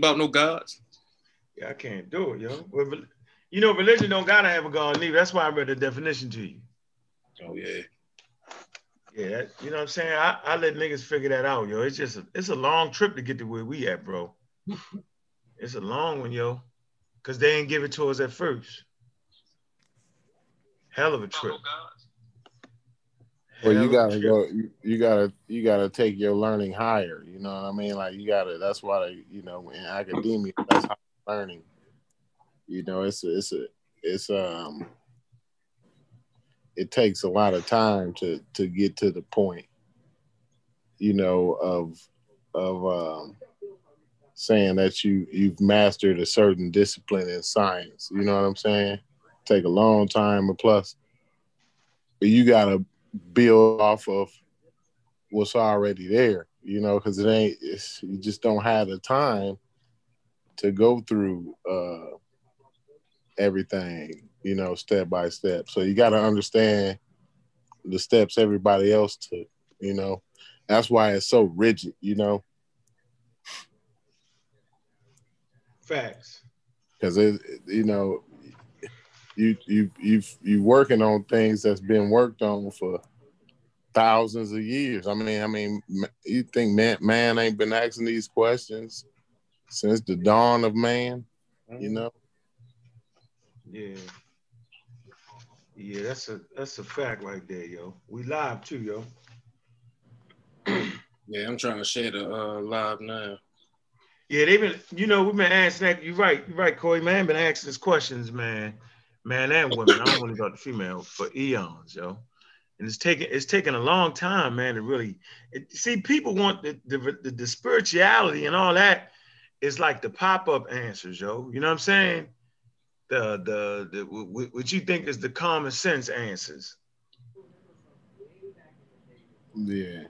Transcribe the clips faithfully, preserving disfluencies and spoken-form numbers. about no gods. Yeah, I can't do it, yo. Well, you know, religion don't gotta have a God neither. That's why I read the definition to you. Oh yeah. Yeah, you know what I'm saying? I, I let niggas figure that out, yo. It's just a, it's a long trip to get to where we at, bro. It's a long one, yo. Cause they ain't give it to us at first. Hell of a trip. Well, you gotta go. You, you gotta you gotta take your learning higher. You know what I mean? Like you gotta. That's why they, you know, in academia, that's how learning. You know, it's a, it's a, it's um. It takes a lot of time to to get to the point, you know, of of um, saying that you you've mastered a certain discipline in science. You know what I'm saying? Take a long time, or plus, but you gotta build off of what's already there, you know, because it ain't. It's, you just don't have the time to go through uh, everything. You know, step by step. So you got to understand the steps everybody else took, you know. That's why it's so rigid, you know. Facts. Because, it, you know, you, you, you, you working on things that's been worked on for thousands of years. I mean, I mean, you think man, man ain't been asking these questions since the dawn of man, you know? Yeah. Yeah, that's a that's a fact right there, yo. We live too, yo. Yeah, I'm trying to share the uh, live now. Yeah, they've been, you know, we've been asking that. You're right, you're right, Corey. Man, been asking these questions, man, man and women. I don't want to go to female for eons, yo. And it's taking it's taking a long time, man. To really it, see, people want the the, the the spirituality and all that. It's like the pop up answers, yo. You know what I'm saying? The, the the what you think is the common sense answers. Yeah.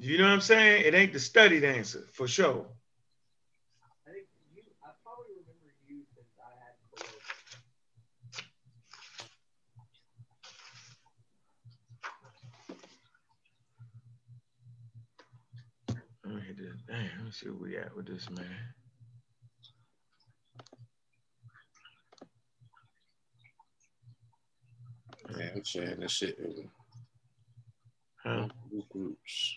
You know what I'm saying? It ain't the studied answer for sure. I think you, I probably remember you since I had. Let me hit this. Damn, let me see where we at with this, man. Yeah, I'm sharing this shit in huh? groups.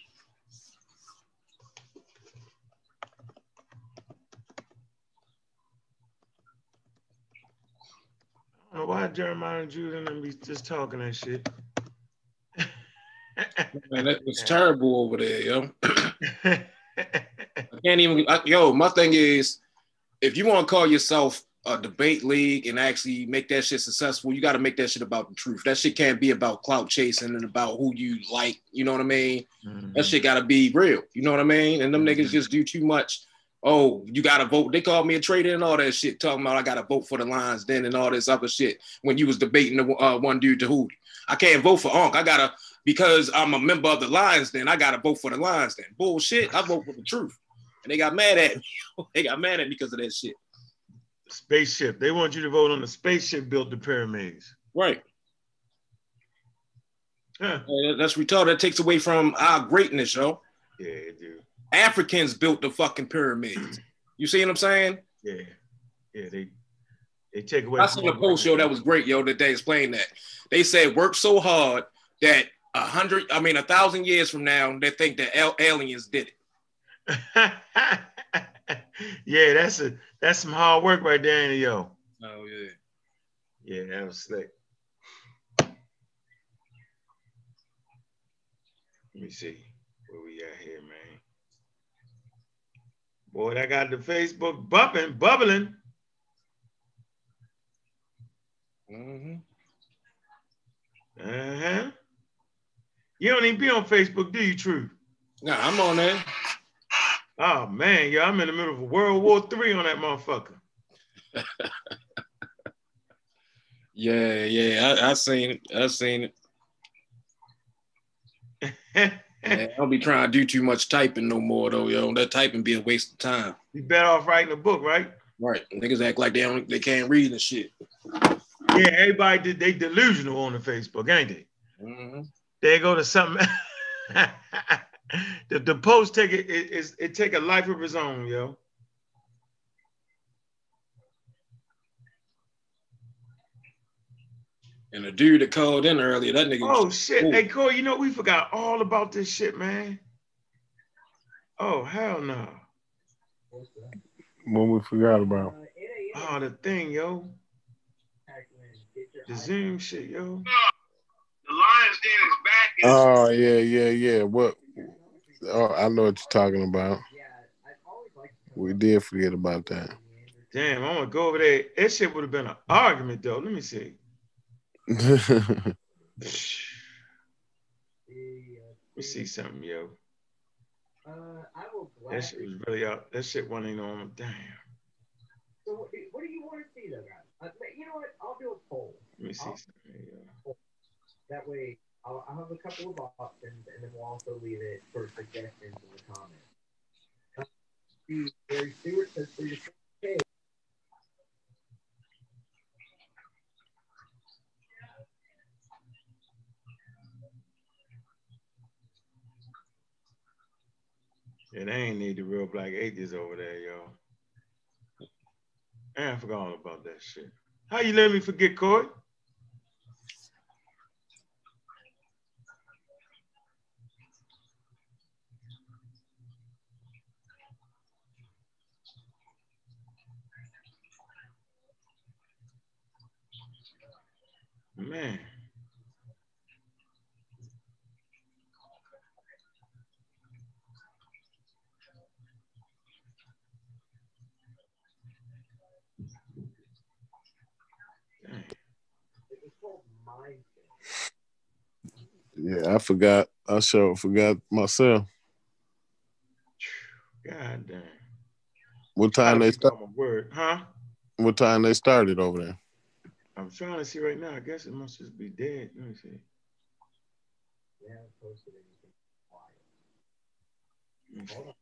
I don't know why Jeremiah and Judah and be just talking that shit. Man, that was terrible over there, yo. I can't even, I, yo, my thing is, if you want to call yourself a debate league and actually make that shit successful, you got to make that shit about the truth. That shit can't be about clout chasing and about who you like, you know what I mean? Mm-hmm. That shit got to be real, you know what I mean? And them mm-hmm. niggas just do too much. Oh, you got to vote. They called me a traitor and all that shit, talking about I got to vote for the Lions then and all this other shit when you was debating the uh, one dude to who. I can't vote for Unc. I got to, because I'm a member of the Lions then, I got to vote for the Lions then. Bullshit, I vote for the truth. And they got mad at me. They got mad at me because of that shit. Spaceship. They want you to vote on the spaceship built the pyramids. Right. Huh. Yeah, that's retarded. That takes away from our greatness, yo. Yeah, dude. Africans built the fucking pyramids. You see what I'm saying? Yeah. Yeah, they they take away. I seen a post, yo, that was great, yo, that they explained that. They said work so hard that a hundred, I mean a thousand years from now, they think that aliens did it. Yeah, that's a that's some hard work right there, ain't it, yo? Oh yeah, yeah, that was slick. Let me see where we at here, man. Boy, that got the Facebook bumping, bubbling. Mm-hmm. Uh huh. You don't even be on Facebook, do you, True? Nah, I'm on there. Oh man, yo, I'm in the middle of World War Three on that motherfucker. yeah, yeah, I, I seen it. I seen it. Yeah, I don't be trying to do too much typing no more though, yo. That typing be a waste of time. You better off writing a book, right? Right. Niggas act like they don't, they can't read and shit. Yeah, everybody did. They delusional on the Facebook, ain't they? Mm-hmm. They go to something. The, the post take it, it, it, it take a life of its own, yo. And the dude that called in earlier, that nigga. Oh, was shit. Cool. Hey, Cole, you know, we forgot all about this shit, man. Oh, hell no. What we forgot about? Oh, the thing, yo. The Zoom shit, yo. No, the Lions Den is back. Oh, yeah, yeah, yeah. What? Oh, I know what you're talking about. We did forget about that. Damn, I'm going to go over there. That shit would have been an argument, though. Let me see. Let me see something, yo. Uh, I will that shit was really out. That shit wasn't even on. Damn. So, what do you want to see, though, guys? Uh, you know what? I'll do a poll. Let me see I'll, something. Yeah. That way, I'll, I'll have a couple of options, and then we'll also leave it for suggestions in the comments. See, Gary Stewart says for your okay. Yeah, they ain't need the real black atheists over there, y'all. And I forgot all about that shit. How you let me forget, Corey? Man. Yeah, I forgot. I sure forgot myself. God damn. What time they start? Huh? What time they started over there? I'm trying to see right now. I guess it must just be dead. Let me see. They haven't posted anything quiet.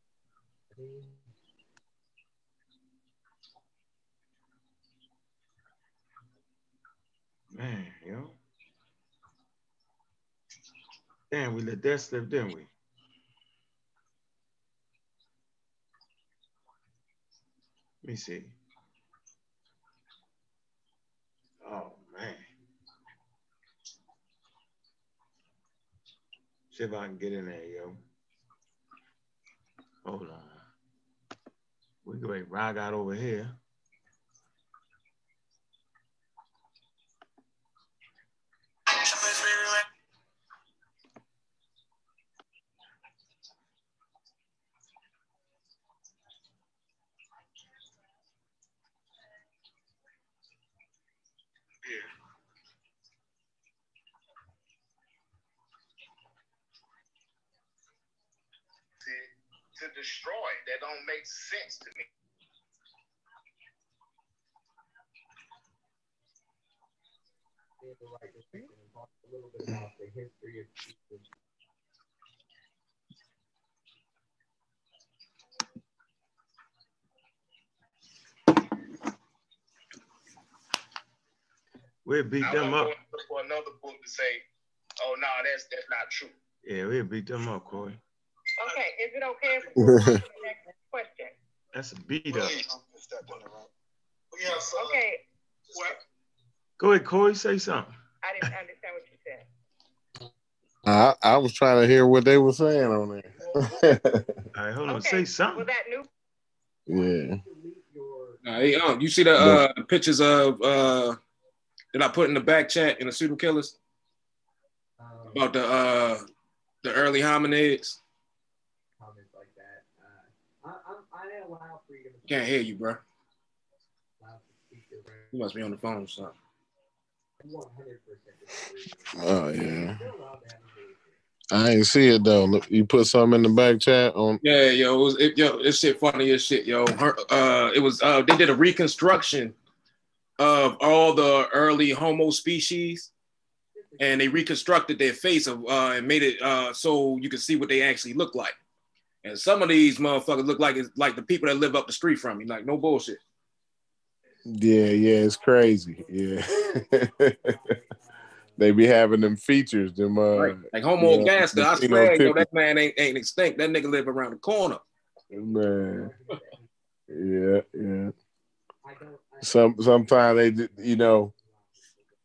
Man, yo. Damn, we let that slip, didn't we? Let me see. Oh, man. See if I can get in there, yo. Hold on. We can wait, ride out over here. To destroy. That don't make sense to me. We have the right to think and talk a little bit about the history of Jesus. We'll beat I them up. Look for another book to say, oh no, that's that's not true. Yeah, we'll beat them up, Corey. Okay, is it okay if we move on to the next question? That's a beat up. Okay. What? Go ahead, Corey, say something. I didn't understand what you said. I, I was trying to hear what they were saying on there. All right, hold on, okay. Say something. Well, that new yeah. Uh, hey, um, you see the uh, pictures of uh, that I put in the back chat in the Student Killers? About the, uh, the early hominids? Can't hear you, bro. You must be on the phone or something. Oh, yeah. I ain't see it, though. Look, you put something in the back chat on... Yeah, yo, it was, it, yo, it's shit funny as shit, yo. Her, uh, it was, uh, they did a reconstruction of all the early homo species, and they reconstructed their face of, uh, and made it uh, so you could see what they actually look like. And some of these motherfuckers look like it's like the people that live up the street from me, like no bullshit. Yeah, yeah, it's crazy. Yeah, they be having them features, them uh, right. Like Homo Gaster. You know, I swear, yo, that man ain't ain't extinct. That nigga live around the corner. Man, yeah, yeah. Some sometimes they, you know,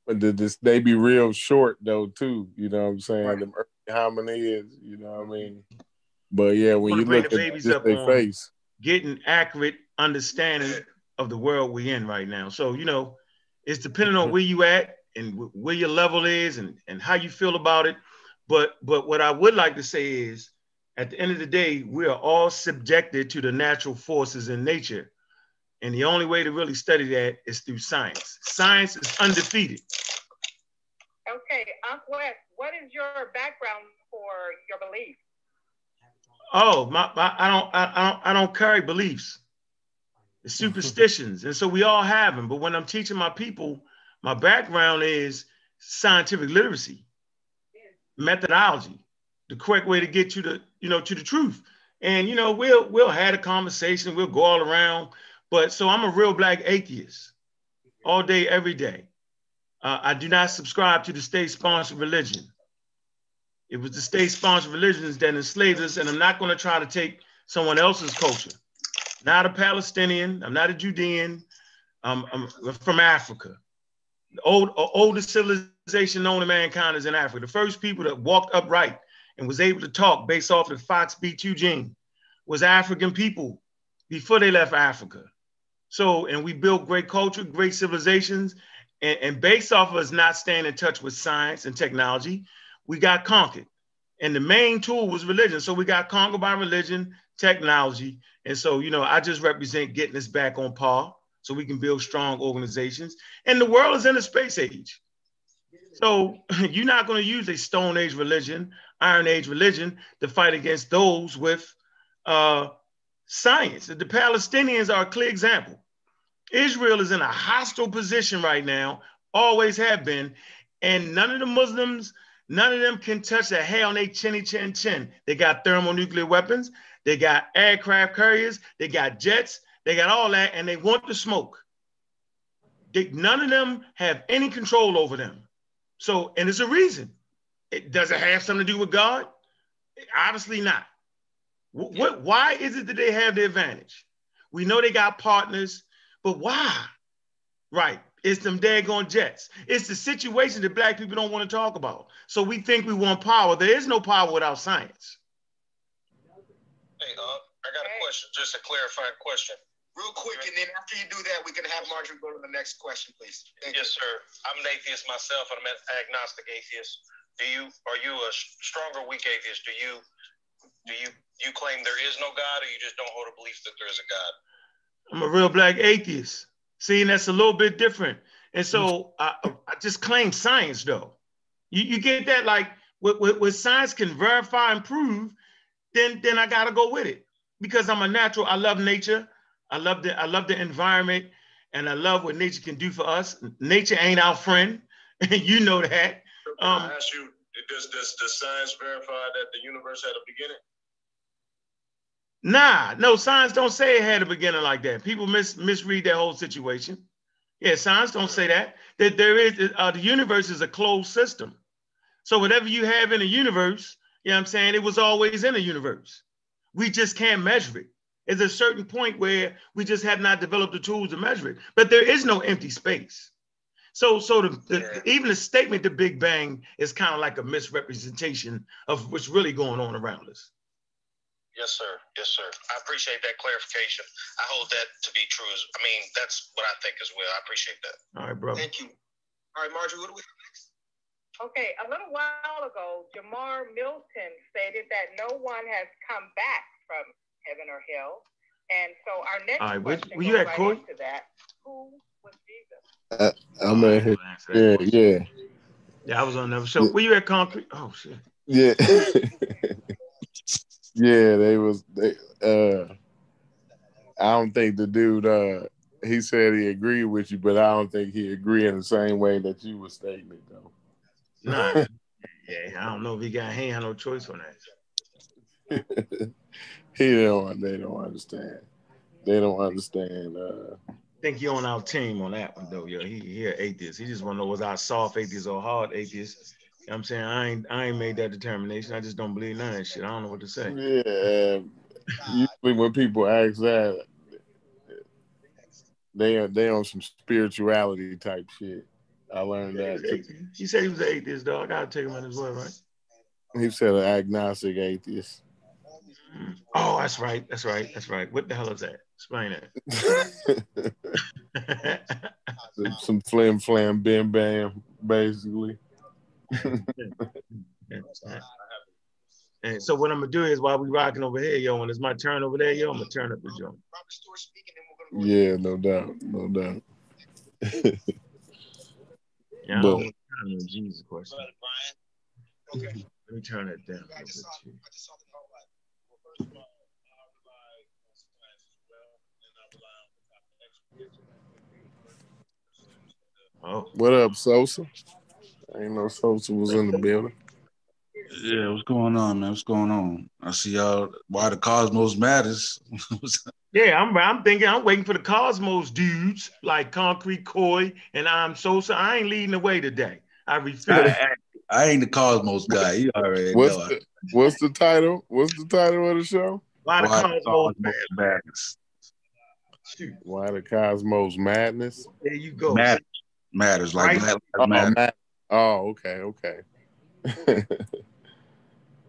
But the, this, they be real short, though, too. You know what I'm saying? Right. The hominy is, you know what I mean? But, yeah, when you look at just their face. Getting accurate understanding of the world we're in right now. So, you know, it's depending on where you at and where your level is and, and how you feel about it. But but what I would like to say is, at the end of the day, we are all subjected to the natural forces in nature. And the only way to really study that is through science. Science is undefeated. Okay, Unc West, what is your background for your belief? Oh, my, my I don't I don't I don't carry beliefs. It's superstitions, and so we all have them. But when I'm teaching my people, my background is scientific literacy, methodology, the correct way to get you to, you know, to the truth. And, you know, we'll we'll have a conversation, we'll go all around. But so I'm a real black atheist all day, every day. Uh, I do not subscribe to the state-sponsored religion. It was the state-sponsored religions that enslaved us, and I'm not going to try to take someone else's culture. Not a Palestinian. I'm not a Judean. Um, I'm from Africa. The old, oldest civilization known to mankind is in Africa. The first people that walked upright and was able to talk based off the F O X P two gene was African people before they left Africa. So, and we built great culture, great civilizations, and, and based off of us not staying in touch with science and technology, we got conquered. And the main tool was religion. So we got conquered by religion, technology. And so, you know, I just represent getting us back on par so we can build strong organizations. And the world is in a space age. So you're not going to use a Stone Age religion, Iron Age religion to fight against those with uh, science. The Palestinians are a clear example. Israel is in a hostile position right now, always have been. And none of the Muslims, none of them can touch the hair on their chinny chin chin. They got thermonuclear weapons. They got aircraft carriers. They got jets. They got all that. And they want the smoke. They, none of them have any control over them. So, and it's a reason. It doesn't have something to do with God. Obviously not. What, why is it that they have the advantage? We know they got partners, but why? Right. It's them daggone jets. It's the situation that black people don't want to talk about. So we think we want power. There is no power without science. Hey, uh, I got a question, just a clarifying question. Real quick, and then after you do that, we can have Marjorie go to the next question, please. Thank yes, you. Sir. I'm an atheist myself, and I'm an agnostic atheist. Do you, are you a strong or weak atheist? Do you, do you, you claim there is no God, or you just don't hold a belief that there is a God? I'm a real black atheist. See, and that's a little bit different. And so I, I just claim science, though. You, you get that? Like, what, what, what science can verify and prove, then, then I got to go with it. Because I'm a natural. I love nature. I love the I love the environment, and I love what nature can do for us. Nature ain't our friend, and you know that. Um, I ask you, does, does does science verify that the universe had a beginning? Nah, no, science don't say it had a beginning like that. People mis misread that whole situation. Yeah, science don't say that. That there is uh, the universe is a closed system. So whatever you have in the universe, you know what I'm saying, it was always in the universe. We just can't measure it. There's a certain point where we just have not developed the tools to measure it, but there is no empty space. So, so the, the, yeah. even the statement, the Big Bang, is kind of like a misrepresentation of what's really going on around us. Yes, sir. Yes, sir. I appreciate that clarification. I hold that to be true. I mean, that's what I think as well. I appreciate that. All right, bro. Thank you. All right, Marjorie, what do we have next? Okay, a little while ago, Jamar Milton stated that no one has come back from heaven or hell. And so our next All right, question were you goes at right court? Into that. Who was Jesus? Uh, I'm at here. Yeah, yeah. Yeah, I was on another show. Yeah. Were you at Concrete? Oh, shit. Yeah. Yeah, they was, they, uh, I don't think the dude, uh, he said he agreed with you, but I don't think he agreed in the same way that you were stating it, though. Nah, yeah, I don't know if he got, he had no choice on that. He don't, they don't understand. They don't understand. Uh, I think you're on our team on that one, though. Yo, he, he an atheist. He just want to know, was I soft atheist or hard atheist? You know what I'm saying, I ain't I ain't made that determination. I just don't believe none of that shit. I don't know what to say. Yeah, usually when people ask that, they are they on some spirituality type shit. I learned that too. You said he was an atheist, dog. I gotta take him in as well, right? He said an agnostic atheist. Oh, that's right. That's right. That's right. What the hell is that? Explain that. Some flim flam, bim bam, basically. And so what I'm gonna do is while we rocking over here, yo, when it's my turn over there, yo, I'm gonna turn up the joint. Yeah, no doubt, no doubt. Yeah, I don't know the Jesus question. Okay. Let me turn it down. I just saw, I just saw the note like, well, first of all, I rely on science as well, and I rely on the extra. Oh, what up, Sosa? I ain't know Sosa was in the building. Yeah, what's going on, man? What's going on? I see y'all. Why the cosmos matters? Yeah, I'm. I'm thinking. I'm waiting for the cosmos dudes like Concrete Coy and I'm Sosa. I ain't leading the way today. I refuse. I ain't the cosmos guy. You already what's know. The, what's the title? What's the title of the show? Why the Why cosmos madness? Shoot. Why the cosmos madness? There you go. Matters, matters like right. Matters. Matters. Oh, okay, okay.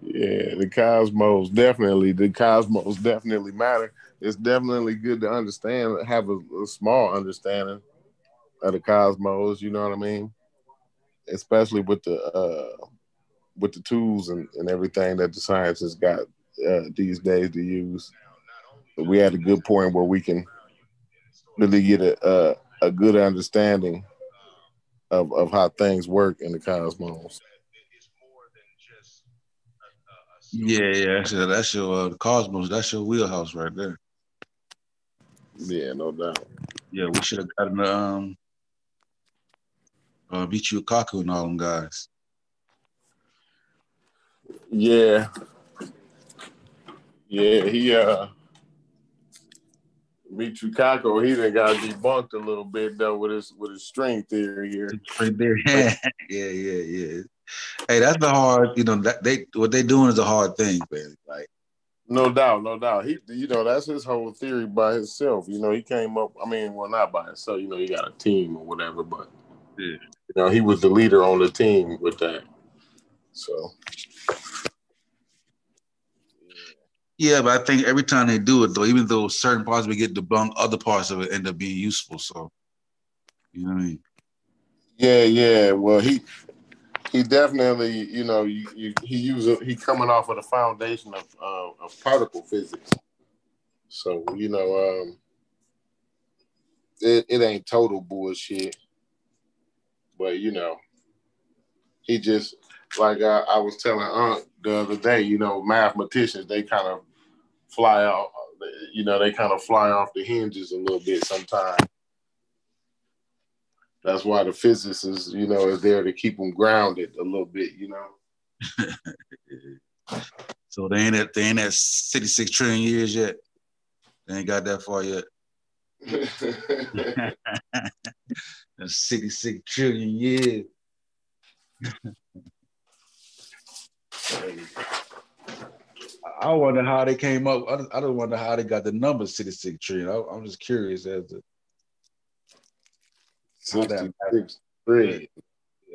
Yeah, the cosmos definitely. The cosmos definitely matter. It's definitely good to understand, have a, a small understanding of the cosmos. You know what I mean? Especially with the uh, with the tools and, and everything that the scientists got uh, these days to use. But we at a good point where we can really get a a, a good understanding of, of how things work in the cosmos. Yeah, yeah, so that's your uh, the cosmos. That's your wheelhouse right there. Yeah, no doubt. Yeah, we should have gotten um, uh, Michio Kaku and all them guys. Yeah, yeah, he uh, Michio Kaku. He done got debunked a little bit though with his with his string theory here. yeah, yeah, yeah. Hey, that's the hard, you know, that they what they doing is a hard thing, man. Like, no doubt, no doubt. He, you know, that's his whole theory by himself. You know, he came up, I mean, well, not by himself, you know, he got a team or whatever, but yeah. You know, he was the leader on the team with that. So yeah, but I think every time they do it though, even though certain parts of it get debunked, other parts of it end up being useful. So you know what I mean? Yeah, yeah. Well, he He definitely, you know, you, you, he uses he coming off of the foundation of uh, of particle physics, so you know, um, it it ain't total bullshit, but you know, he just like I, I was telling Aunt the other day, you know, mathematicians they kind of fly out, you know, they kind of fly off the hinges a little bit sometimes. That's why the physicists, you know, is there to keep them grounded a little bit, you know. So they ain't at they ain't at sixty-six trillion years yet. They ain't got that far yet. That's sixty-six trillion years. I wonder how they came up. I don't wonder how they got the number sixty-six trillion. I, I'm just curious as to. How that, math,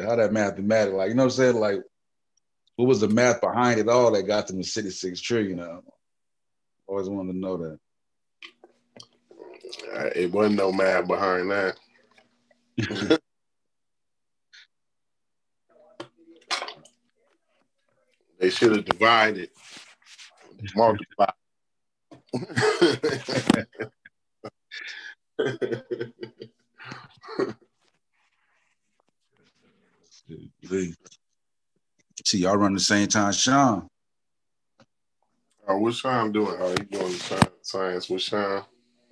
how that mathematic, like, you know what I'm saying? Like, what was the math behind it all that got them to sixty-six trillion? I always wanted to know that. Uh, it wasn't no math behind that. They should have divided, multiplied. See, y'all run the same time, Sean. Oh, what's Sean doing? Oh, he doing science with Sean.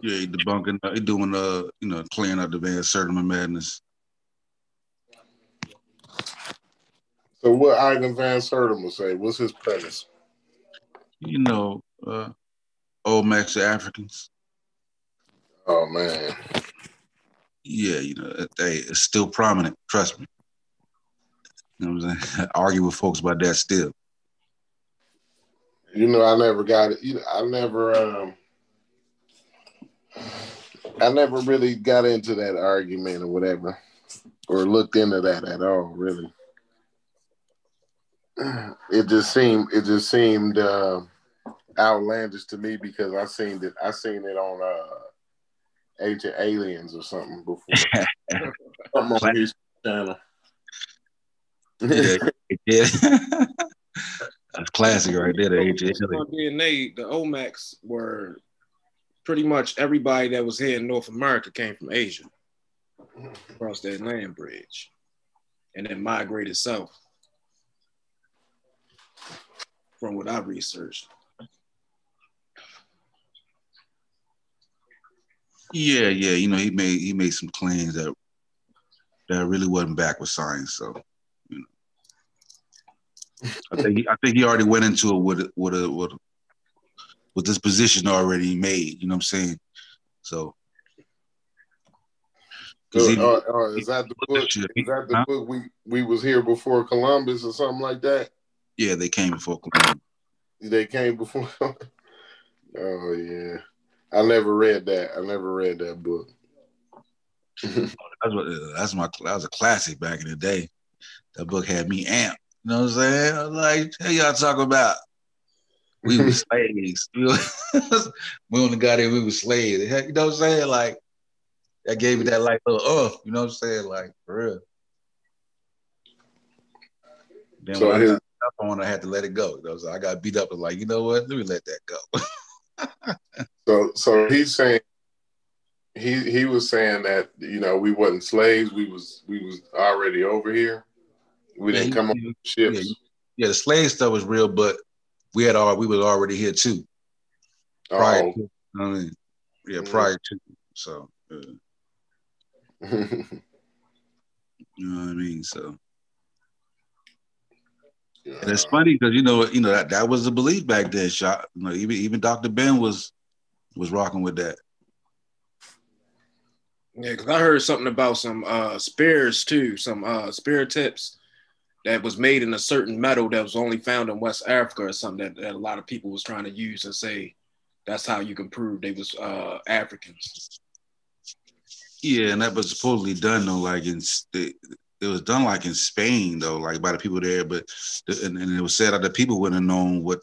Yeah, he debunking. He doing uh, you know, clearing up the Van Sertima madness. So, what Ivan Van Sertima say? What's his premise? You know, uh, Olmecs are Africans. Oh man. Yeah, you know, they it's still prominent. Trust me. You know what I'm saying? I argue with folks about that still. You know, I never got it. You know, I never, um, I never really got into that argument or whatever. or looked into that at all, really. It just seemed it just seemed uh, outlandish to me because I seen it I seen it on uh, Ancient Aliens or something before. Something on his channel. Yeah, yeah. That's classic right there. The Ancient D N A, the O M A Cs were pretty much everybody that was here in North America came from Asia across that land bridge, and then migrated south. From what I researched. Yeah, yeah, you know, he made he made some claims that that really wasn't backed with science. So, you know, I think he, I think he already went into it with with a with, with this position already made. You know what I'm saying? So, so he, uh, uh, is that the book? Is that the huh? book we we was here before Columbus or something like that? Yeah, they came before. They came before. Oh yeah, I never read that. I never read that book. that's what. That's my. That was a classic back in the day. That book had me amped. You know what I'm saying? I was like, hey, y'all talking about? We were slaves. We only got here. We were slaves. You know what I'm saying? Like that gave me that like little oomph. You know what I'm saying? Like for real. Then so when I got up on, I had to let it go. So I got beat up and like, you know what? Let me let that go. so, so he's saying he he was saying that you know we wasn't slaves. We was we was already over here. We yeah, didn't he, come on ships. Yeah, yeah, the slave stuff was real, but we had all we was already here too. Prior oh, to, you know what I mean? Yeah, mm-hmm. prior to so. Uh, you know what I mean? So. And it's funny because you know you know that, that was the belief back then. Shot, you know, even even Doctor Ben was was rocking with that. Yeah, because I heard something about some uh, spears too, some uh, spear tips that was made in a certain metal that was only found in West Africa or something that, that a lot of people was trying to use and say that's how you can prove they was uh, Africans. Yeah, and that was supposedly done though, like in. It, It was done like in Spain though, like by the people there, but the, and, and it was said that the people wouldn't have known what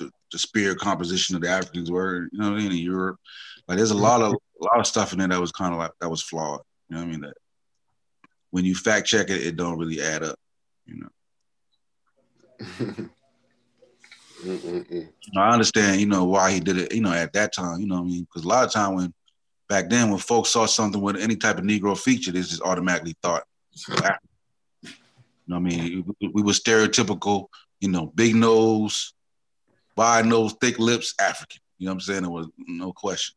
the, the spear composition of the Africans were, you know what I mean, in Europe. Like there's a lot of a lot of stuff in there that was kind of like that was flawed. You know what I mean? That when you fact check it, it don't really add up, you know. Mm-mm-mm. I understand, you know, why he did it, you know, at that time, you know what I mean? Because a lot of time when back then when folks saw something with any type of Negro feature, they just automatically thought. You know what I mean, we were stereotypical, you know, big nose, wide nose, thick lips, African. You know what I'm saying? It was no question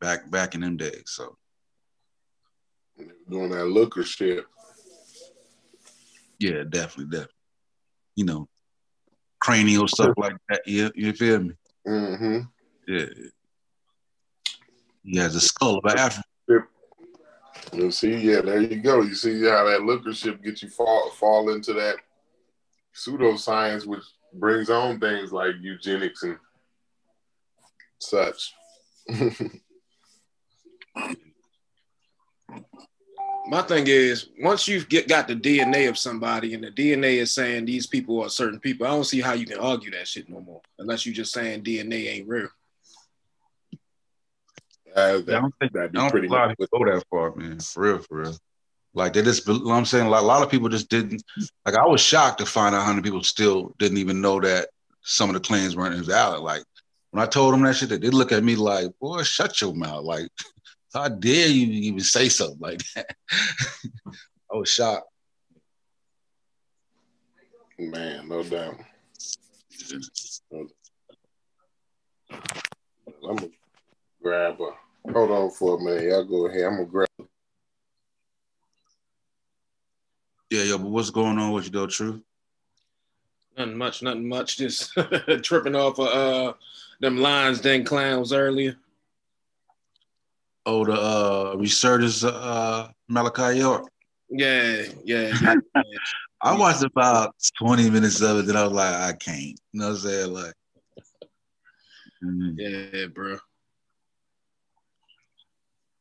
back back in them days. So doing that looker shit. Yeah, definitely, definitely. You know, cranial stuff like that. Yeah, you feel me? Mm-hmm. Yeah. He has a skull of an African. You see, yeah, there you go. You see how that lookership gets you fall fall into that pseudoscience, which brings on things like eugenics and such. My thing is, once you've get, got the D N A of somebody and the D N A is saying these people are certain people, I don't see how you can argue that shit no more, unless you're just saying D N A ain't real. Uh, that, yeah, I don't think, I don't think a lot of people go that far, man. For real, for real. Like they just, you know what I'm saying, like, a lot of people just didn't. Like I was shocked to find out one hundred people still didn't even know that some of the claims weren't valid. Like when I told them that shit, they did look at me like, "Boy, shut your mouth!" Like, how dare you even say something like that? I was shocked, man. No doubt. No doubt. I'm a grab a. Hold on for a minute. Y'all go ahead. I'm gonna grab. Yeah, yo, but what's going on with you though, True? Nothing much, nothing much. Just tripping off of uh them lines then clowns earlier. Oh, the uh resurgence uh Malachi York. Yeah, yeah. yeah, yeah. I watched about twenty minutes of it, then I was like, I can't. You know what I'm saying? Like mm. Yeah, bro.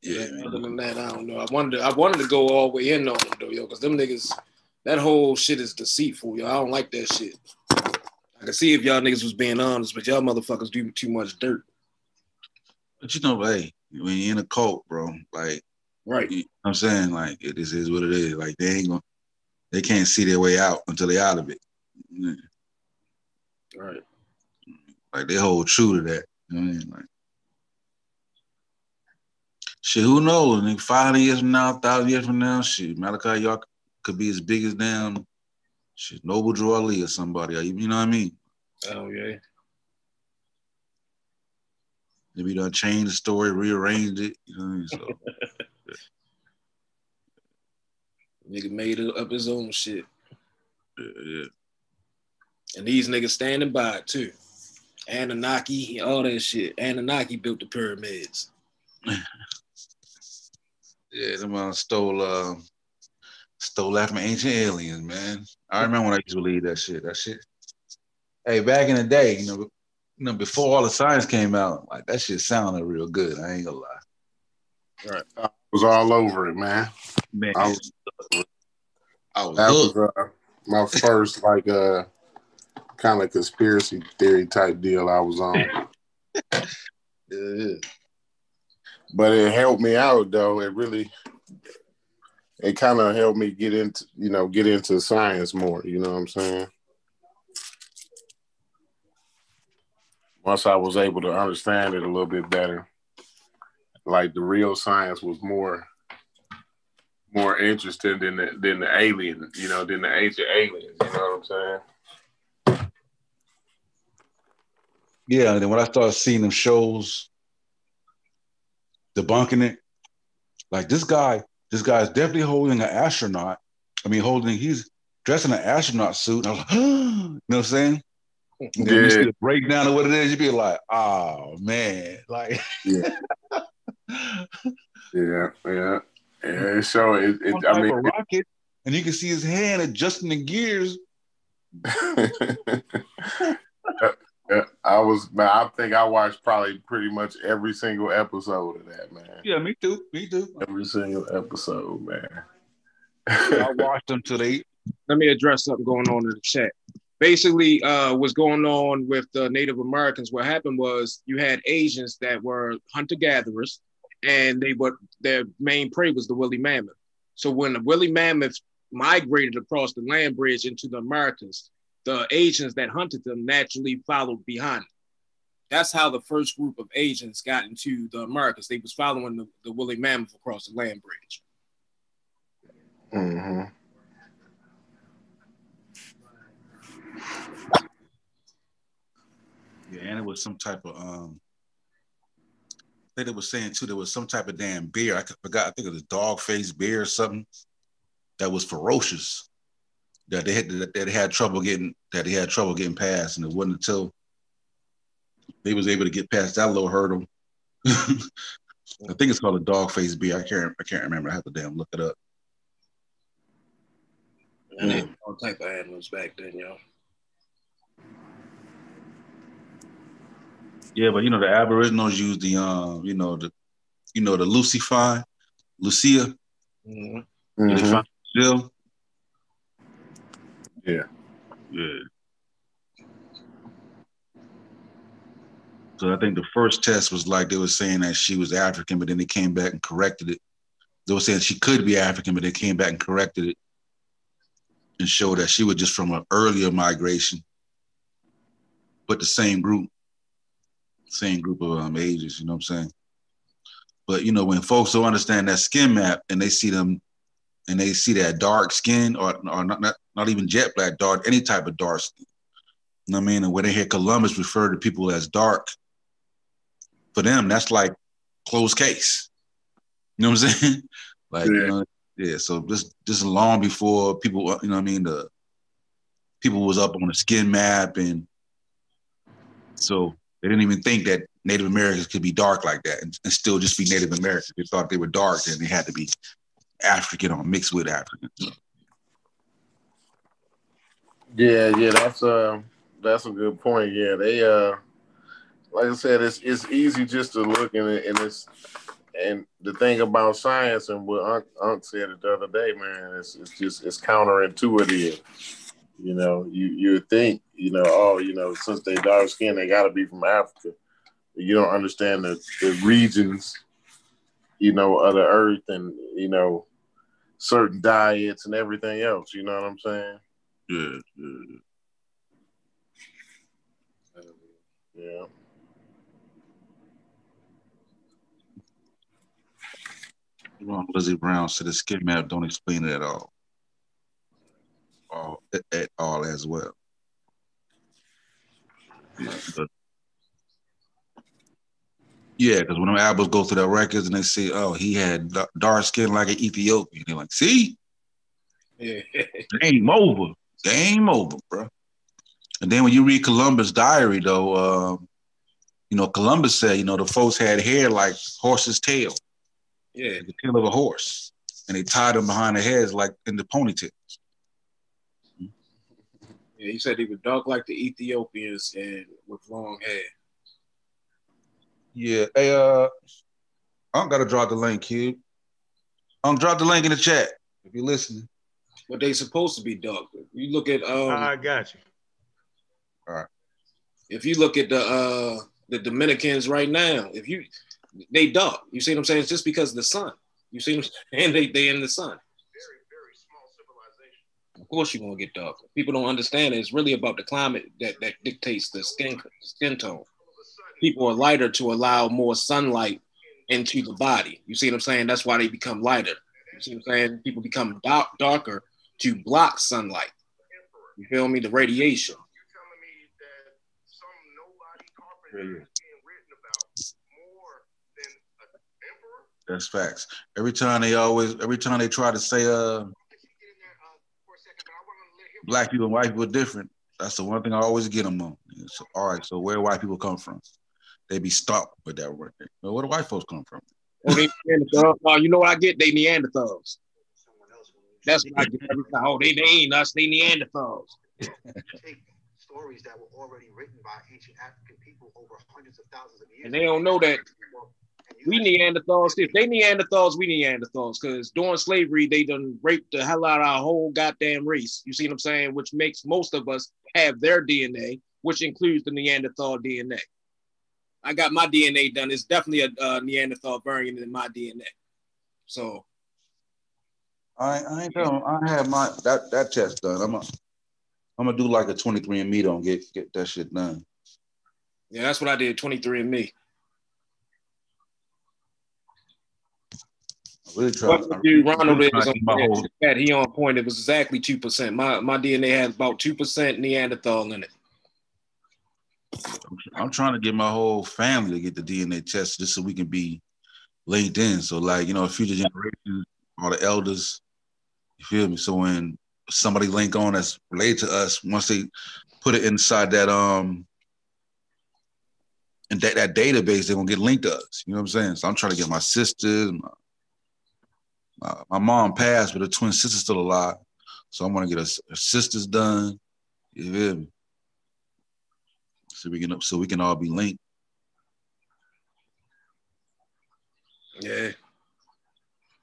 Yeah. Other than that, I don't know. I wanted to, I wanted to go all the way in on them though, yo, because them niggas, that whole shit is deceitful, yo. I don't like that shit. I can see if y'all niggas was being honest, but y'all motherfuckers do too much dirt. But you know, hey, when you're in a cult, bro, like, right? You know what I'm saying, like, it is, is what it is. Like, they ain't gonna, they can't see their way out until they out of it. Yeah. Right. Like, they hold true to that. You know what I mean? Like, shit, who knows? Nigga, five hundred years from now, one thousand years from now, shit, Malachi York could be as big as damn shit, Noble Drew Ali or somebody. You know what I mean? Oh, yeah. Maybe they'll change the story, rearrange it. You know what I mean? So, yeah. Nigga made up his own shit. Yeah, yeah. And these niggas standing by it, too. Anunnaki, all that shit. Anunnaki built the pyramids. Yeah, them uh, stole uh, stole that from ancient aliens, man. I remember when I used to believe that shit. That shit. Hey, back in the day, you know, you know, before all the science came out, like that shit sounded real good. I ain't gonna lie. Right, I was all over it, man. Man, I was. I was that hooked. was uh, my first like uh, kind of conspiracy theory type deal I was on. Yeah. But it helped me out, though. It really, it kind of helped me get into, you know, get into science more. You know what I'm saying? Once I was able to understand it a little bit better, like the real science was more, more interesting than the, than the alien, you know, than the ancient aliens. You know what I'm saying? Yeah. And then when I started seeing them shows debunking it, like this guy, this guy is definitely holding an astronaut. I mean, holding, he's dressed in an astronaut suit. And I was like, oh, you know what I'm saying? And then yeah. You see the breakdown of what it is, you'd be like, oh man, like, yeah, yeah, yeah. yeah. So it, it One type I mean, of rocket, it, and you can see his hand adjusting the gears. I was, man, I think I watched probably pretty much every single episode of that, man. Yeah, me too. Me too. Every single episode, man. Yeah, I watched them till they. Let me address something going on in the chat. Basically, uh, what's going on with the Native Americans? What happened was you had Asians that were hunter gatherers, and they were their main prey was the woolly mammoth. So when the woolly mammoth migrated across the land bridge into the Americas, the Asians that hunted them naturally followed behind. That's how the first group of Asians got into the Americas. They was following the, the woolly mammoth across the land bridge. Mm-hmm. Yeah, and it was some type of, um, I think they were saying too, there was some type of damn bear. I forgot, I think it was a dog-faced bear or something that was ferocious. That they had that they had trouble getting that they had trouble getting past, and it wasn't until they was able to get past that little hurdle. I think it's called a dog face bear. I can't I can't remember. I have to damn look it up. And they had all type of animals back then, y'all. Yeah, but you know the Aboriginals used the um, you know the, you know the Lucy find, Lucia, mm-hmm. They found Jill. Yeah, yeah. So I think the first test was like they were saying that she was African, but then they came back and corrected it. They were saying she could be African, but they came back and corrected it and showed that she was just from an earlier migration, but the same group, same group of um, ages. You know what I'm saying? But you know, when folks don't understand that skin map and they see them, and they see that dark skin or or not. not Not even jet black, dark, any type of dark skin. You know what I mean? And when they hear Columbus refer to people as dark, for them, that's like closed case. You know what I'm saying? Like, yeah. You know, yeah, so this, this long before people, you know what I mean, the people was up on the skin map, and so they didn't even think that Native Americans could be dark like that and, and still just be Native Americans. They thought they were dark, then they had to be African or mixed with African. So. Yeah, yeah, that's uh that's a good point. Yeah, they uh like I said, it's it's easy just to look and and it's and the thing about science, and what Unc, Unc said it the other day, man, it's, it's just, it's counterintuitive. You know, you you think, you know, oh, you know, since they dark skin, they got to be from Africa. You don't understand the, the regions, you know, of the earth, and, you know, certain diets and everything else. You know what I'm saying? Yeah, yeah. Yeah. Ron Lizzie Brown said the skid map don't explain it at all. all at all as well. But, yeah, because when them albums go through their records and they say, oh, he had dark skin like an Ethiopian, they're like, see? Yeah. Game over. Game over, bro. And then when you read Columbus' diary, though, uh, you know, Columbus said, you know, the folks had hair like horse's tail. Yeah, the tail of a horse. And they tied them behind their heads like in the ponytails. Yeah, he said he was dark like the Ethiopians and with long hair. Yeah, hey, uh, I'm gotta drop the link, kid. I'm drop the link in the chat if you're listening. But they supposed to be dark. If you look at um, I got you. All right. If you look at the uh the Dominicans right now, if you they dark. You see what I'm saying? It's just because of the sun. You see what I'm saying? They they in the sun. Of course you're gonna get darker. People don't understand it. It's really about the climate that, that dictates the skin skin tone. People are lighter to allow more sunlight into the body. You see what I'm saying? That's why they become lighter. You see what I'm saying? People become dark, darker to block sunlight. You feel me? The radiation. That's facts. Every time they always, every time they try to say, uh. Black people and white people are different. That's the one thing I always get them on. So, all right, so where do white people come from? They be stopped with that word. Well, where do white folks come from? Oh, they Neanderthals. Oh, you know what I get? They Neanderthals. That's what I get every time. Oh, they, they ain't us. They Neanderthals. Take stories that were already written by ancient African people over hundreds of thousands of years. And they don't know that. We Neanderthals, if they Neanderthals, we Neanderthals, because during slavery, they done raped the hell out of our whole goddamn race. You see what I'm saying? Which makes most of us have their D N A, which includes the Neanderthal D N A. I got my D N A done. It's definitely a uh, Neanderthal variant in my D N A. So. I, I ain't done. I have my, that, that test done. I'm going I'm to do like a twenty-three and me don't get, get that shit done. Yeah, that's what I did, twenty-three and me. Really dude, Ronald really is on that. He on point. It was exactly two percent. My my D N A has about two percent Neanderthal in it. I'm trying to get my whole family to get the D N A test just so we can be linked in. So like you know, future generations, all the elders. You feel me? So when somebody link on that's related to us, once they put it inside that um and that that database, they're gonna get linked to us. You know what I'm saying? So I'm trying to get my sisters. My, Uh, my mom passed, but her twin sister's still alive. So I'm going to get her, her sisters done. You feel me? So we can, so we can all be linked. Yeah.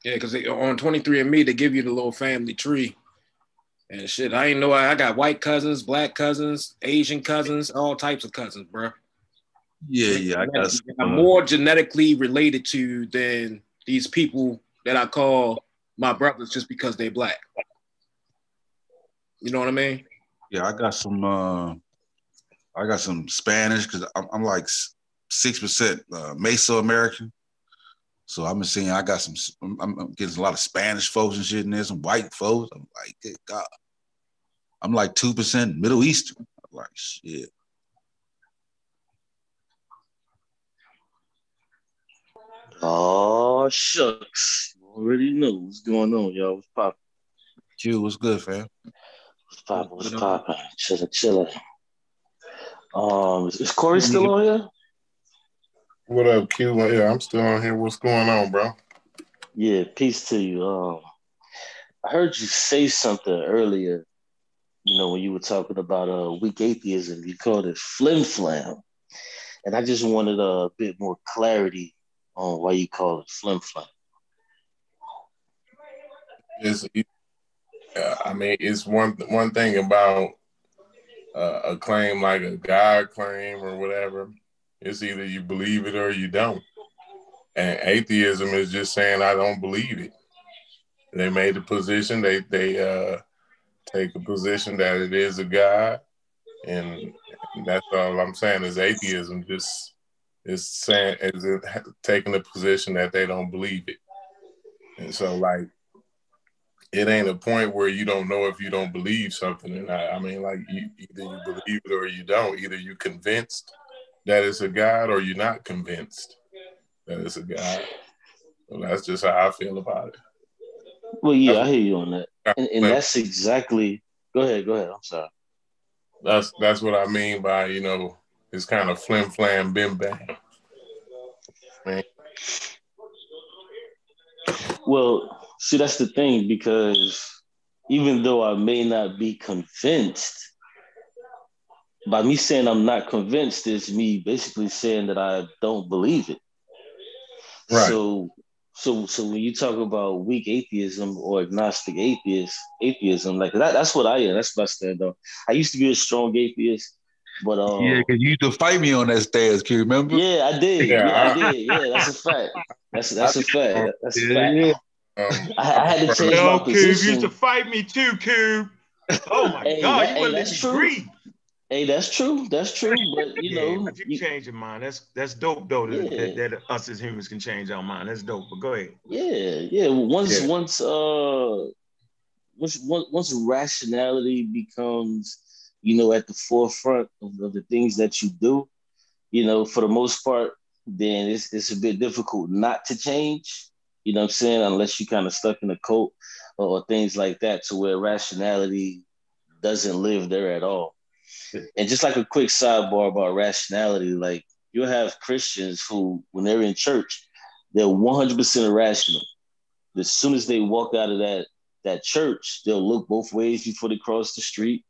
Yeah, because on twenty-three and me, they give you the little family tree. And shit, I ain't know. I, I got white cousins, black cousins, Asian cousins, all types of cousins, bro. Yeah, yeah. I got I'm more genetically related to than these people that I call my brothers just because they black. You know what I mean? Yeah, I got some. Uh, I got some Spanish because I'm, I'm like six percent uh, Mesoamerican. So I've been seeing. I got some. I'm, I'm getting a lot of Spanish folks and shit in there. Some white folks. I'm like, good God. I'm like two percent Middle Eastern. I'm like, shit. Oh shucks. Already know what's going on, y'all. What's poppin'? Q, what's good, fam? What's poppin'? What's poppin'? Chillin', chillin'. Um, is Corey still on here? What up, Q? Yeah, I'm still on here. What's going on, bro? Yeah, peace to you. Um, I heard you say something earlier. You know, when you were talking about uh weak atheism, you called it flim flam, and I just wanted uh, a bit more clarity on why you call it flim flam. It's, uh, I mean, it's one one thing about uh, a claim like a God claim or whatever. It's either you believe it or you don't. And atheism is just saying, I don't believe it. They made a position, they, they uh, take a position that it is a God. And that's all I'm saying is atheism just is saying, is it taking a position that they don't believe it. And so like, it ain't a point where you don't know if you don't believe something or not. I mean, like you, either you believe it or you don't, either you're convinced that it's a God or you're not convinced that it's a God. So that's just how I feel about it. Well, yeah, that's, I hear you on that. And, and that's exactly, go ahead, go ahead, I'm sorry. That's that's what I mean by, you know, it's kind of flim flam, bim bam. Man. Well, see, that's the thing, because even though I may not be convinced, by me saying I'm not convinced is me basically saying that I don't believe it. Right. So, so, so when you talk about weak atheism or agnostic atheist, atheism, like that, that's what I am. That's my stand on. I used to be a strong atheist, but um, yeah, because you used to fight me on that stairs. Can you remember? Yeah, I did. Yeah, yeah I did. Yeah, that's a fact. That's that's a fact. That's a fact. Yeah. Um, I, I had to change no, my position. You used to fight me too, Cube. Oh my hey, God, that, you wouldn't hey, agree. Hey, that's true. That's true. But you know, yeah, if you, you change your mind, that's that's dope though. That, yeah. that, that us as humans can change our mind. That's dope. But go ahead. Yeah, yeah. Once yeah. once uh once once rationality becomes, you know, at the forefront of, of the things that you do, you know, for the most part, then it's it's a bit difficult not to change. You know what I'm saying? Unless you kind of stuck in a cult or, or things like that to where rationality doesn't live there at all. And just like a quick sidebar about rationality, like you'll have Christians who, when they're in church, they're one hundred percent irrational. As soon as they walk out of that, that church, they'll look both ways before they cross the street.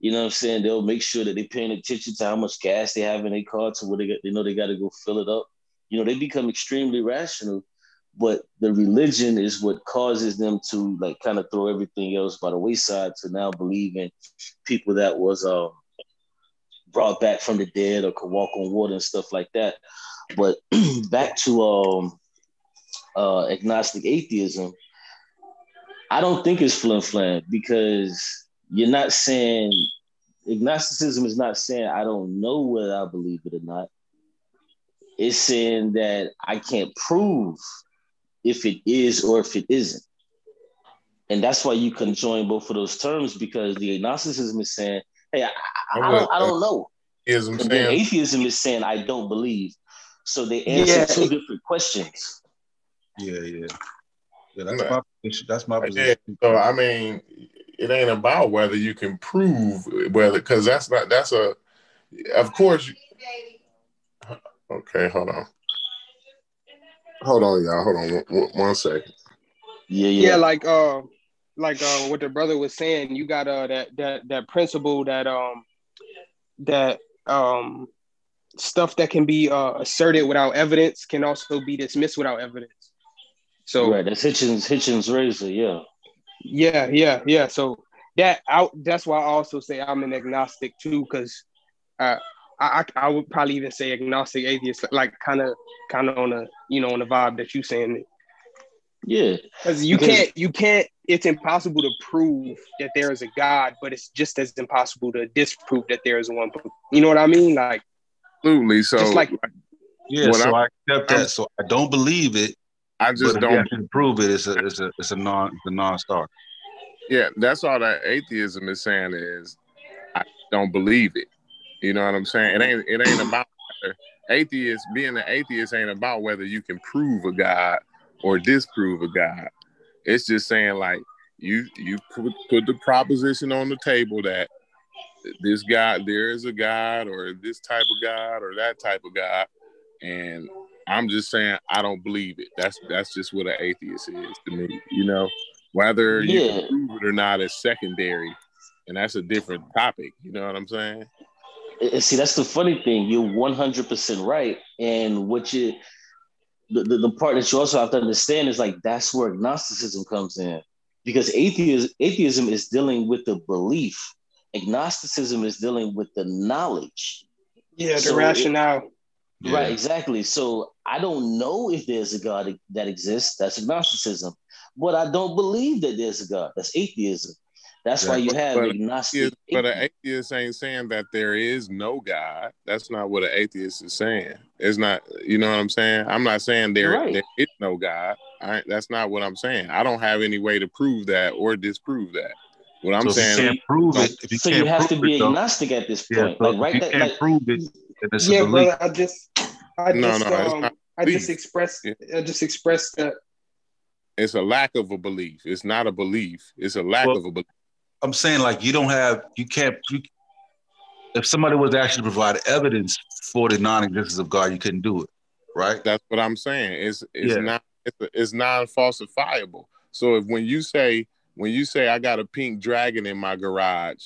You know what I'm saying? They'll make sure that they're paying attention to how much gas they have in their car to where they, got, they know they got to go fill it up. You know, they become extremely rational. But the religion is what causes them to like kind of throw everything else by the wayside to now believe in people that was um, brought back from the dead or could walk on water and stuff like that. But back to um, uh, agnostic atheism, I don't think it's flim flam because you're not saying, agnosticism is not saying I don't know whether I believe it or not. It's saying that I can't prove if it is or if it isn't. And that's why you can join both of those terms because the agnosticism is saying, hey, I, I, I, don't, I don't know. Atheism, the atheism is saying, I don't believe. So they answer yeah. two different questions. Yeah, yeah. yeah that's, my, that's my position. Yeah, so, I mean, it ain't about whether you can prove whether, because that's not, that's a, of course. Okay, hold on. Hold on, y'all. Hold on one, one, one second. Yeah, yeah. Yeah, like uh, like uh, what the brother was saying. You got uh that that that principle that um that um stuff that can be uh, asserted without evidence can also be dismissed without evidence. So right, that's Hitchens Hitchens R Z A. Yeah. Yeah, yeah, yeah. So that I, that's why I also say I'm an agnostic too, because uh. I, I would probably even say agnostic atheist, like kind of, kind of on a, you know, on the vibe that you saying. Yeah, because you can't, you can't. It's impossible to prove that there is a God, but it's just as impossible to disprove that there is one. You know what I mean? Like, absolutely. So, just like, yeah. So I, I accept that. So I don't believe it. I just but don't I can prove it. It's a, it's a, it's a non, it's a non-starter. Yeah, that's all that atheism is saying is, I don't believe it. You know what I'm saying? It ain't it ain't about whether atheists, being an atheist ain't about whether you can prove a God or disprove a God. It's just saying like you you put, put the proposition on the table that this God, there is a God or this type of God or that type of God. And I'm just saying I don't believe it. That's that's just what an atheist is to me, you know. Whether you yeah. can prove it or not is secondary, and that's a different topic, you know what I'm saying? See, that's the funny thing. You're one hundred percent right. And what you the, the, the part that you also have to understand is like, that's where agnosticism comes in, because atheism, atheism is dealing with the belief. Agnosticism is dealing with the knowledge. Yeah, the so rationale. It, yeah. Right, exactly. So I don't know if there's a God that exists. That's agnosticism. But I don't believe that there's a God. That's atheism. That's yeah, why you but, have but agnostic. But an atheist ain't saying that there is no God. That's not what an atheist is saying. It's not, you know what I'm saying? I'm not saying there, right. there is no God. I, that's not what I'm saying. I don't have any way to prove that or disprove that. What I'm so saying, you can't prove it. You so can't you have to be it, agnostic though. At this point. Yeah, so like, right? You that, can't like, prove it. It's yeah, but I just, I no, just, no, um, I just expressed, I just expressed that. It's a lack of a belief. It's not a belief. It's a lack well, of a belief. I'm saying, like, you don't have, you can't. You, if somebody was actually to provide evidence for the non-existence of God, you couldn't do it, right? That's what I'm saying. It's it's yeah. not it's, it's non-falsifiable. So if when you say. When you say I got a pink dragon in my garage,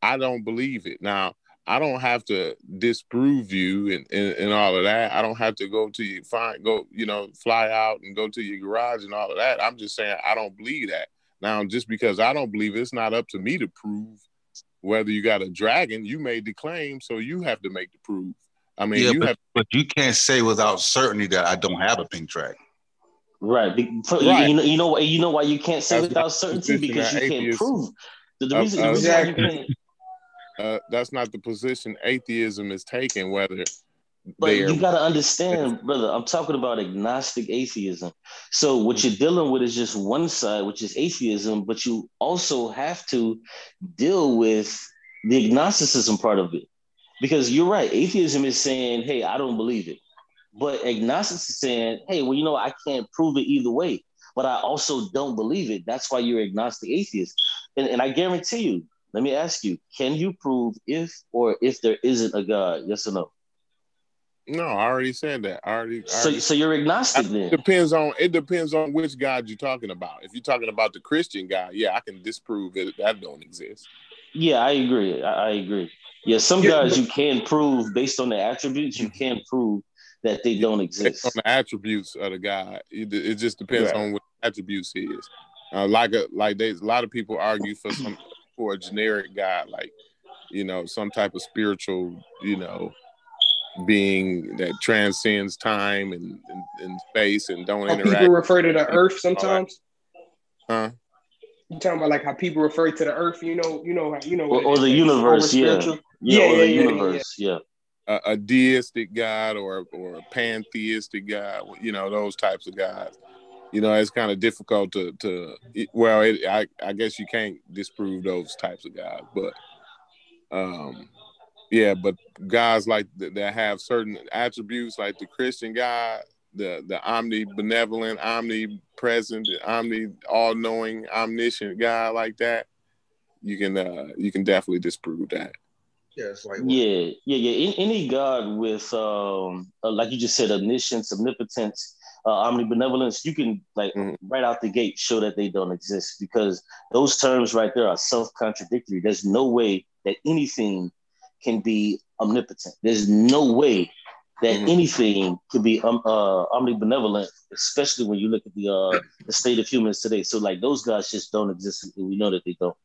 I don't believe it. Now, I don't have to disprove you and, and, and all of that. I don't have to go to you, find, go, you know, fly out and go to your garage and all of that. I'm just saying I don't believe that. Now, just because I don't believe it, it's not up to me to prove whether you got a dragon. You made the claim, so you have to make the proof. I mean, yeah, you but, have, but you can't say without certainty that I don't have a pink dragon. Right. right, you know, you know, you know why you can't say that's without certainty because you can't prove the, the reason. Uh, exactly. you can't, uh, that's not the position atheism is taking. Whether, but you got to understand, brother, I'm talking about agnostic atheism. So what you're dealing with is just one side, which is atheism, but you also have to deal with the agnosticism part of it, because you're right. Atheism is saying, "Hey, I don't believe it." But agnostics is saying, hey, well, you know, I can't prove it either way, but I also don't believe it. That's why you're agnostic atheist. And, and I guarantee you, let me ask you, can you prove if or if there isn't a God? Yes or no? No, I already said that. I already, I already so, so you're agnostic I, then? It depends on, it depends on which God you're talking about. If you're talking about the Christian God, yeah, I can disprove it. That don't exist. Yeah, I agree. I, I agree. Yeah, some yeah, gods you can prove based on the attributes, you can prove that they don't exist. Based on the attributes of the God, it, it just depends yeah. on what attributes he is. Uh, like a like, there's a lot of people argue for some for a generic God, like you know, some type of spiritual, you know, being that transcends time and, and, and space and don't how interact. People refer to the earth sometimes. Huh? You talking about like how people refer to the earth? You know, you know, you know, or, or the universe, yeah. Yeah, yeah, yeah, or the yeah, universe, yeah. yeah. A, a deistic God or or a pantheistic God, you know, those types of gods. You know, it's kind of difficult to, to well, it, I, I guess you can't disprove those types of gods, but um, yeah, but gods like th- that have certain attributes like the Christian God, the, the omnibenevolent, omnipresent, omni all-knowing, omniscient God like that, you can, uh, you can definitely disprove that. Yeah, it's like yeah, yeah, yeah. Any God with, um, uh, like you just said, omniscience, omnipotence, uh, omnibenevolence, you can like mm-hmm. right out the gate show that they don't exist, because those terms right there are self-contradictory. There's no way that anything can be omnipotent. There's no way that mm-hmm. anything could be um, uh, omnibenevolent, especially when you look at the uh, the state of humans today. So like those gods just don't exist, and we know that they don't.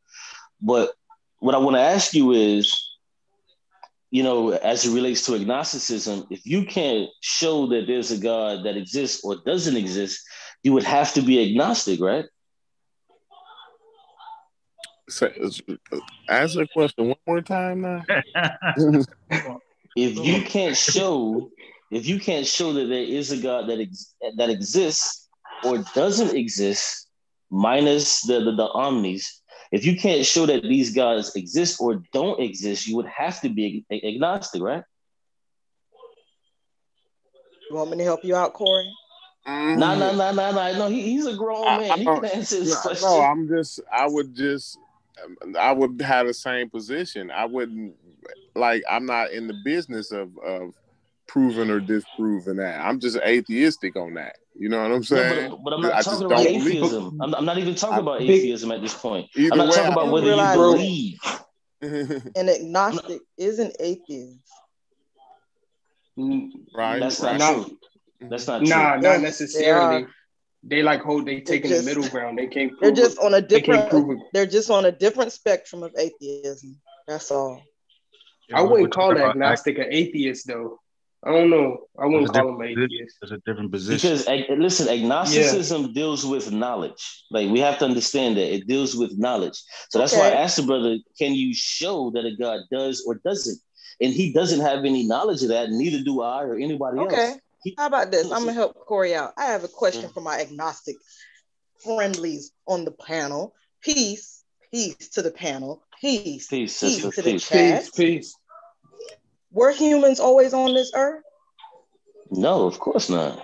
But what I want to ask you is, you know, as it relates to agnosticism, if you can't show that there's a God that exists or doesn't exist, you would have to be agnostic, right? So, ask the question one more time now. If you can't show, if you can't show that there is a God that ex- that exists or doesn't exist, minus the the, the omnis. If you can't show that these gods exist or don't exist, you would have to be ag- agnostic, right? You want me to help you out, Corey? Mm. No, no, no, no, no. No, he, he's a grown I, man. I, he can answer this question. No, I'm just, I would just, I would have the same position. I wouldn't, like, I'm not in the business of, of proving or disproving that. I'm just atheistic on that. You know what I'm saying? No, but, but I'm not I talking about atheism. I'm, I'm not even talking I about think, atheism at this point. I'm not way, talking about whether you believe. An agnostic is an atheist. Right. That's right. not true. That's not true. Nah, not necessarily. They, they like hold. They taking just, the middle ground. They can't. Prove they're just it. on a different. They they're just on a different spectrum of atheism. That's all. Yeah, I wouldn't call that agnostic an atheist though. I don't know. I wouldn't call them atheists. It's a different position. Because, ag- listen, agnosticism yeah. deals with knowledge. Like, we have to understand that. It deals with knowledge. So that's okay. why I asked the brother, can you show that a God does or doesn't? And he doesn't have any knowledge of that. Neither do I or anybody okay. else. Okay. How about this? I'm going to help Corey out. I have a question mm. for my agnostic friendlies on the panel. Peace. Peace to the panel. Peace. Peace, peace to the peace. chat. Peace. Peace. Were humans always on this earth? No, of course not.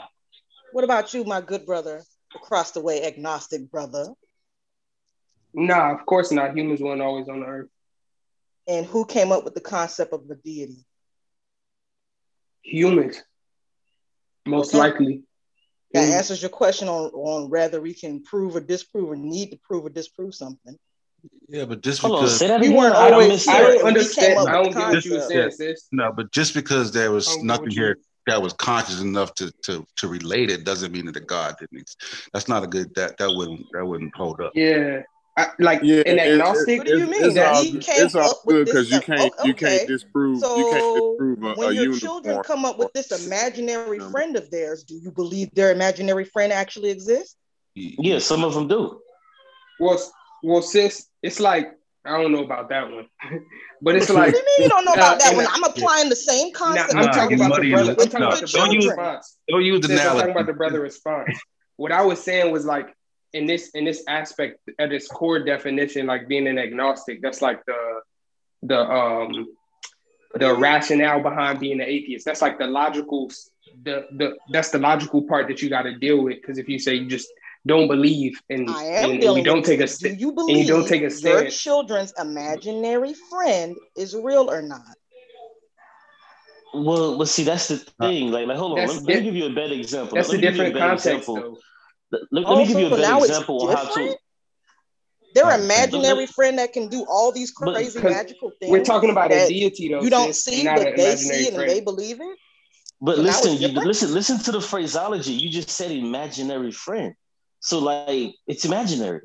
What about you, my good brother, across the way, agnostic brother? Nah, of course not. Humans weren't always on the earth. And who came up with the concept of the deity? Humans, most okay. likely. That mm. answers your question on, on whether we can prove or disprove or need to prove or disprove something. Yeah, but just Hold because on, we weren't always, I don't, I don't understand. I don't get what you were saying, sis. No, but just because there was nothing here that was conscious enough to to to relate it doesn't mean that the God didn't exist. That's not a good. That that wouldn't that wouldn't hold up. Yeah, I, like yeah, an agnostic. It, it, what do you mean? It's, that all, he came it's all good because you can't okay. you can't disprove. So you can't disprove a, when a your uniform. children come up with this imaginary no. friend of theirs, do you believe their imaginary friend actually exists? Yeah, some of them do. Well. Well, sis, it's like, I don't know about that one. But it's like... What do you mean you don't know about uh, that one? I'm applying yeah. the same concept. Nah, I'm, nah, talking about the brother, I'm talking no, about the brother use, response. Don't use the I'm talking about the brother response. What I was saying was like, in this in this aspect, at its core definition, like being an agnostic, that's like the the um, the rationale behind being an atheist. That's like the logical... the the That's the logical part that you got to deal with. Because if you say you just... don't believe and, I am and, and you don't take a st- do you believe and you don't take a stand. Your children's imaginary friend is real or not? Well, well, see, that's the thing. Like, like hold on, let, let me give you a better example. That's let a different context. Let, let oh, me give so you a better example on how to. Their imaginary friend that can do all these crazy but, magical things. We're talking about a deity, though. You don't see, but they see it and they believe it. But so listen, you, listen, listen to the phraseology. You just said imaginary friend. So, like, it's imaginary.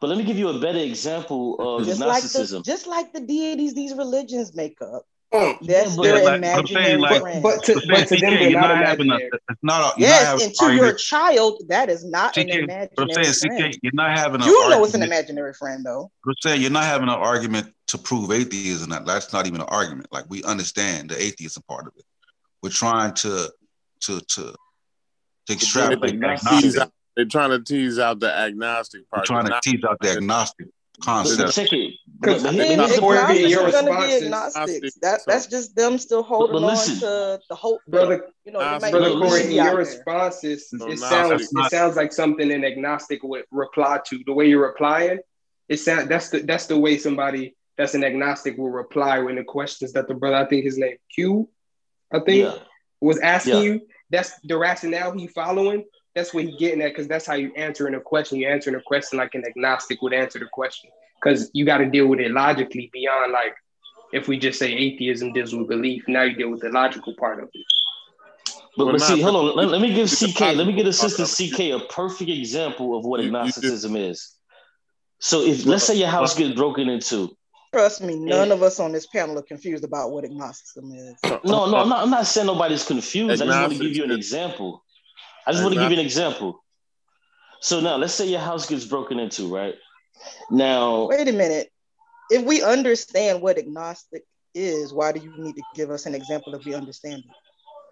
But let me give you a better example of just Gnosticism. Like the, just like the deities these religions make up. Oh, that's yeah, their like, imaginary like, friend. But to, but to them, they're not imaginary. Yes, and to your child, that is not an imaginary friend. You're not having an argument. You know it's an imaginary friend, though. I'm saying you're not having an argument to prove atheism. That's not even an argument. Like, we understand the atheism part of it. We're trying to, to, to, to extrapolate agnosticism. They're trying to tease out the agnostic part. They're trying to tease out the agnostic concept. Check it. Because the agnostics are going to be agnostics. That, that's just them still holding on to the hope. Brother, you know, brother Corey, your responses, it sounds it sounds like something an agnostic would reply to. The way you're replying, it sound that's the that's the way somebody that's an agnostic will reply when the questions that the brother, I think his name Q, I think, yeah. was asking yeah. you. That's the rationale he following. That's what he's getting at, because that's how you're answering a question. You're answering a question like an agnostic would answer the question, because you got to deal with it logically beyond, like, if we just say atheism deals with belief, now you deal with the logical part of it. But, but see, hold on. Let, let me give C K, let me give Assistant C K a perfect example of what agnosticism is. So if, let's say your house gets broken into. Trust me, none of us on this panel are confused about what agnosticism is. No, no, I'm not, I'm not saying nobody's confused. I just want to give you an example. I just want to give you an example. So now, let's say your house gets broken into, right? Now... Wait a minute. If we understand what agnostic is, why do you need to give us an example if we understand it?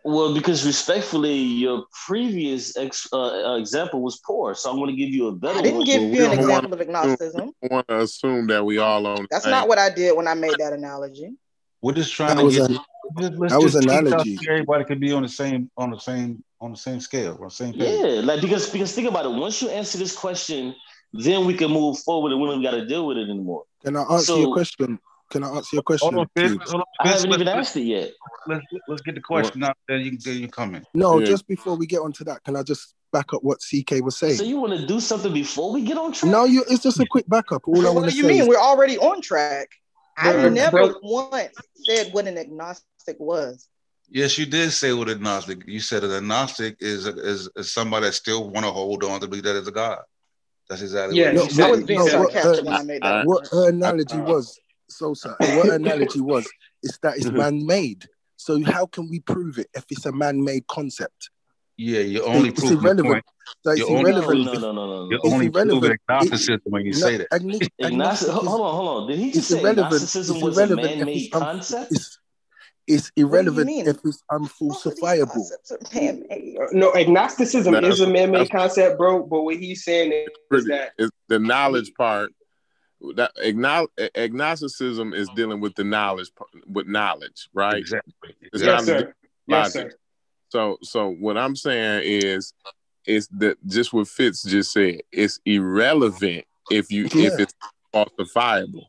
Well, because respectfully, your previous ex, uh, example was poor, so I'm going to give you a better one. I didn't one, give you an example wanna, of agnosticism. I want to assume that we all own... That's not what I did when I made that analogy. We're just trying that to get... A, let's that just was an analogy. Everybody could be on the same... on the same on the same scale, on the same page. Yeah, like because because think about it. Once you answer this question, then we can move forward and we don't got to deal with it anymore. Can I answer so, your question? Can I answer your question? Hold on, Fitz, hold on, Fitz, I haven't let's, even let's, asked it yet. Let's let's get the question what? out there. You can get your comment. No, yeah. just before we get onto that, can I just back up what C K was saying? So you want to do something before we get on track? No, you. It's just a quick backup. All I want to say. What do you mean? Is, we're already on track. I never bro. once said what an agnostic was. Yes, you did say what agnostic. You said an agnostic is is, is somebody that still want to hold on to believe that is a god. That's exactly. Yeah, what no, I was being no, sarcastic when I made that. What her analogy uh, was, so sorry. What her analogy was is that it's man-made. So how can we prove it if it's a man-made concept? Yeah, you're only it's proving irrelevant. So it's you're irrelevant. Only, no, no, no, no, no. You're it's only irrelevant. Agnosticism it, when you no, say that. Agnostic, agnostic, hold on, hold on. Did he just say agnosticism was a man-made concept? It's, it's irrelevant if it's unfalsifiable. No, agnosticism no, is a man-made concept, bro. But what he's saying is pretty, that it's the knowledge part. That agnosticism is dealing with the knowledge, with knowledge, right? Exactly. It's yes, sir. Yes, sir. So, so what I'm saying is, is that just what Fitz just said. It's irrelevant if you yeah. if it's falsifiable.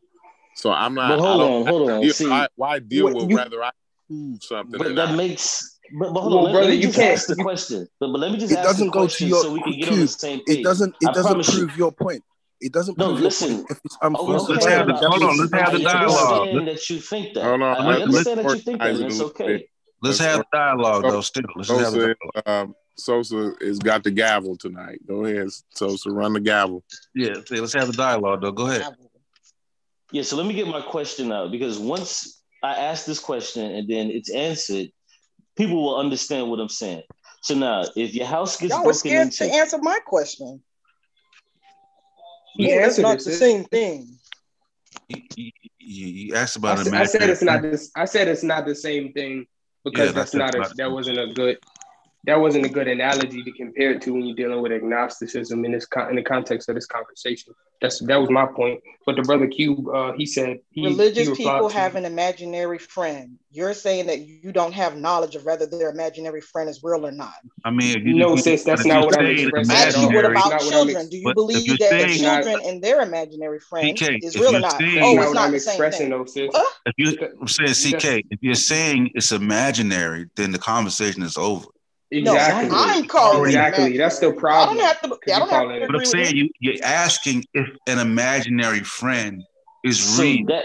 So I'm not. But hold I on, hold I, on. See, I, why deal what, with you, whether I prove something? But that I, makes. But, but hold well, on, let, brother, let me you just can't. ask the question. But, but let me just it ask doesn't the go question to your, so we can get on the same page. It doesn't. It I doesn't prove you. your point. It doesn't. No, listen. If it's unfalsifiable. Okay, okay, hold on. Let's have the dialogue. Understand that you think that. Hold on. I understand that you think that. It's okay. Let's have a dialogue, though, still. Let's Sosa, have a dialogue. Um, Sosa has got the gavel tonight. Go ahead, Sosa, run the gavel. Yeah, let's have a dialogue, though. Go ahead. Yeah, so let me get my question out, because once I ask this question and then it's answered, people will understand what I'm saying. So now, if your house gets Y'all broken into- Y'all were scared to answer my question. Yeah, that's not the same thing. You, you, you asked about I, I said it's not this. I said it's not the same thing. Because yeah, that's, that's not a, that wasn't a good that wasn't a good analogy to compare it to when you're dealing with agnosticism in this con, in the context of this conversation. That's that was my point. But the brother Q, uh, he said he, religious he people to, have an imaginary friend. You're saying that you don't have knowledge of whether their imaginary friend is real or not. I mean, you no, sis, that's not what I'm expressing. What about children? Do you believe that children and their imaginary friend is real or not? Oh, it's not the same thing. If you're saying C K, if you're saying it's imaginary, then the conversation is over. Exactly. No, I'm calling exactly. That's the problem. I don't have to. I don't have to but I'm saying you, you're asking if an imaginary friend is so real. That,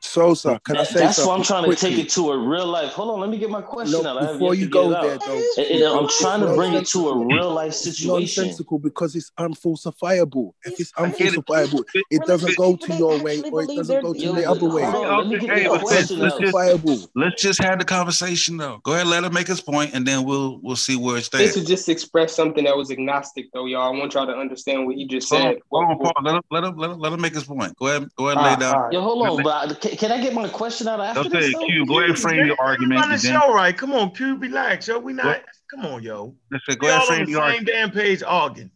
so, sir, can that, I say that's something? That's why I'm trying quickly. to take it to a real life. Hold on, let me get my question no, out. Before you go there, though, and, and I'm trying to bring it to a real life situation. It's nonsensical because it's unfalsifiable. If it's unfalsifiable, it, it doesn't go to your way or it doesn't go to the other way. On, let me get hey, let's, let's, just, let's just have the conversation, though. Go ahead, let him make his point, and then we'll we'll see where it's there. This is just express something that was agnostic, though, y'all. I want y'all to understand what he just hold said. Hold on, Paul. Let him let him let him let him make his point. Go ahead, go ahead, lay down. Yeah, hold on, but. Can I get my question out after okay, this? Okay, Q, go ahead and frame your argument. On the show, right? Come on, Q, relax, yo. We not. Come on, yo. Listen, go ahead and frame the argument. Same damn page, arguing.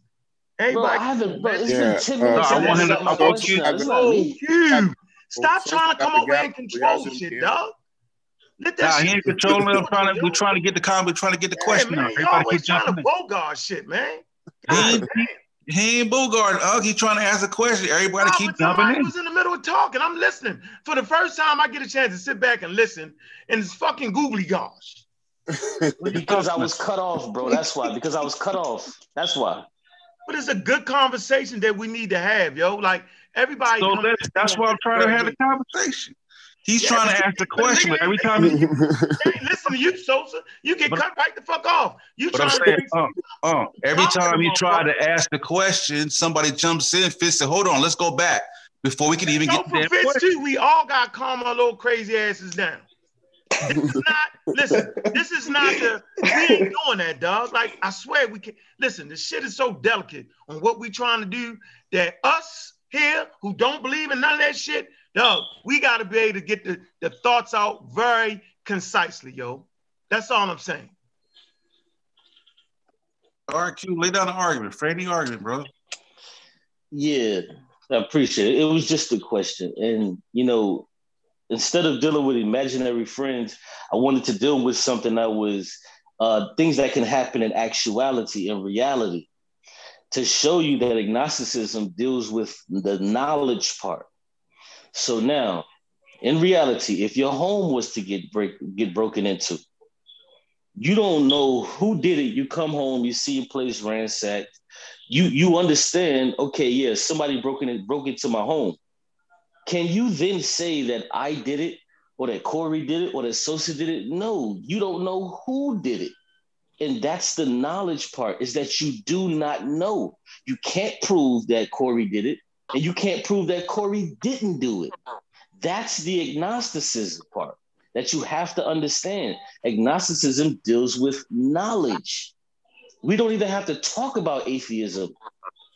Everybody, bro, I haven't. Bro, it's yeah. been ten minutes. Uh, I want him to. I want Q. Oh, Q, stop trying to come over and control shit, dog. Let that nah, shit. He ain't controlling. I'm trying to. We're trying to get the comment. We're trying to get the yeah, question man, out. Everybody keep jumping in. Bogart shit, man. God damn. He ain't Bogart. Ugh, he trying to ask a question. Everybody no, keep jumping in. I was in the middle of talking. I'm listening. For the first time, I get a chance to sit back and listen. And it's fucking googly gosh. Because I was cut off, bro. That's why. Because I was cut off. That's why. But it's a good conversation that we need to have, yo. Like, everybody. So that's, that's why I'm trying to have a conversation. He's yeah, trying to ask the question every time. He, hey, listen to you, Sosa. You get but, cut right the fuck off. You trying saying, to uh, uh, every time you try to ask the question, somebody jumps in, Fitz, and hold on, let's go back before we can even get to that too. We all got calm our little crazy asses down. This is not. Listen, this is not the. We ain't doing that, dog. Like I swear, we can. Listen, this shit is so delicate on what we trying to do that us here who don't believe in none of that shit. Dog, we got to be able to get the, the thoughts out very concisely, yo. That's all I'm saying. R Q, lay down the argument. Frame the argument, bro. Yeah, I appreciate it. It was just a question. And, you know, instead of dealing with imaginary friends, I wanted to deal with something that was uh, things that can happen in actuality, in reality, to show you that agnosticism deals with the knowledge part. So now, in reality, if your home was to get break, get broken into, you don't know who did it. You come home, you see your place ransacked. You you understand, okay, yeah, somebody broke, in, broke into my home. Can you then say that I did it or that Corey did it or that Sosa did it. No, you don't know who did it. And that's the knowledge part, is that you do not know. You can't prove that Corey did it, and you can't prove that Corey didn't do it. That's the agnosticism part that you have to understand. Agnosticism deals with knowledge. We don't even have to talk about atheism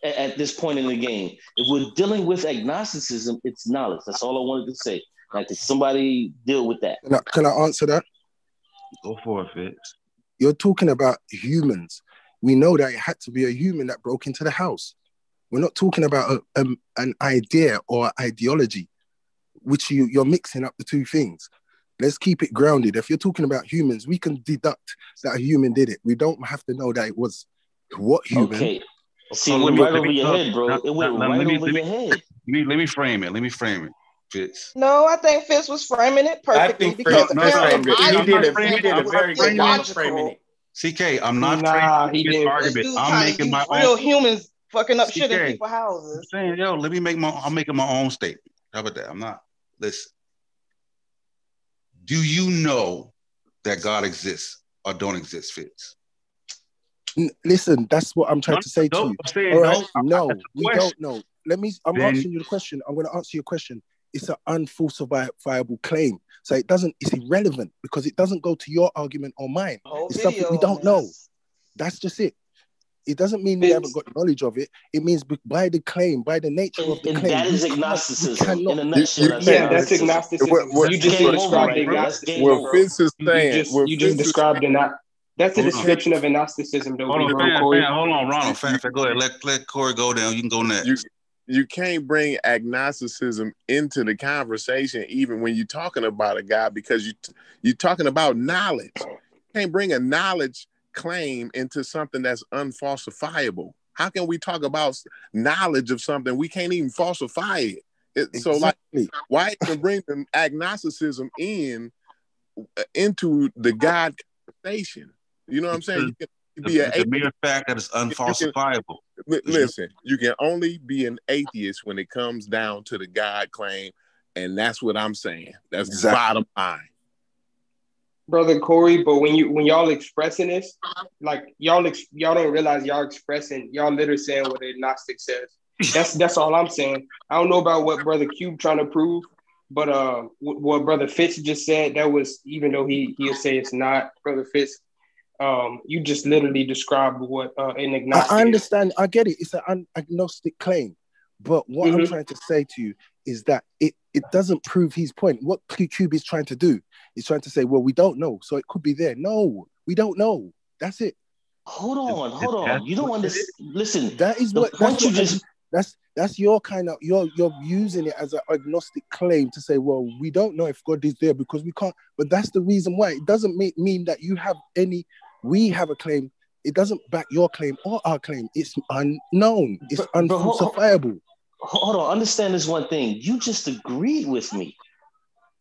at, at this point in the game. If we're dealing with agnosticism, it's knowledge. That's all I wanted to say. Like, did somebody deal with that? Can I, can I answer that? Go for it, Fitz. You're talking about humans. We know that it had to be a human that broke into the house. We're not talking about a, um, an idea or ideology, which you, you're mixing up the two things. Let's keep it grounded. If you're talking about humans, we can deduct that a human did it. We don't have to know that it was what human. Okay. See, it went right over your head, bro. It went right over your head. Let me frame it. Let me frame it. Fitz. No, I think Fitz was framing it perfectly. I think because Fitz, no, he did a, he did a very good job framing it. C K, I'm not nah, framing this argument. I'm making my own. Real humans fucking up shit in people's houses. I'm saying, yo, let me make my. I'm making my own statement. How about that? I'm not. Listen. Do you know that God exists or don't exist, Fitz? N- listen, that's what I'm trying no, to say to you. All right? No, no we don't know. Let me. I'm then, answering you the question. I'm going to answer your question. It's an unfalsifiable claim. So it doesn't, it's irrelevant because it doesn't go to your argument or mine. Oh, it's something we don't know. That's just it. It doesn't mean we haven't got knowledge of it. It means by the claim, by the nature of the and claim. That is agnosticism. Cannot, in a nutshell, that's yeah, that's agnosticism. What, what, you just described agnosticism. Well, Vince is saying. You just, you just described an. That's a description of agnosticism. Don't hold, on, wrong, fan, Corey. Fan, hold on, Ronald. Fan, fan, go ahead. Let, let Corey go down. You can go next. You, You can't bring agnosticism into the conversation, even when you're talking about a guy, because you t- you're talking about knowledge. You can't bring a knowledge claim into something that's unfalsifiable. How can we talk about knowledge of something we can't even falsify it? it exactly. So, like, why even bring the agnosticism in into the God conversation? You know what I'm saying? You can- Be the, the mere fact that it's unfalsifiable. You can, listen, you can only be an atheist when it comes down to the God claim, and that's what I'm saying. That's exactly. The bottom line, brother Corey. But when you when y'all expressing this, like y'all ex, y'all don't realize y'all expressing y'all literally saying what an agnostic says. That's that's all I'm saying. I don't know about what brother Cube trying to prove, but uh, what brother Fitz just said that was even though he he'll say it's not brother Fitz. Um, you just literally described what uh, an agnostic. I understand. I get it. It's an agnostic claim, but what mm-hmm. I'm trying to say to you is that it, it doesn't prove his point. What Cube is trying to do is trying to say, well, we don't know, so it could be there. No, we don't know. That's it. Hold on, hold on. You don't understand. Listen, that is what. That's you what just. That's that's your kind of you're you're using it as an agnostic claim to say, well, we don't know if God is there because we can't. But that's the reason why it doesn't mean, mean that you have any. We have a claim. It doesn't back your claim or our claim. It's unknown. It's but, unfalsifiable. But hold, hold on. Understand this one thing. You just agreed with me.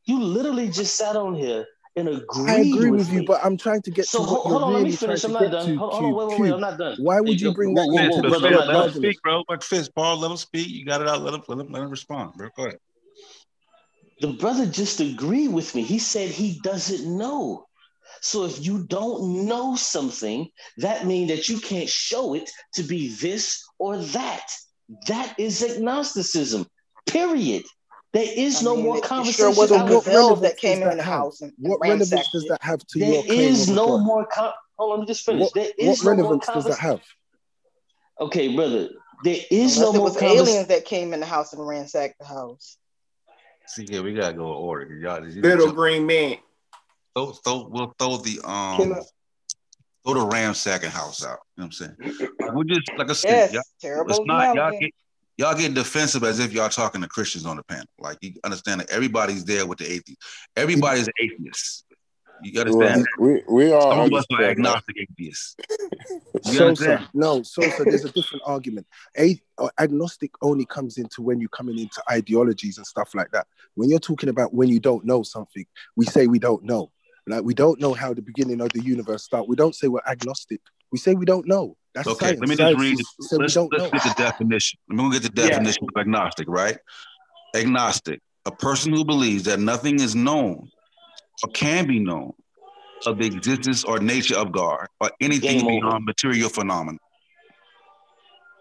You literally just sat on here and agreed. I agree with, with you, me. But I'm trying to get so, to what hold you're on, really let me finish. I'm not done. To, hold on, wait, wait, wait. I'm not done. Why would you, you bring that into the argument? Let him speak, bro. But Fist, Paul, let him speak. You got it out. Let him, let him, let him respond, bro. Go ahead. The brother just agreed with me. He said he doesn't know. So if you don't know something, that means that you can't show it to be this or that. That is agnosticism, period. There is I no mean, more conversation. Sure what relevance that came in the house? And what relevance does that have to there your claim? There is no God? more... Com- Hold on, let me just finish. What, there is what no relevance more convers- does that have? Okay, brother. There is Unless no more... Unless it was convers- aliens that came in the house and ransacked the house. See, yeah, we got to go in order. Y'all, you Little know, green man. Throw, throw, we'll throw the um, throw the ransacking house out. You know what I'm saying? We're just like I said, yes, y'all, terrible it's not, y'all, get, y'all get defensive as if y'all talking to Christians on the panel. Like you understand that everybody's there with the atheists. Everybody's an atheist. You understand? Well, that? We we are. Some of us are agnostic atheists. so, so, no, so, so there's a different argument. A, agnostic only comes into when you're coming into ideologies and stuff like that. When you're talking about when you don't know something, we say we don't know. Like, we don't know how the beginning of the universe started. We don't say we're agnostic. We say we don't know. That's okay, science. let me just read Let's, let's get the definition. Let me get the definition yeah. of agnostic, right? Agnostic, a person who believes that nothing is known or can be known of the existence or nature of God or anything beyond material phenomena.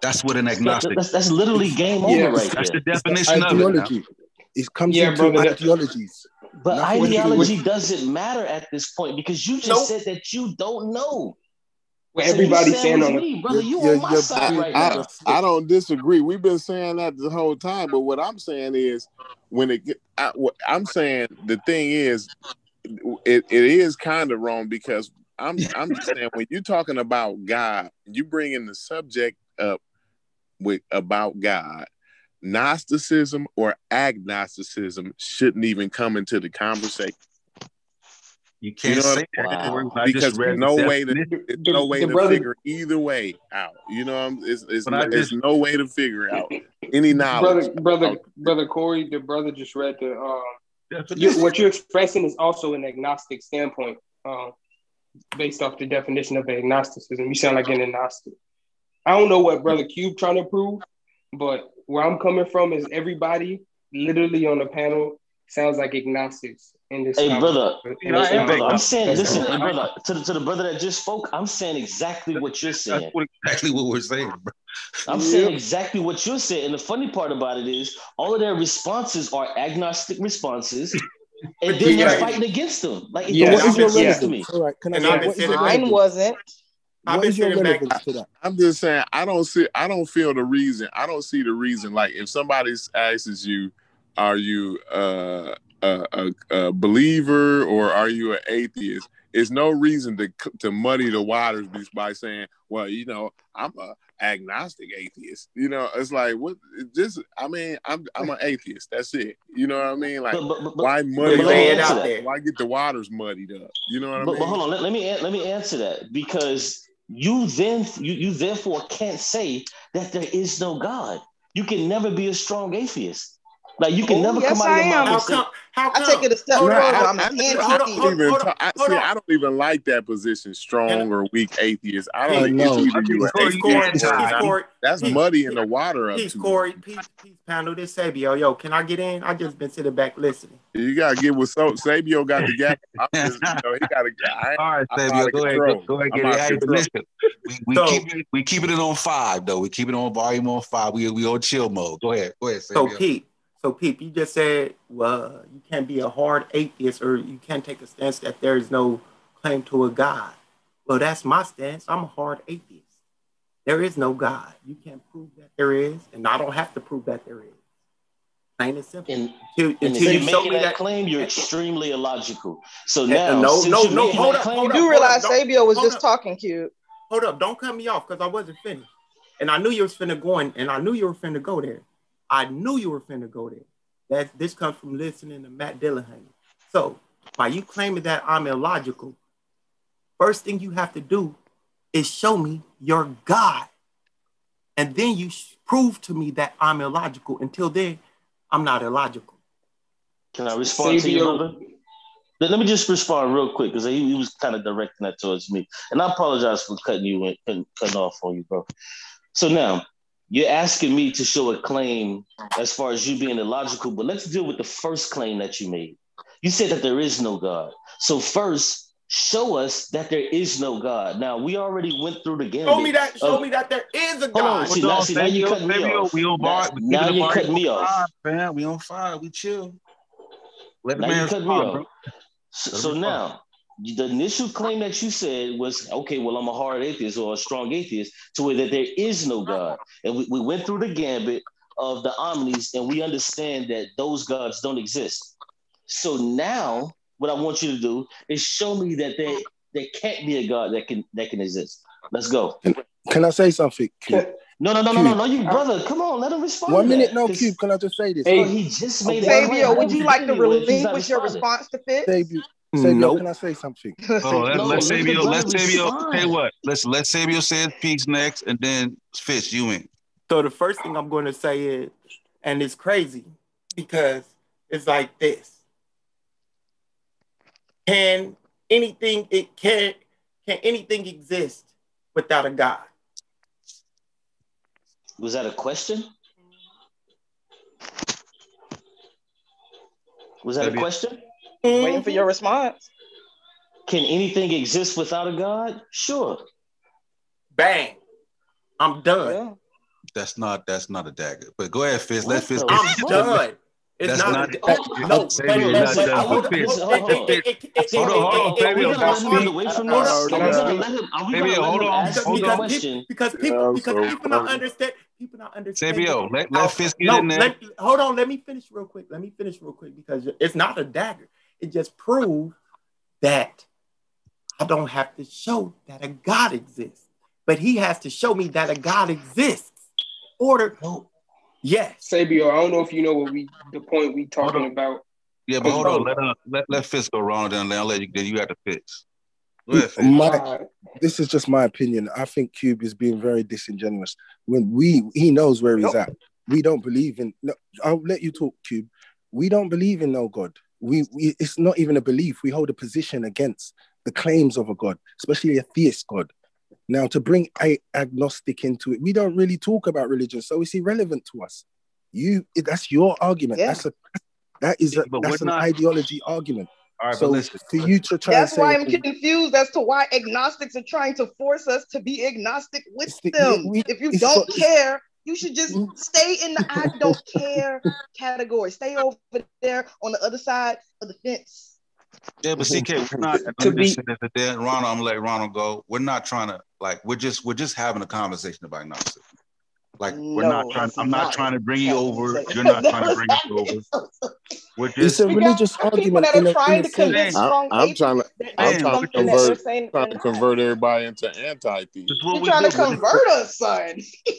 That's what an agnostic. That's, that's, that's literally game over, yes, right? That's there. The definition the ideology. Of it. Now. It comes yeah, into ideologies. But not ideology what, doesn't matter at this point because you just nope. said that you don't know. Well, so everybody's saying on me, brother, you yeah, on my yeah, side I, right I, now. I, I don't disagree. We've been saying that the whole time, but what I'm saying is, when it, I, what I'm saying the thing is, it, it is kind of wrong because I'm I'm just saying when you're talking about God, you bring in the subject up with about God. Gnosticism or agnosticism shouldn't even come into the conversation. You can't you know say that wow. because there's no way to there's no way to figure either way out. You know, it's, it's no, just, there's no way to figure out any knowledge. Brother, brother, brother Corey, the brother just read the. Uh, you, what you're expressing is also an agnostic standpoint, uh, based off the definition of agnosticism. You sound like an agnostic. I don't know what brother Cube trying to prove, but where I'm coming from is everybody literally on the panel sounds like agnostics. In this hey, brother, in this hey, brother, I'm saying, listen, hey, brother, to the, to the brother that just spoke, I'm saying exactly what you're saying. That's what, exactly what we're saying, bro. I'm yeah. saying exactly what you're saying. And the funny part about it is all of their responses are agnostic responses, and then they're right. fighting against them. Like, yeah, what is your relevance yeah. to me? All right, can I say, what mine wasn't. I've been sitting back. I, I'm just saying, I don't see, I don't feel the reason. I don't see the reason. Like, if somebody asks you, "Are you uh, a, a, a believer or are you an atheist?" There's no reason to to muddy the waters by saying, "Well, you know, I'm a agnostic atheist." You know, it's like what this. I mean, I'm I'm an atheist. That's it. You know what I mean? Like, but, but, but, why muddy it out there? Why get the waters muddied up? You know what but, I mean? But hold on, let, let me let me answer that because. You then you, you therefore can't say that there is no God. You can never be a strong atheist. Like you can oh, never yes come out I of your am. Mouth. How and come, say, how come? I take it a step further. I'm an anti-atheist. I don't even like that position, strong or weak atheist. I don't think it's either you or atheist. That's muddy in the water up to Corey, peace, peace, Pando. This Sabio, yo, can I get in? I just been sitting back listening. You gotta get with so Sabio got the gap. I'm just, you know, he got a guy. All right, Sabio, go ahead, go, go ahead, get it. We, we so, keep it, we keep it on five though. We keep it on volume on five. We we on chill mode. Go ahead, go ahead. Sabio. So Pete, so Pete, you just said, well, you can't be a hard atheist, or you can't take a stance that there is no claim to a God. Well, that's my stance. I'm a hard atheist. There is no God. You can't prove that there is, and I don't have to prove that there is. Plain and simple. And, until, and until you show me that, that claim, you're extremely illogical. So now, no, no, no, hold up, claim, hold you up, realize Sabio was just up. talking cute. Hold up, don't cut me off because I wasn't finished, and I knew you was finna go in, and I knew you were finna go there. I knew you were finna go there. That this comes from listening to Matt Dillahunty. So by you claiming that I'm illogical, first thing you have to do is show me your God. And then you prove to me that I'm illogical. Until then, I'm not illogical. Can I respond Sabio. to you, brother? Let me just respond real quick because he, he was kind of directing that towards me. And I apologize for cutting you in, cutting, cutting off on you, bro. So now, you're asking me to show a claim as far as you being illogical, but let's deal with the first claim that you made. You said that there is no God. So first, show us that there is no God. Now we already went through the game. Show me that. Show uh, me that there is a God. Hold on, see, now you cut me off. We on bar. Now you cut me off. Man, we on fire. We chill. Let the man cut me off. So now, the initial claim that you said was, okay, well, I'm a hard atheist or a strong atheist, to where that there is no God, and we, we went through the gambit of the omnis, and we understand that those gods don't exist. So now, what I want you to do is show me that there, there can't be a God that can that can exist. Let's go. Can, can I say something? Can, no, no, no, Cube. no, no, no, you brother. Come on, let him respond. One minute, no, Cube. Can I just say this? Hey, he just made okay. it. Sabio, would you like to relinquish your response to Fitz? Sabio, Sabio nope. can I say something? Oh, let, no, let Sabio, let Sabio, hey, what? Let's let Sabio say his piece next, and then Fitz, you in. So the first thing I'm going to say is, and it's crazy because it's like this. Can anything it can can anything exist without a God? Was that a question? Was that a question? Waiting for your response. Can anything exist without a God? Sure. Bang. I'm done. Yeah. That's not that's not a dagger. But go ahead, Fizz. Let Fizz. I'm done. It's that's not. Hold on, hold on, Fabio. Hold on, hold on. Because people, because people don't understand. People don't understand. Fabio, let let Fizz get in there. Hold on, let me finish real quick. Let me finish real quick because it's not a dagger. It just proves that I don't have to show that a God exists, but he has to show me that a God exists. Order, yes. Sabio, I don't know if you know what we the point we talking about. Yeah, but hold on. Let uh, let let Fitz go wrong, then I'll let you. Then you have to fix. My, this is just my opinion. I think Cube is being very disingenuous. When we he knows where he's nope. at. We don't believe in. No, I'll let you talk, Cube. We don't believe in no God. We, we it's not even a belief. We hold a position against the claims of a God, especially a theist God. Now, to bring a agnostic into it, we don't really talk about religion, so it's irrelevant to us. You, that's your argument. Yeah. That's a that is a, that's an not... ideology argument. All right, so but listen, to you to try. That's to why I'm it, confused as to why agnostics are trying to force us to be agnostic with the, them. We, if you don't so, care, you should just stay in the I don't care category. Stay over there on the other side of the fence. Yeah, but C K, we're not. To be, then Ronald, I'm gonna let Ronald go. We're not trying to like. We're just we're just having a conversation about agnostics. Like we're no, not trying. I'm not, not trying to bring you over. You're not trying to bring us over. We're just. It's a religious argument. That are trying to convince strong I'm trying to. I'm trying to convert. Trying to convert everybody into anti-theists. You're trying to convert us, son.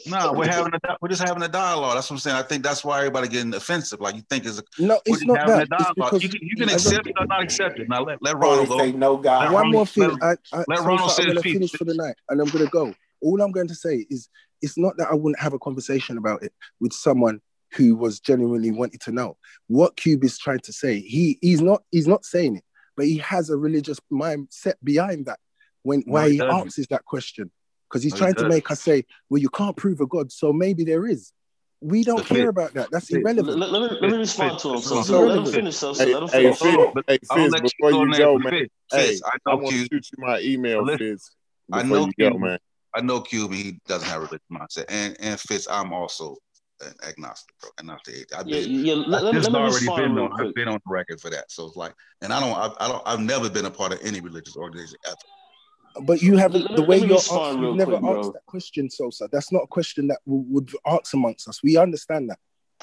No, we're having a. We're just having a dialogue. That's what I'm saying. I think that's why everybody getting offensive. Like you think is a. No, it's not that. You can you can accept it or not accept it. Now let let Ronald go. No, guy. One more thing. Let Ronald say his piece. Finish for the night, and I'm gonna go. All I'm going to say is. It's not that I wouldn't have a conversation about it with someone who was genuinely wanting to know what Cube is trying to say. He he's not he's not saying it, but he has a religious mindset behind that when no, why he doesn't. answers that question because he's no, trying he to make us say, well, you can't prove a God, so maybe there is. We don't okay. care about that. That's irrelevant. Let, let, let, me, let me respond to him. So, so let him finish. So, so hey, let him finish. Hey, Fizz, hey, Fizz, before you go, go man. Fizz, hey, I, I want to shoot you my email, Fizz. I know you, go, man. I know Cube, he doesn't have a religious mindset. And, and Fitz, I'm also an agnostic, bro, and not the atheist. I've been, yeah, yeah, let, let, let already been on, I've been on the record for that. So it's like, and I don't, I, I don't, I've never been a part of any religious organization ever. But you haven't, let, the way you're answering, you've never quick, asked bro. that question, Sosa. That's not a question that would ask amongst us. We understand that.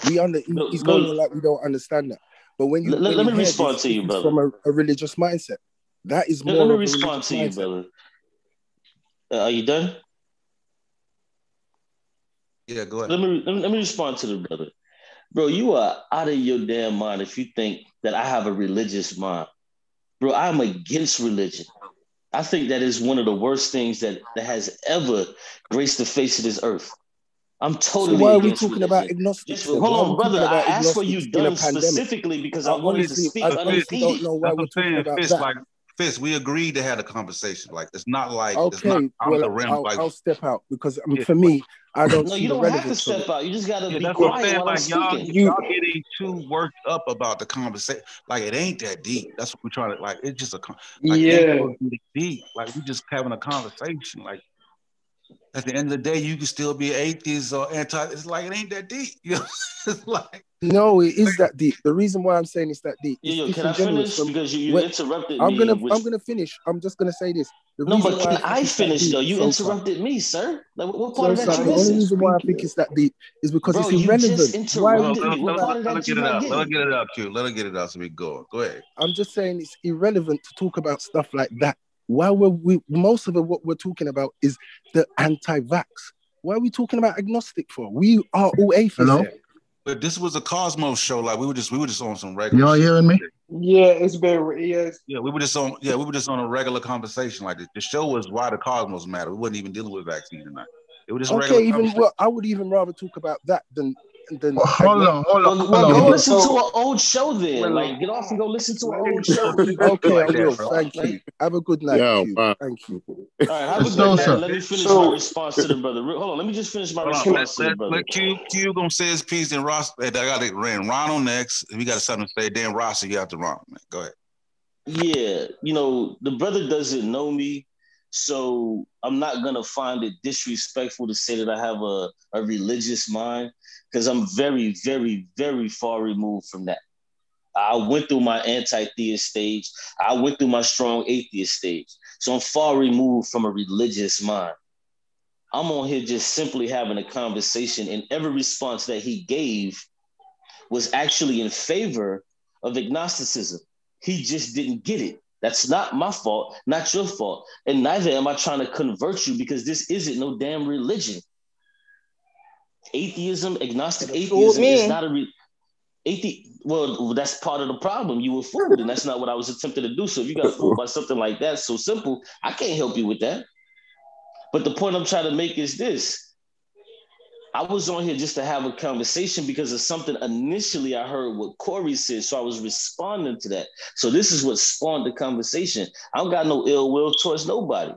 We under, no, he's no, going no. like we don't understand that. But when you- Let, when let you me respond this, to you, brother. From a, a religious mindset. That is more- Let me respond to you, mindset. brother. Uh, are you done? Yeah, go ahead. Let me, let me let me respond to the brother. Bro, you are out of your damn mind if you think that I have a religious mind. Bro, I'm against religion. I think that is one of the worst things that, that has ever graced the face of this earth. I'm totally so why are we talking religion. about agnostics? Hold on, brother. I asked for you done specifically because I, I wanted to speak. I don't know why we're talking about that. Fizz, we agreed to have a conversation. Like it's not like okay. it's not out well, the rim. I'll, like, I'll step out because I mean, yeah. for me, I don't. No, see you don't the have to step out. You just gotta yeah, be quiet. Like y'all, y'all getting too worked up about the conversation. Like it ain't that deep. That's what we're trying to like. It's just a like, yeah deep. Like we just having a conversation. Like at the end of the day, you can still be atheist or anti. It's like it ain't that deep. You know, it's like. No, it is that deep. The reason why I'm saying it's that deep. Yo, yo, can I finish? From, because you, you well, interrupted I'm me. Gonna, which... I'm going to finish. I'm just going to say this. The no, but can I, I finish, deep, though? You so interrupted so me, sir. Like, what part so of that so you The only reason why I think it's that deep is because Bro, it's irrelevant. Why well, let, let, let, let her get it up. Let her get it up, Q. Let her get it up so we go. Go ahead. I'm just saying it's irrelevant to talk about stuff like that. Why we're, we, most of it, what we're talking about is the anti-vax. Why are we talking about agnostic for? We are all atheists. But this was a Cosmos show. Like we were just we were just on some regular. Y'all hearing me? Yeah, it's been yes. Yeah, we were just on yeah, we were just on a regular conversation like this. The show was why the Cosmos matter. We wasn't even dealing with vaccine tonight. It was just okay, regular even well, I would even rather talk about that than the well, hold on, hold on. Well, well, go listen to an old show then. Well, like, get off and go listen to an old show. Okay, I will. Thank you. Have a good night. Yo, you. Thank you. All right, have a good night. Let me finish so, my response to the brother. Hold on, let me just finish my response to the brother. Let Q, Q gonna say his piece, then Ross. I got to ran Ronald next. If you got something to say, then Ross, you got to Ronald. Man, go ahead. Yeah, you know, the brother doesn't know me, so I'm not going to find it disrespectful to say that I have a, a religious mind, because I'm very, very, very far removed from that. I went through my anti-theist stage. I went through my strong atheist stage. So I'm far removed from a religious mind. I'm on here just simply having a conversation, and every response that he gave was actually in favor of agnosticism. He just didn't get it. That's not my fault, not your fault. And neither am I trying to convert you, because this isn't no damn religion. Atheism, agnostic atheism is not a... Re- athe- well, that's part of the problem. You were fooled, and that's not what I was attempting to do. So if you got fooled by something like that, so simple, I can't help you with that. But the point I'm trying to make is this. I was on here just to have a conversation because of something initially I heard what Corey said, so I was responding to that. So this is what spawned the conversation. I don't got no ill will towards nobody,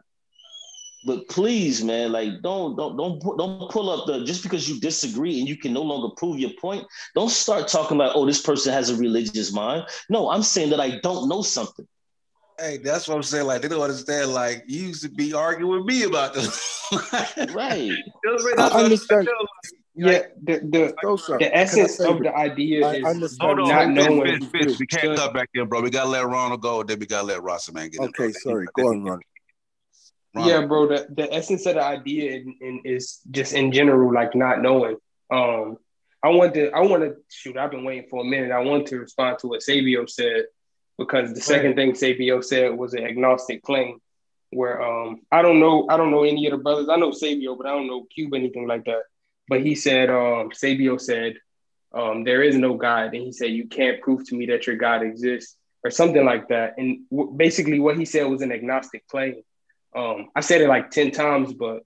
but please, man, like don't don't don't don't pull up the just because you disagree and you can no longer prove your point. Don't start talking about, oh, this person has a religious mind. No, I'm saying that I don't know something. Hey, that's what I'm saying. Like, they don't understand. Like, you used to be arguing with me about this. Right. I understand. Yeah, the, the, the, the essence of the idea is not knowing. We can't cut back in, bro. We got to let Ronald go, then we got to let Rossi man get in. Okay, sorry. Go on, Ronald. Yeah, bro, the, the essence of the idea in, in, is just in general, like, not knowing. Um, I want to, I want to, shoot, I've been waiting for a minute. I want to respond to what Sabio said, because the second thing Sabio said was an agnostic claim, where um, I don't know, I don't know any of the brothers. I know Sabio, but I don't know Cube, anything like that. But he said, um, Sabio said, um, there is no God. And he said, you can't prove to me that your God exists or something like that. And w- basically what he said was an agnostic claim. Um, I said it like ten times, but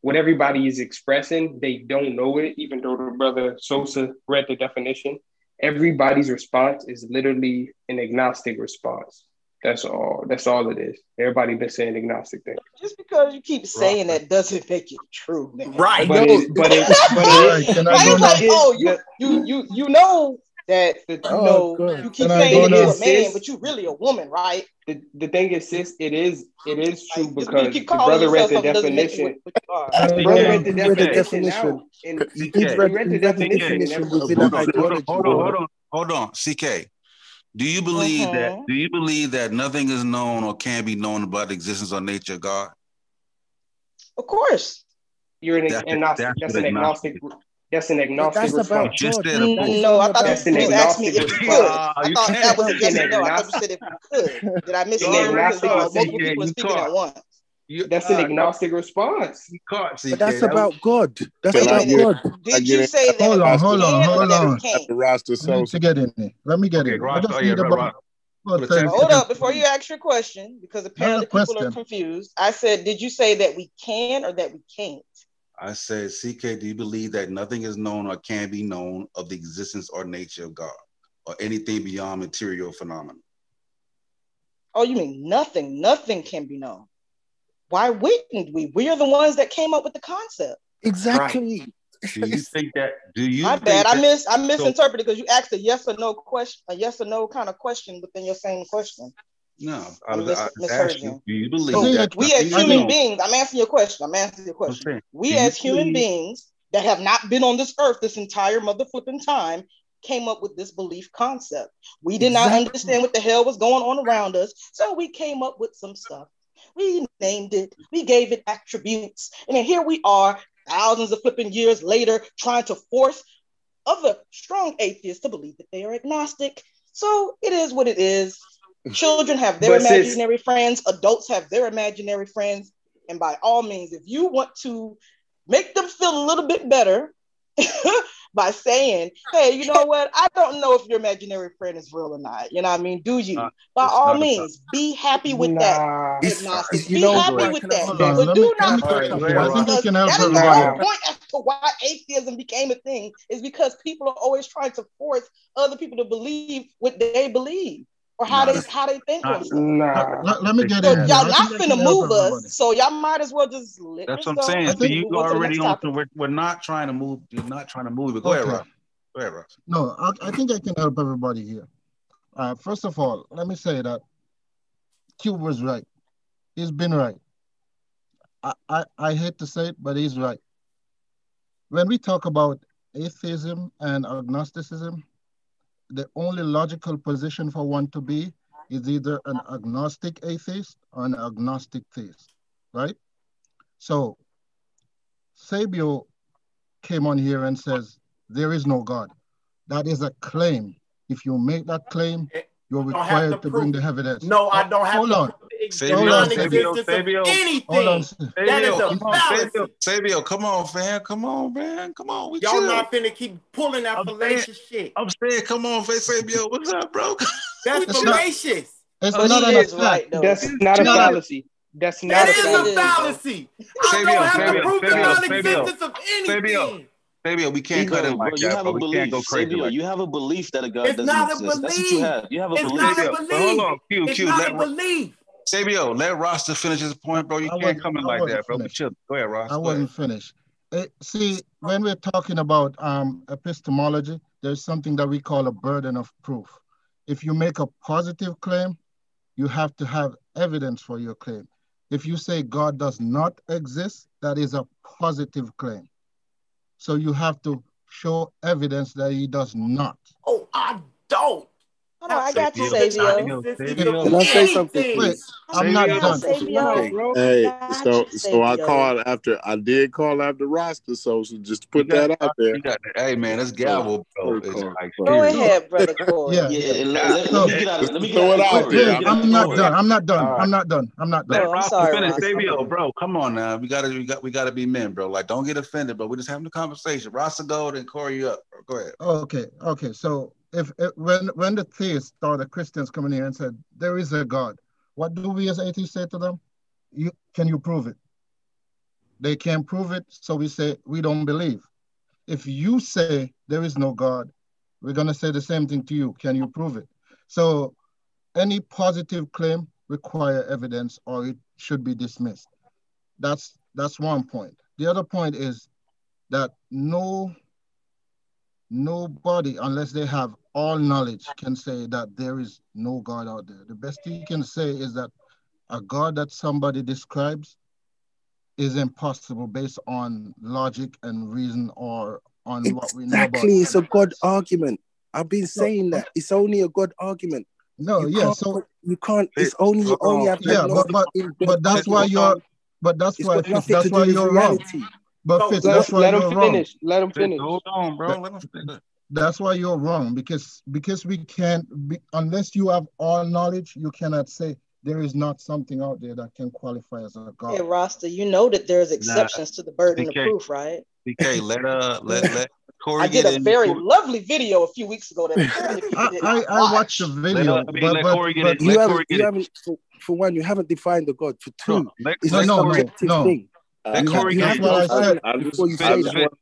what everybody is expressing, they don't know it, even though the brother Sosa read the definition. Everybody's response is literally an agnostic response. That's all. That's all it is. Everybody been saying agnostic things. Just because you keep saying right. that doesn't make it true, man. Right. But no. it, but it, but it, right. I it's like, oh, you, you, you, you know that you know oh, you keep Can saying you're a man, but you really a woman, right? The the thing is, sis, it is it is true, because the brother read the definition. The brother read the definition. He read the definition. Hold on, hold on, hold on, C K. Do you believe okay. that? Do you believe that nothing is known or can be known about the existence or nature of God? Of course, you're an that's agnostic. That's, that's an agnostic. agnostic. That's an agnostic that's response. Just mm, no, I thought that's you asked me if you could. Uh, I you thought that was a yes or no. I thought you said if you could. Did I miss it? Multiple people are speaking at once. You, that's uh, an agnostic no. response. But that's about God. That's about God. Did you say that? Hold on, hold on, hold on. Let me get in there. Let me get in there. Hold up before you ask your question, because apparently people are confused. I said, did you say that we can or that we can't? I said, C K, do you believe that nothing is known or can be known of the existence or nature of God or anything beyond material phenomena? Oh, you mean nothing? Nothing can be known. Why wouldn't we? We are the ones that came up with the concept. Exactly. Right. Do you think that? Do you? My bad. That, I mis I misinterpreted because so, you asked a yes or no question, a yes or no kind of question within your same question. No, I, I, mis- I misheard you. Do you believe so that? We as human beings, I'm answering your question. I'm answering your question. Okay. We do as human believe? beings that have not been on this earth this entire mother flipping time came up with this belief concept. We did exactly. not understand what the hell was going on around us, so we came up with some stuff. We named it, we gave it attributes. And then here we are, thousands of flipping years later, trying to force other strong atheists to believe that they are agnostic. So it is what it is. Children have their but imaginary friends. Adults have their imaginary friends. And by all means, if you want to make them feel a little bit better, by saying, hey, you know what? I don't know if your imaginary friend is real or not. You know what I mean? Do you? Uh, by all means, be happy with nah. that. It's, it's, be happy right. with that. On, but do me, not right, right, right. That is the whole point as to why atheism became a thing, is because people are always trying to force other people to believe what they believe. Or how nah. they how they think nah. Nah. Let, let me get so in. Y'all not finna move us, so y'all might as well just. Let That's what I'm saying. So you already on. To, we're, we're not trying to move. You're not trying to move. Go okay. ahead, Rob. Go ahead, Rob. No, I, I think I can help everybody here. Uh, first of all, let me say that Cube was right. He's been right. I, I I hate to say it, but he's right. When we talk about atheism and agnosticism, the only logical position for one to be is either an agnostic atheist or an agnostic theist, right? So Sabio came on here and says, there is no God. That is a claim. If you make that claim, you're required to, to bring the evidence. No, I don't have Hold to on. Non-existence of anything. That is a fallacy. Sabio, come on, fam. Come on, man. Come on. We Y'all chill. Not finna keep pulling that I'm fallacious saying, shit. I'm saying, come on, Sabio. What's up, bro? That's it's fallacious. Not, it's oh, not an right, That's not a fallacy. That's not that a fallacy. That is a fallacy. I don't have to prove the non-existence of anything. Sabio, we can't cut it like that. You have a belief. Sabio, you have a belief that a God doesn't exist. It's not a belief. That's what you have. You have a belief. Hold on, Q, Q. It's not a belief. Sabio, let Ross finish his point, bro. You I can't come in I like that, bro. Chill. Go ahead, Ross. I wasn't finished. It, see, when we're talking about um, epistemology, there's something that we call a burden of proof. If you make a positive claim, you have to have evidence for your claim. If you say God does not exist, that is a positive claim. So you have to show evidence that he does not. Oh, I don't. Oh, I got you, Sabio. Can I say something? Wait, I'm not done. Hey, so so I called after I did call after Rasta, so just to put that out there. Hey man, that's gavel, bro. Go ahead, brother. Yeah, let me throw it out there. I'm not done. I'm not done. I'm not done. I'm not done. Sorry, Sabio, bro. Come on now. We gotta we got we gotta be men, bro. Like, don't get offended, but we're just having a conversation. Rasta go and Corey up. Go ahead. Okay, okay. So If, if when when the theists or the Christians come in here and said there is a God, what do we as atheists say to them? You can you prove it? They can't prove it, so we say we don't believe. If you say there is no God, we're gonna say the same thing to you. Can you prove it? So any positive claim requires evidence, or it should be dismissed. That's that's one point. The other point is that no. Nobody, unless they have all knowledge, can say that there is no God out there. The best thing you can say is that a God that somebody describes is impossible based on logic and reason or on exactly. what we know about. Exactly, it's a God argument. I've been saying no. that. It's only a God argument. No, you yeah, so... You can't, it's only... You only have yeah, but, but, but that's why you're... But that's why, that's why you're reality. Wrong. But no, Fitz, let, that's why let you're him finish. Wrong. Let him finish. Hold on, bro. Let him finish. That's why you're wrong, because because we can't be, unless you have all knowledge, you cannot say there is not something out there that can qualify as a God. Hey, Rasta, you know that there's exceptions nah, to the burden D K, of proof, right? D K, let uh, let let Corey. I did a very lovely video a few weeks ago. That I, I, I watched the video, let, but, let but, get but you haven't, you haven't for, for one, you haven't defined the God. For two, no, let, it's let, no, no, no. Thing. Uh, Corey next. Hold on, hold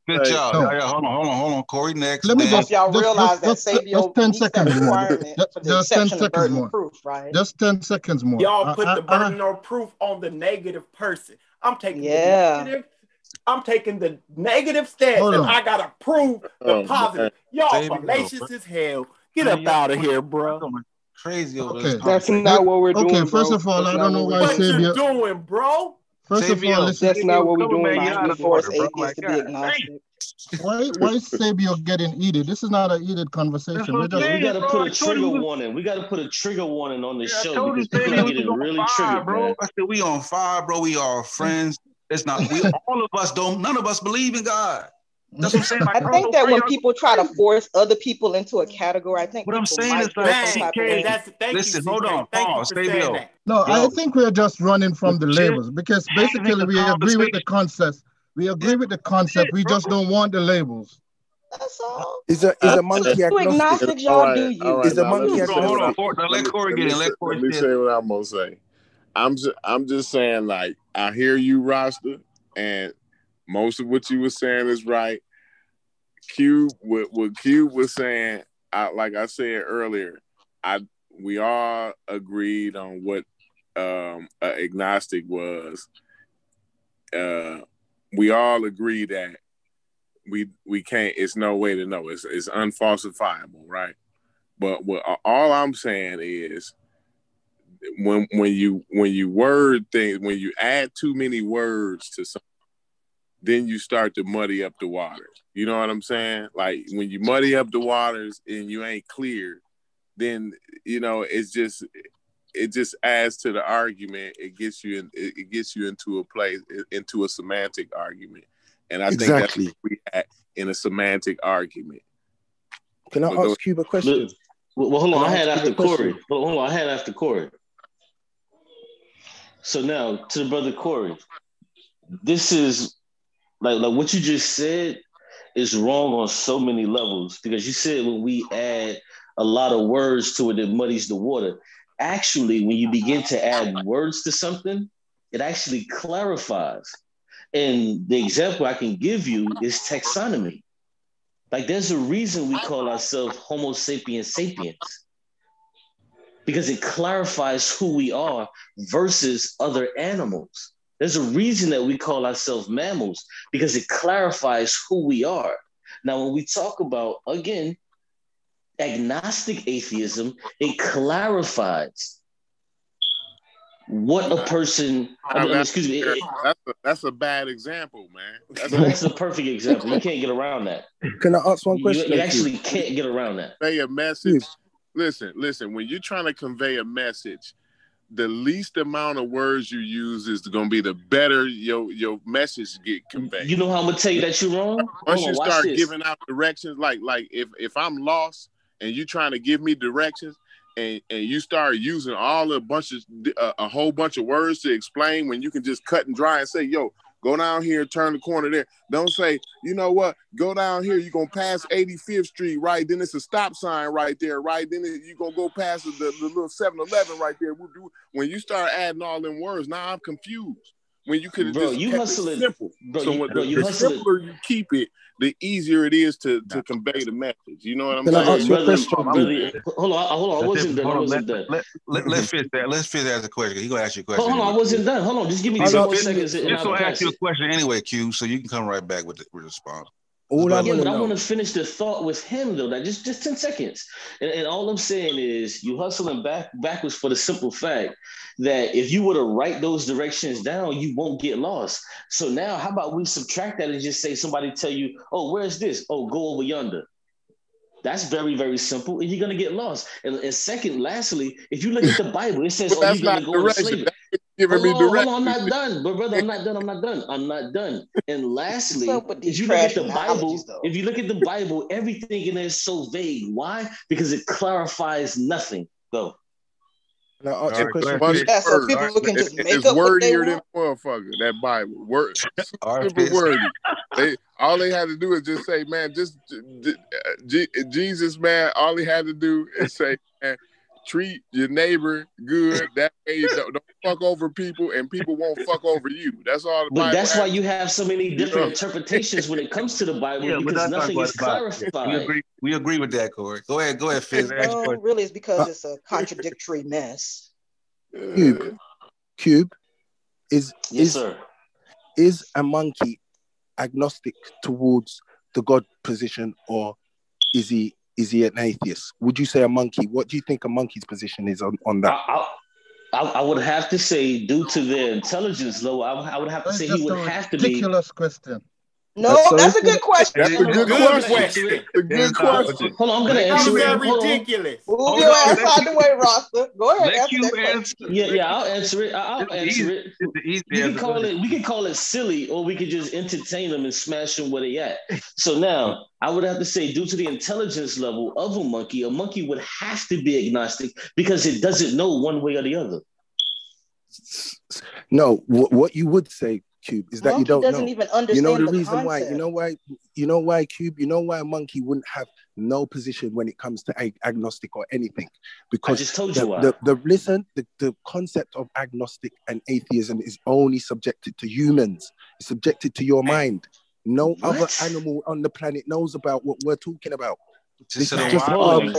on, hold on. Corey next. Let me just, y'all realize just, that Sabio just ten seconds more. Just, just ten seconds more. Proof, right? Just ten seconds more. Y'all put I, I, the burden I, I, of proof on the negative person. I'm taking yeah. the negative. I'm taking the negative stance, and I gotta prove the oh, positive. Y'all fallacious as hell. Get up out of here, bro. Crazy over this. That's not what we're doing. Okay, first of all, I don't know why Sabio. What you doing, bro? First Sabio, of all, that's Sabio, not what we're doing. Like, why, why is Sabio getting heated? This is not an heated conversation. We got to put a trigger warning. We got to put a trigger warning on this yeah, show because people are getting really triggered, bro. Man. I said we on fire, bro. We are friends. It's not. We all of us don't. None of us believe in God. That's what I'm saying. Like, I think that when people try to force other people into a category, I think what I'm saying is that. That's, thank Listen, you, hold on, pause, Sabio. No, Yo. I think we're just running from the labels because basically we agree with the concept. We agree with the concept. We just don't want the labels. That's all. Is a is a monkey agnostic? Y'all do you? Is a monkey agnostic? Hold on, hold on. Let Corey get in. Let Corey get in. Let me say what I'm gonna say. I'm just I'm just saying, like, I hear you, Rasta, and most of what you were saying is right. Cube, what, what Cube was saying, I, like I said earlier, I we all agreed on what um, uh, agnostic was. Uh, we all agree that we we can't. It's no way to know. It's it's unfalsifiable, right? But what all I'm saying is, when when you when you word things, when you add too many words to something, then you start to muddy up the waters. You know what I'm saying? Like, when you muddy up the waters and you ain't clear, then, you know, it's just it just adds to the argument. It gets you in, it gets you into a place, into a semantic argument. And I exactly. think that's what we had in a semantic argument. Can I so ask Cube a question? Well, well hold on, I, I had after Corey. Well, hold on, I had after Corey. So now, to the brother Corey, this is like like what you just said is wrong on so many levels, because you said when we add a lot of words to it, it muddies the water. Actually, when you begin to add words to something, it actually clarifies. And the example I can give you is taxonomy. Like, there's a reason we call ourselves Homo sapiens sapiens, because it clarifies who we are versus other animals. There's a reason that we call ourselves mammals, because it clarifies who we are. Now, when we talk about, again, agnostic atheism, it clarifies what a person, I mean, excuse me. It, that's, a, that's a bad example, man. That's a, that's a perfect example. You can't get around that. Can I ask one question? You, you actually you? can't get around that. Convey a message. Yes. Listen, listen, when you're trying to convey a message, the least amount of words you use is going to be the better your your message get conveyed. You know how I'm going to tell you that you're wrong? Once oh, you start this. giving out directions, like like if, if I'm lost and you're trying to give me directions, and and you start using all a bunch of uh, a whole bunch of words to explain, when you can just cut and dry and say, yo, go down here, turn the corner there. Don't say, you know what, go down here, you're going to pass eighty-fifth Street, right? Then it's a stop sign right there, right? Then you're going to go past the, the little seven eleven right there. When you start adding all them words, now I'm confused. When you could have just you kept hustle it simple. Bro, so you, bro, the, you the simpler it. you keep it, the easier it is to, to convey the message. You know what I'm Can saying? Brother, brother, hold on, hold on. I wasn't done. I wasn't done. Let, let, let's finish that. Let's finish that as a question. He's going to ask you a question. Hold on, I wasn't done. Hold on. Just give me two more seconds. Just going to ask you a question anyway, Q, so you can come right back with the response. All I yeah, but I want to finish the thought with him, though. That just, just ten seconds. And, and all I'm saying is you hustling back backwards for the simple fact that if you were to write those directions down, you won't get lost. So now how about we subtract that and just say somebody tell you, oh, where's this? Oh, go over yonder. That's very, very simple. And you're going to get lost. And, and second, lastly, if you look at the Bible, it says, well, oh, you're going to go to slavery. Giving hold me on, direct. Hold on, I'm not done, but brother, I'm not done. I'm not done. I'm not done. And lastly, if you look at the Bible, if you look at the Bible, everything in there is so vague. Why? Because it clarifies nothing, though. Now, right, yeah, so people right. can just make it's up wordier than motherfucker. That Bible, word, super wordy. They, all they had to do is just say, man, just G Jesus, man. All he had to do is say, man, treat your neighbor good. That way, you don't, don't fuck over people, and people won't fuck over you. That's all. The but Bible that's has. why you have so many different interpretations when it comes to the Bible, yeah, because nothing is clarified. We agree, we agree with that, Corey. Go ahead, go ahead, Fizz. No, really, it's because it's a contradictory mess. Cube, Cube, is yes, is sir. is a monkey agnostic towards the God position, or is he? Is he an atheist? Would you say a monkey? What do you think a monkey's position is on, on that? I, I, I would have to say, due to their intelligence level, I, I would have to that's say he would have to be. Ridiculous question. No, that's, that's a good question. That's a good question. A good question. Hold on, I'm gonna answer it. Ridiculous. Move your ass out the way, Rasta. Go ahead. Answer that question. Yeah, yeah, I'll answer it. I'll answer it. We can call it. We can call it silly, or we could just entertain them and smash them where they at. So now, I would have to say, due to the intelligence level of a monkey, a monkey would have to be agnostic because it doesn't know one way or the other. No, what you would say, Cube, is that monkey you don't doesn't know. even understand. You know the, the reason concept. why. You know why. You know why Cube. You know why a monkey wouldn't have no position when it comes to ag agnostic or anything, because I just told the, you why. The, the listen. The, the concept of agnostic and atheism is only subjected to humans. It's subjected to your mind. No what? other animal on the planet knows about what we're talking about. This so is just why would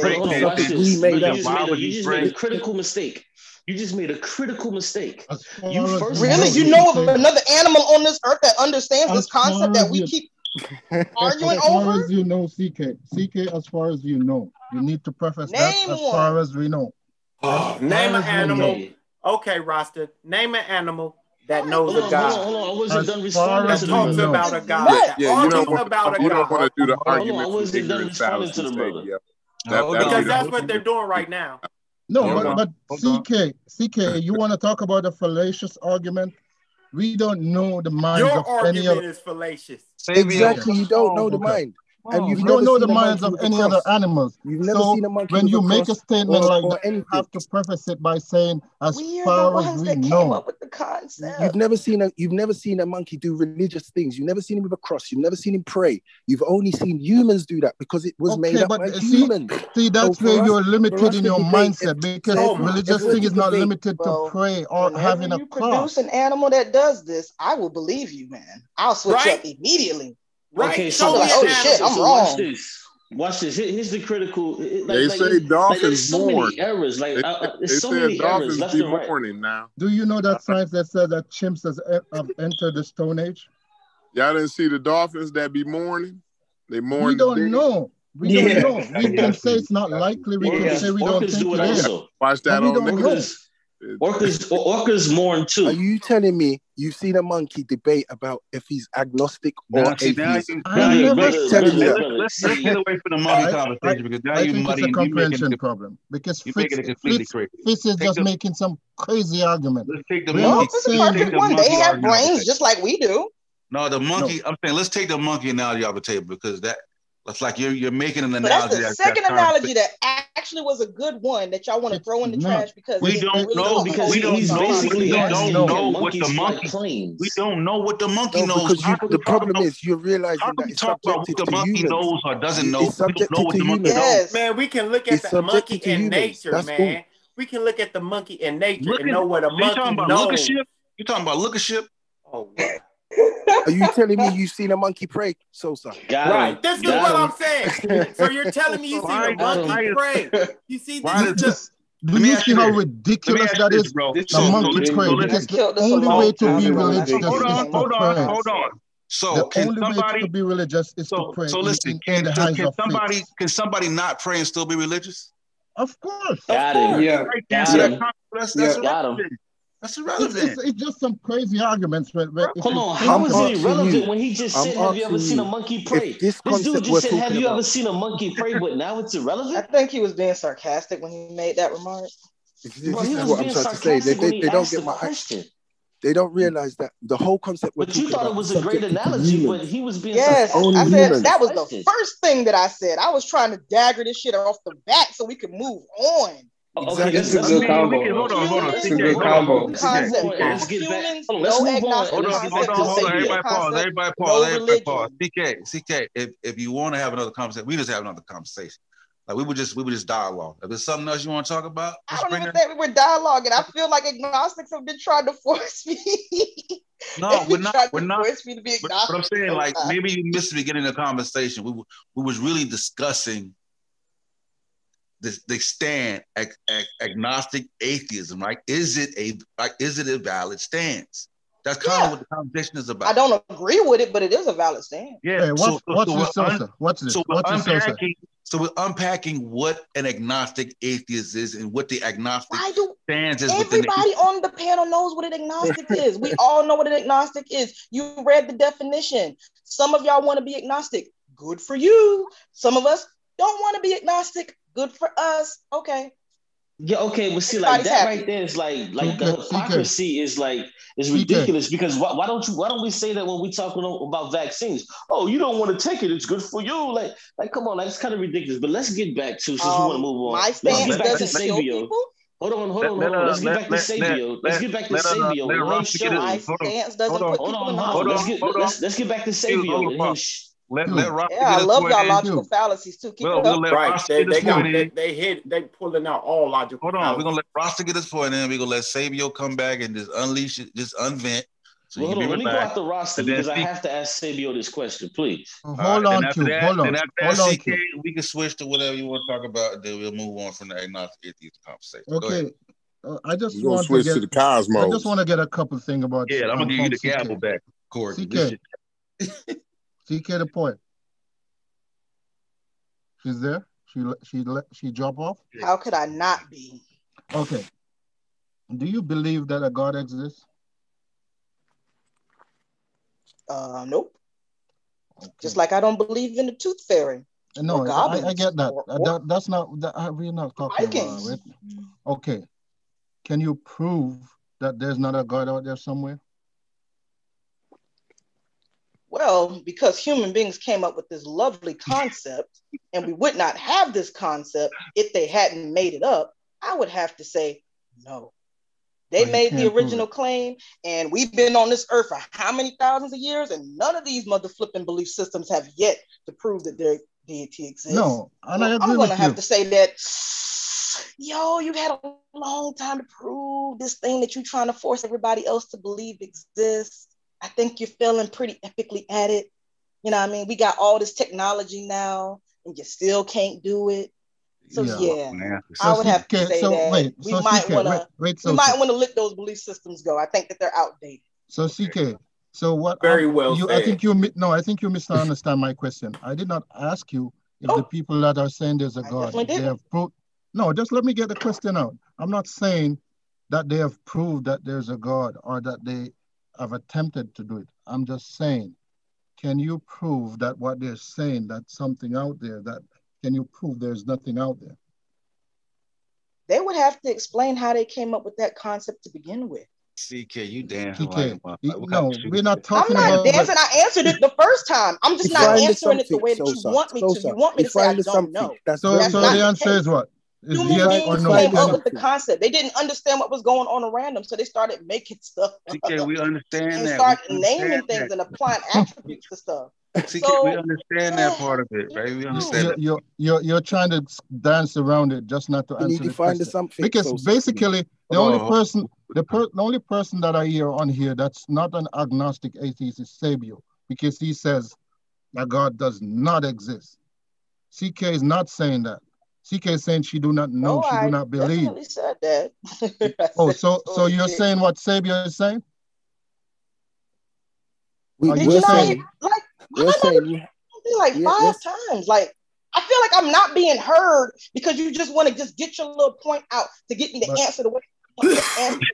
you made a critical mistake. You just made a critical mistake. You first really? You know of another animal on this earth that understands this concept that we keep arguing over? As far as you know, C K. C K, as far as you know. You need to preface that as far as we know. Name an animal. Okay, Rasta. Name an animal that knows a God. Hold on, hold on. I wasn't done responding to the brother. That talks about a God. Yeah, you don't want to do the argument. I wasn't done responding to the brother. Because that's what they're doing right now. No, but, but C K, C K, you want to talk about a fallacious argument? We don't know the minds Your of any Your argument is fallacious. Exactly, you don't know the mind. Oh, and you don't know the minds of any other animals. You've never so seen a monkey when you make a statement or, like or that, you have to preface it by saying, as we far as we know. With the concept. You've never seen a you've never seen a monkey do religious things. You've never seen him with a cross. You've never seen him pray. You've only seen humans do that because it was okay, made up by see, humans. See, that's so where us, you're limited in your mindset because no, religious thing is not debate, limited bro. to pray or Whenever having a cross. If you produce an animal that does this, I will believe you, man. I'll switch up immediately. Right. Okay, so, so, like, oh, shit, I'm so wrong. watch this. Watch this. Here, here's the critical. Like, they like, say dolphins like, so mourn. Errors. Like, they, uh, they so said many dolphins errors, be mourning right. now. Do you know that science that says that chimps has have entered the Stone Age? Y'all didn't see the dolphins that be mourning? They mourn. We don't know. We yeah. don't know. We yeah. can say it's not likely. We yeah. can say we orcas don't think do it also. Watch that on orcas. Orcas, orcas mourn too. Are you telling me you've seen a monkey debate about if he's agnostic or no, atheist? Listen, let's get away from the monkey conversation because now you muddy it's a comprehension it, problem. Because you're Fitz, making it completely Fitz, crazy. Fitz is take just the, making some crazy argument. Let's take the well, monkey. This is a perfect the one. They have brains just like we do. No, the monkey. No. I'm saying let's take the monkey analogy off the table because that. It's like you're, you're making an analogy. But that's the second that analogy that actually was a good one that y'all want to throw in the no. trash because we don't really know because we don't basically don't know what the monkey claims. We don't know what the monkey no, knows. Because you, the problem know, is you're realizing how that it's talk about what the monkey humans. knows or doesn't know. It's subject we don't know to what the monkey yes. knows. Man, we can look at it's the monkey in nature, that's man. Cool. We can look at the monkey in nature look and at, know what a monkey knows. You're talking about lookership? Oh, wow. Are you telling me you've seen a monkey pray, Sosa? Right. This is what I'm saying. So you're telling me you've seen a monkey pray. You see this? Just, do you see how ridiculous that is, bro? A monkey pray. It's the only way to be religious. Hold on, hold on, hold on. So the only way to be religious is to pray. So listen, can somebody can somebody not pray and still be religious? Of course. Got it. Yeah. Got it. That's got him. That's irrelevant. It's, it's, it's just some crazy arguments. Right? Hold on, how is it irrelevant when he just said, "Have you ever seen a monkey pray?" This, this dude just said, "Have you ever seen a monkey pray?" But now it's irrelevant. I think he was being sarcastic when he made that remark. This is what I'm trying to say. They, they, they don't get my question. They don't realize that the whole concept. But you thought it was a great analogy, but he was being yes. I said that was the first thing that I said. I was trying to dagger this shit off the bat so we could move on. Exactly. Okay, this is a good combo. Hold on, hold on. This is a good combo. Let's get back. Let's move on. Hold on, hold on, hold on. Everybody pause. Everybody pause. Everybody pause. C K, C K. If if you want to have another conversation, we just have another conversation. Like we would just we would just dialogue. If there's something else you want to talk about, I don't even think we were dialoguing. I feel like agnostics have been trying to force me. No, we're not. We're not. Force me to be agnostic. But I'm saying, like, maybe you missed the beginning of the conversation. We we was really discussing. They stand ag ag agnostic atheism, right? Is it a like? Is it a valid stance? That's kind yeah. of what the conversation is about. I don't agree with it, but it is a valid stance. Yeah. Hey, what's, so, what's so, so this? What's this? So we're what's unpacking. This? So we're unpacking what an agnostic atheist is and what the agnostic stands is. Everybody the on the panel knows what an agnostic is. We all know what an agnostic is. You read the definition. Some of y'all want to be agnostic. Good for you. Some of us don't want to be agnostic. Good for us. Okay. Yeah, okay. Well, see, like that right there is like like the hypocrisy is like is ridiculous because why, why don't you why don't we say that when we talking about vaccines? Oh, you don't want to take it, it's good for you. Like, like come on, that's kind of ridiculous. But let's get back to since um, we want to move on. My stance doesn't kill people. Hold on, hold on, hold on. Let's get back to Sabio. Let's get back to Sabio. Hold on, hold on. Let's get back to Sabio. Let, let Rob yeah, I love y'all logical too. fallacies too. Keep well, it up. We'll right. They, they, got, they, they hit. They pulling out all logical. Hold on, fallacies. We're gonna let Ross get this point, and then we're gonna let Sabio come back and just unleash it, just unvent. So well, hold on, let me go after Ross because I have to ask Sabio this question, please. Hold right, on to that, hold on. After that, hold C K, on we can switch to whatever you want to talk about. Then we'll move on from the agnostic atheist conversation. Okay. Go ahead. Uh, I just we're want to switch get, to the Cosmos. I just want to get a couple things about. Yeah, I'm gonna give you the gavel back, Corey. C K the point. She's there. She she she drop off. How could I not be? Okay. Do you believe that a God exists? Uh, nope. Okay. Just like I don't believe in the tooth fairy. No, I, I get that. Or, or, that that's not. That, we're not talking Vikings. about it. Okay. Can you prove that there's not a God out there somewhere? Well, because human beings came up with this lovely concept and we would not have this concept if they hadn't made it up, I would have to say no. They well, made the original claim and we've been on this earth for how many thousands of years and none of these mother flipping belief systems have yet to prove that their deity exists. No, I don't well, agree I'm going to have you. to say that, yo, you had a long time to prove this thing that you're trying to force everybody else to believe exists. I think you're feeling pretty epically at it. You know what I mean? We got all this technology now and you still can't do it. So yeah, yeah so I would have to say so that wait, we so might want to we so might want to let those belief systems go. I think that they're outdated. So C K, so what very I, well you, I think you no, I think you misunderstand my question. I did not ask you if oh, the people that are saying there's a I God they have pro no, just let me get the question out. I'm not saying that they have proved that there's a God or that they I've attempted to do it. I'm just saying, can you prove that what they're saying, that something out there, that can you prove there's nothing out there? They would have to explain how they came up with that concept to begin with. C K, you dancing. Like, no, we're not talking about I'm not about dancing. That. I answered it the first time. I'm just not answering it the way that you so want me so to. So you want me to say I don't know. That's so that's so the answer is what? Human beings right no, came up with the concept. They didn't understand what was going on around them, so they started making stuff. C K, we understand and that. Start we understand naming that. things and applying attributes to stuff. C K, so, we understand yeah, that part of it, right? We understand. You're, you're you're you're trying to dance around it, just not to you answer. Need to find something because so basically the oh. only person, the, per, the only person that I hear on here that's not an agnostic atheist is Sabio, because he says that God does not exist. C K is not saying that. C K is saying she do not know, oh, she do I not believe. I said that. I oh, said so so you're shit. saying what Sabio is saying? We are you saying, not, like, we're saying you, like five times. Like I feel like I'm not being heard because you just want to just get your little point out to get me to but, answer the way.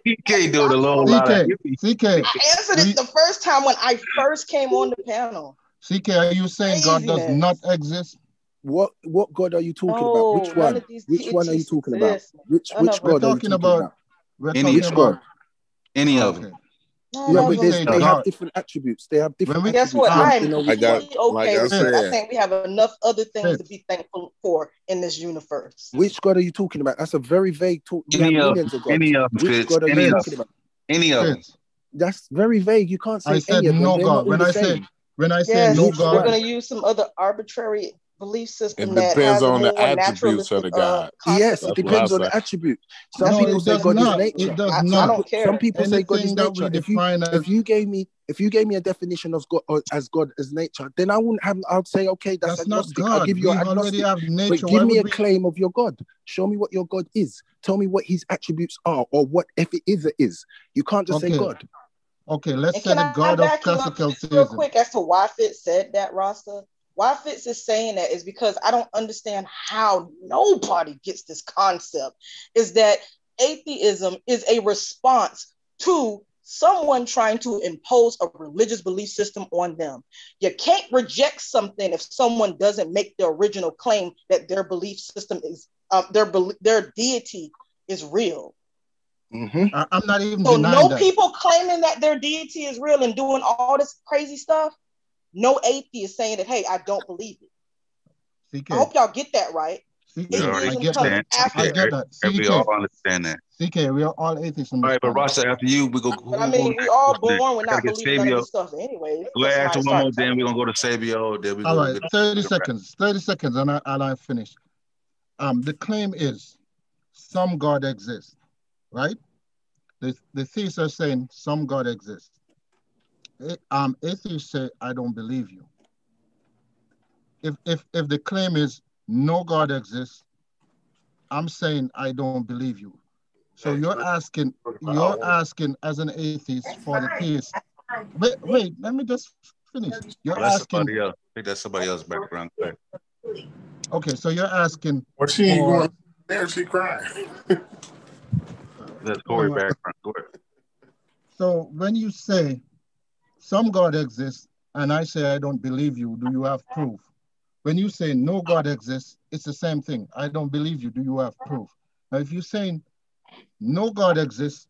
C K do the long line. C K, I answered it we, the first time when I first came on the panel. C K, are you saying Craziness. God does not exist? What what God are you talking oh, about? Which one? Which one are you talking exist. about? Which which God are you talking about? about? Any which God? Any of them? No, yeah, but they God. have different attributes. They have different. Well, guess what? I'm I got, okay like I, with I think we have enough other things to be thankful for in this universe. Which God are you talking about? That's a very vague talk. Any of them? Any of them? Any of them? That's very vague. You can't say. I said no God. When I say when I say no God, we're going to use some other arbitrary belief system. It depends on the attributes of the God. Uh, yes, it depends on the attributes. Some no, people say God not. is nature. It does I, not. I don't care. Some people Anything say God is nature. If you, as... if you gave me, if you gave me a definition of God or, as God as nature, then I wouldn't have. I'd say okay, that's, that's agnostic. Not God. I'll give you we agnostic. Already have nature. But give Why me a we... claim of your God. Show me what your God is. Tell me what His attributes are, or what if it is it is. You can't just okay. say God. Okay, let's say the God of classical theism. Real quick, as to why Fitz said that, Rasta. Why Fitz is saying that is because I don't understand how nobody gets this concept, is that atheism is a response to someone trying to impose a religious belief system on them. You can't reject something if someone doesn't make the original claim that their belief system is, uh, their, their deity is real. Mm-hmm. I, I'm not even so denying no that. People claiming that their deity is real and doing all this crazy stuff. No atheist saying that, hey, I don't believe it. C K. I hope y'all get that right. No, I get that. I get that. C K, we all understand that. C K, we are all atheists. All right, but Rasta, after you, we go. But I mean, we all born with not believing this stuff anyway. Last one more, then we're gonna go to Sabio. Then we. All right, thirty seconds. Thirty seconds, and I, and I finish. Um, the claim is, some God exists, right? The the theists are saying some God exists. Um, atheists say, I don't believe you. If if if the claim is no God exists, I'm saying I don't believe you. So you're asking, you're asking as an atheist for the theist. Wait, wait, let me just finish. You're well, that's asking. Somebody else. I think that's somebody else's background. Okay, so you're asking. Or she ain't going there. She cried. That's Corey's background. Go ahead. So when you say some God exists, and I say I don't believe you, do you have proof? When you say no God exists, it's the same thing. I don't believe you. Do you have proof? Now, if you're saying no God exists,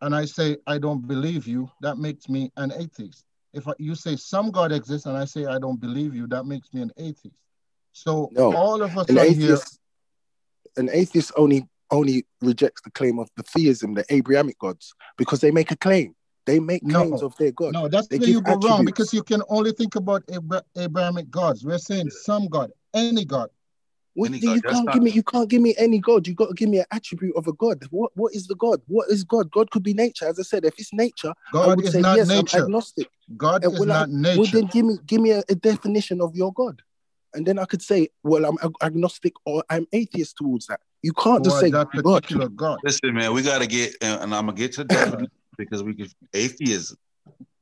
and I say I don't believe you, that makes me an atheist. If I, you say some God exists, and I say I don't believe you, that makes me an atheist. So no. all of us an atheist, here, an atheist only only rejects the claim of the theism, the Abrahamic gods, because they make a claim. They make claims no, of their God. No, that's they where you go attributes. Wrong, because you can only think about Abra Abrahamic gods. We're saying some God, any God. What, any you God, can't give me. You can't give me any God. You got to give me an attribute of a God. What? What is the God? What is God? God could be nature. As I said, if it's nature, God I would is say not yes. Nature. I'm agnostic. God and is well, not I, nature. Well, then give me give me a, a definition of your God, and then I could say, well, I'm ag agnostic or I'm atheist towards that. You can't just say that particular God. God. Listen, man, we got to get, and, and I'm gonna get to that. Because we could atheism,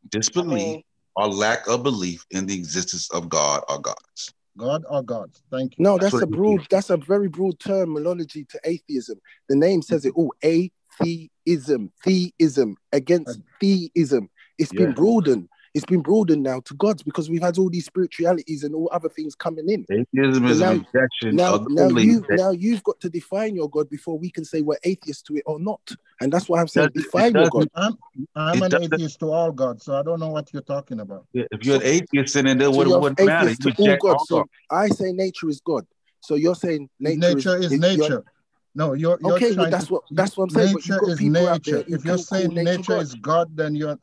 disbelief, or lack of belief in the existence of God or gods. God or gods. Thank you. No, that's, that's a broad. That's a very broad terminology to atheism. The name says it all. Atheism, theism, against theism. It's yeah. been broadened. It's been broadened now to gods because we've had all these spiritualities and all other things coming in. Atheism is now, an objection. Now, of now, you, now you've got to define your God before we can say we're atheists to it or not. And that's why I'm saying does, define your God. I'm, I'm an does, atheist to all gods, so I don't know what you're talking about. Yeah, if you're an atheist, then it wouldn't matter. You all God, all so God. I say nature is God. So you're saying nature, nature is, is nature. Your, No, you're, you're okay, well, that's, to, what, that's what I'm saying. Nature is nature. If you're saying nature is God, then you're...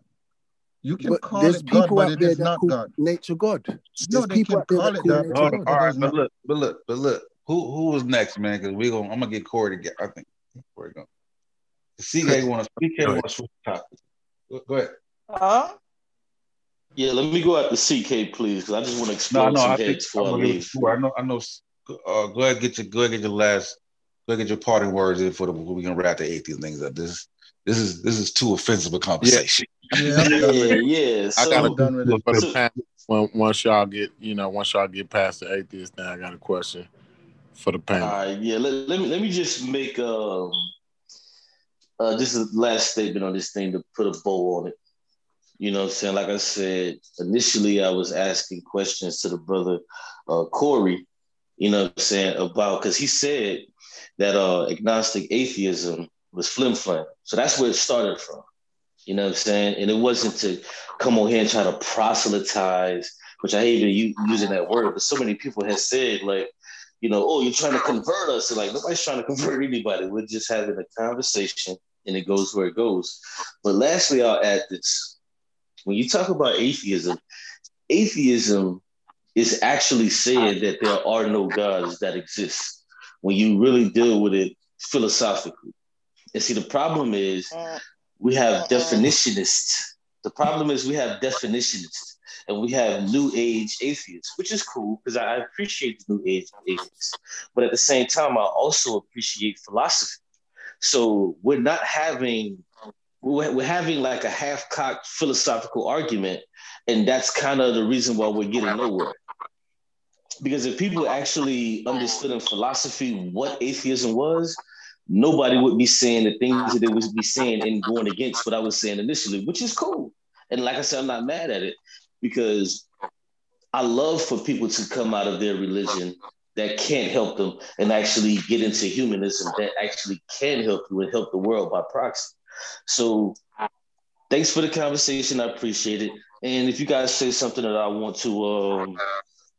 You can but call it God, but it is not God. Nature God. No, there's they people can call it God. All right, all right but look, but look, but look. Who who is next, man? Because we going I'm gonna get Corey to get. I think we're going. C K wants. C K wants to talk. Go ahead. Huh? Yeah, let me go after C K, please, because I just want to explore no, no, some heads before I leave. I know, I know. Uh, go ahead, get your, go ahead, get your last, go ahead, get your parting words in for the. We can wrap the eighteen things up. This. This is this is too offensive a conversation. Yeah, yeah. yeah. So, I got done with it. So, once y'all get, you know, once y'all get past the atheist, now I got a question for the panel. All right, yeah. Let, let me let me just make um uh this is the last statement on this thing to put a bow on it. You know what I'm saying? Like I said, initially I was asking questions to the brother uh, Corey. You know what I'm saying about because he said that uh, agnostic atheism was flim flam. So that's where it started from. You know what I'm saying? And it wasn't to come on here and try to proselytize, which I hate even using that word, but so many people have said, like, you know, oh, you're trying to convert us. And like, nobody's trying to convert anybody. We're just having a conversation and it goes where it goes. But lastly, I'll add this. When you talk about atheism, atheism is actually saying that there are no gods that exist when you really deal with it philosophically. And see, the problem is we have definitionists. The problem is we have definitionists and we have new age atheists, which is cool because I appreciate the new age atheists. But at the same time, I also appreciate philosophy. So we're not having, we're having like a half-cocked philosophical argument. And that's kind of the reason why we're getting nowhere. Because if people actually understood in philosophy what atheism was, nobody would be saying the things that they would be saying and going against what I was saying initially, which is cool. And like I said, I'm not mad at it because I love for people to come out of their religion that can't help them and actually get into humanism that actually can help you and help the world by proxy. So thanks for the conversation. I appreciate it. And if you guys say something that I want to um,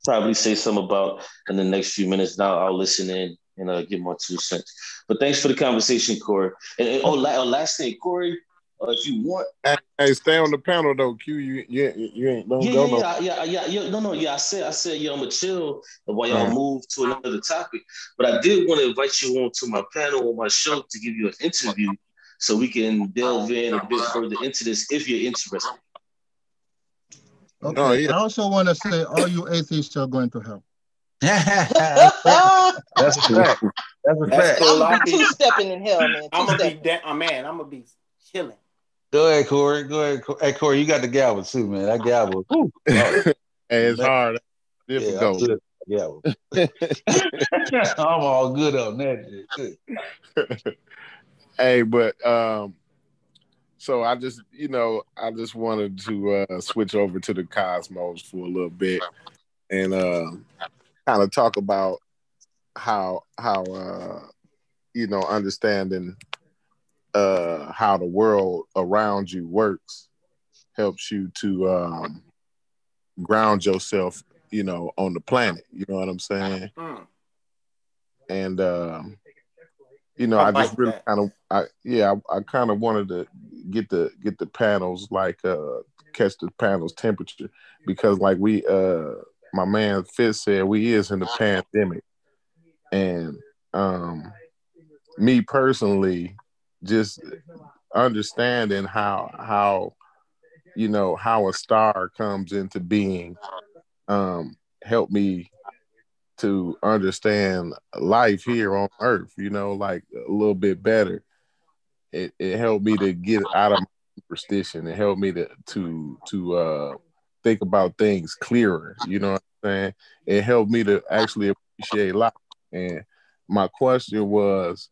probably say something about in the next few minutes. Now I'll listen in and uh, give my two cents. But thanks for the conversation, Corey. And, and oh, la- last thing, Corey, uh, if you want, hey, hey, stay on the panel though, Q. You you, you ain't don't yeah, go yeah, no. yeah yeah yeah no no yeah. I said I said yeah, I'm gonna chill while y'all uh-huh. move to another topic. But I did want to invite you on to my panel on my show to give you an interview, so we can delve in a bit further into this if you're interested. Okay. Oh, yeah. I also want to say all you atheists are going to hell. That's a fact. That's a fact. I'm two stepping in hell, man. Two I'm gonna stepping. be de- oh, man. I'm gonna be chilling. Go ahead, Corey. Go ahead, Corey. Hey, Corey, you got the gavel too, man. That gavel. Hey, it's man. hard. Difficult. Yeah, I'm, I'm all good on that. Shit. Hey, but um, so I just, you know, I just wanted to uh, switch over to the cosmos for a little bit and uh, kind of talk about how, how uh, you know, understanding uh, how the world around you works helps you to um, ground yourself, you know, on the planet. You know what I'm saying? Mm. And uh, you know, I, I like just really kind of, I yeah, I, I kind of wanted to get the get the panels like uh, catch the panel's temperature because, like we, uh, my man Fitz said, we is in the pandemic, and um, me personally, just understanding how how you know how a star comes into being, um, helped me to understand life here on Earth, you know, like a little bit better. It it helped me to get out of my superstition. It helped me to to to uh, think about things clearer. You know what I'm saying? It helped me to actually appreciate life. And my question was,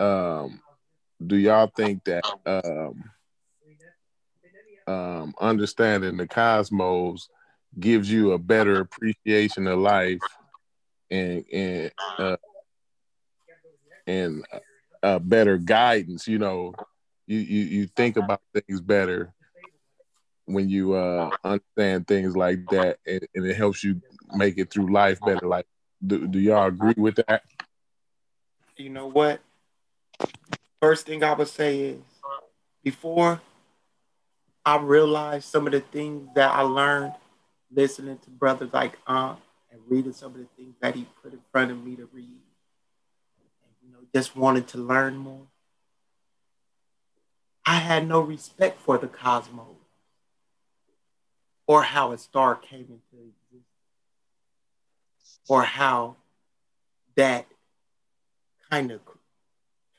um, do y'all think that um, um, understanding the cosmos gives you a better appreciation of life? And and uh, and uh, better guidance, you know, you, you you think about things better when you uh, understand things like that, and, and it helps you make it through life better. Like, do, do y'all agree with that? You know what? First thing I would say is before I realized some of the things that I learned listening to brothers like um. and reading some of the things that he put in front of me to read, and, you know, just wanted to learn more. I had no respect for the cosmos or how a star came into existence or how that kind of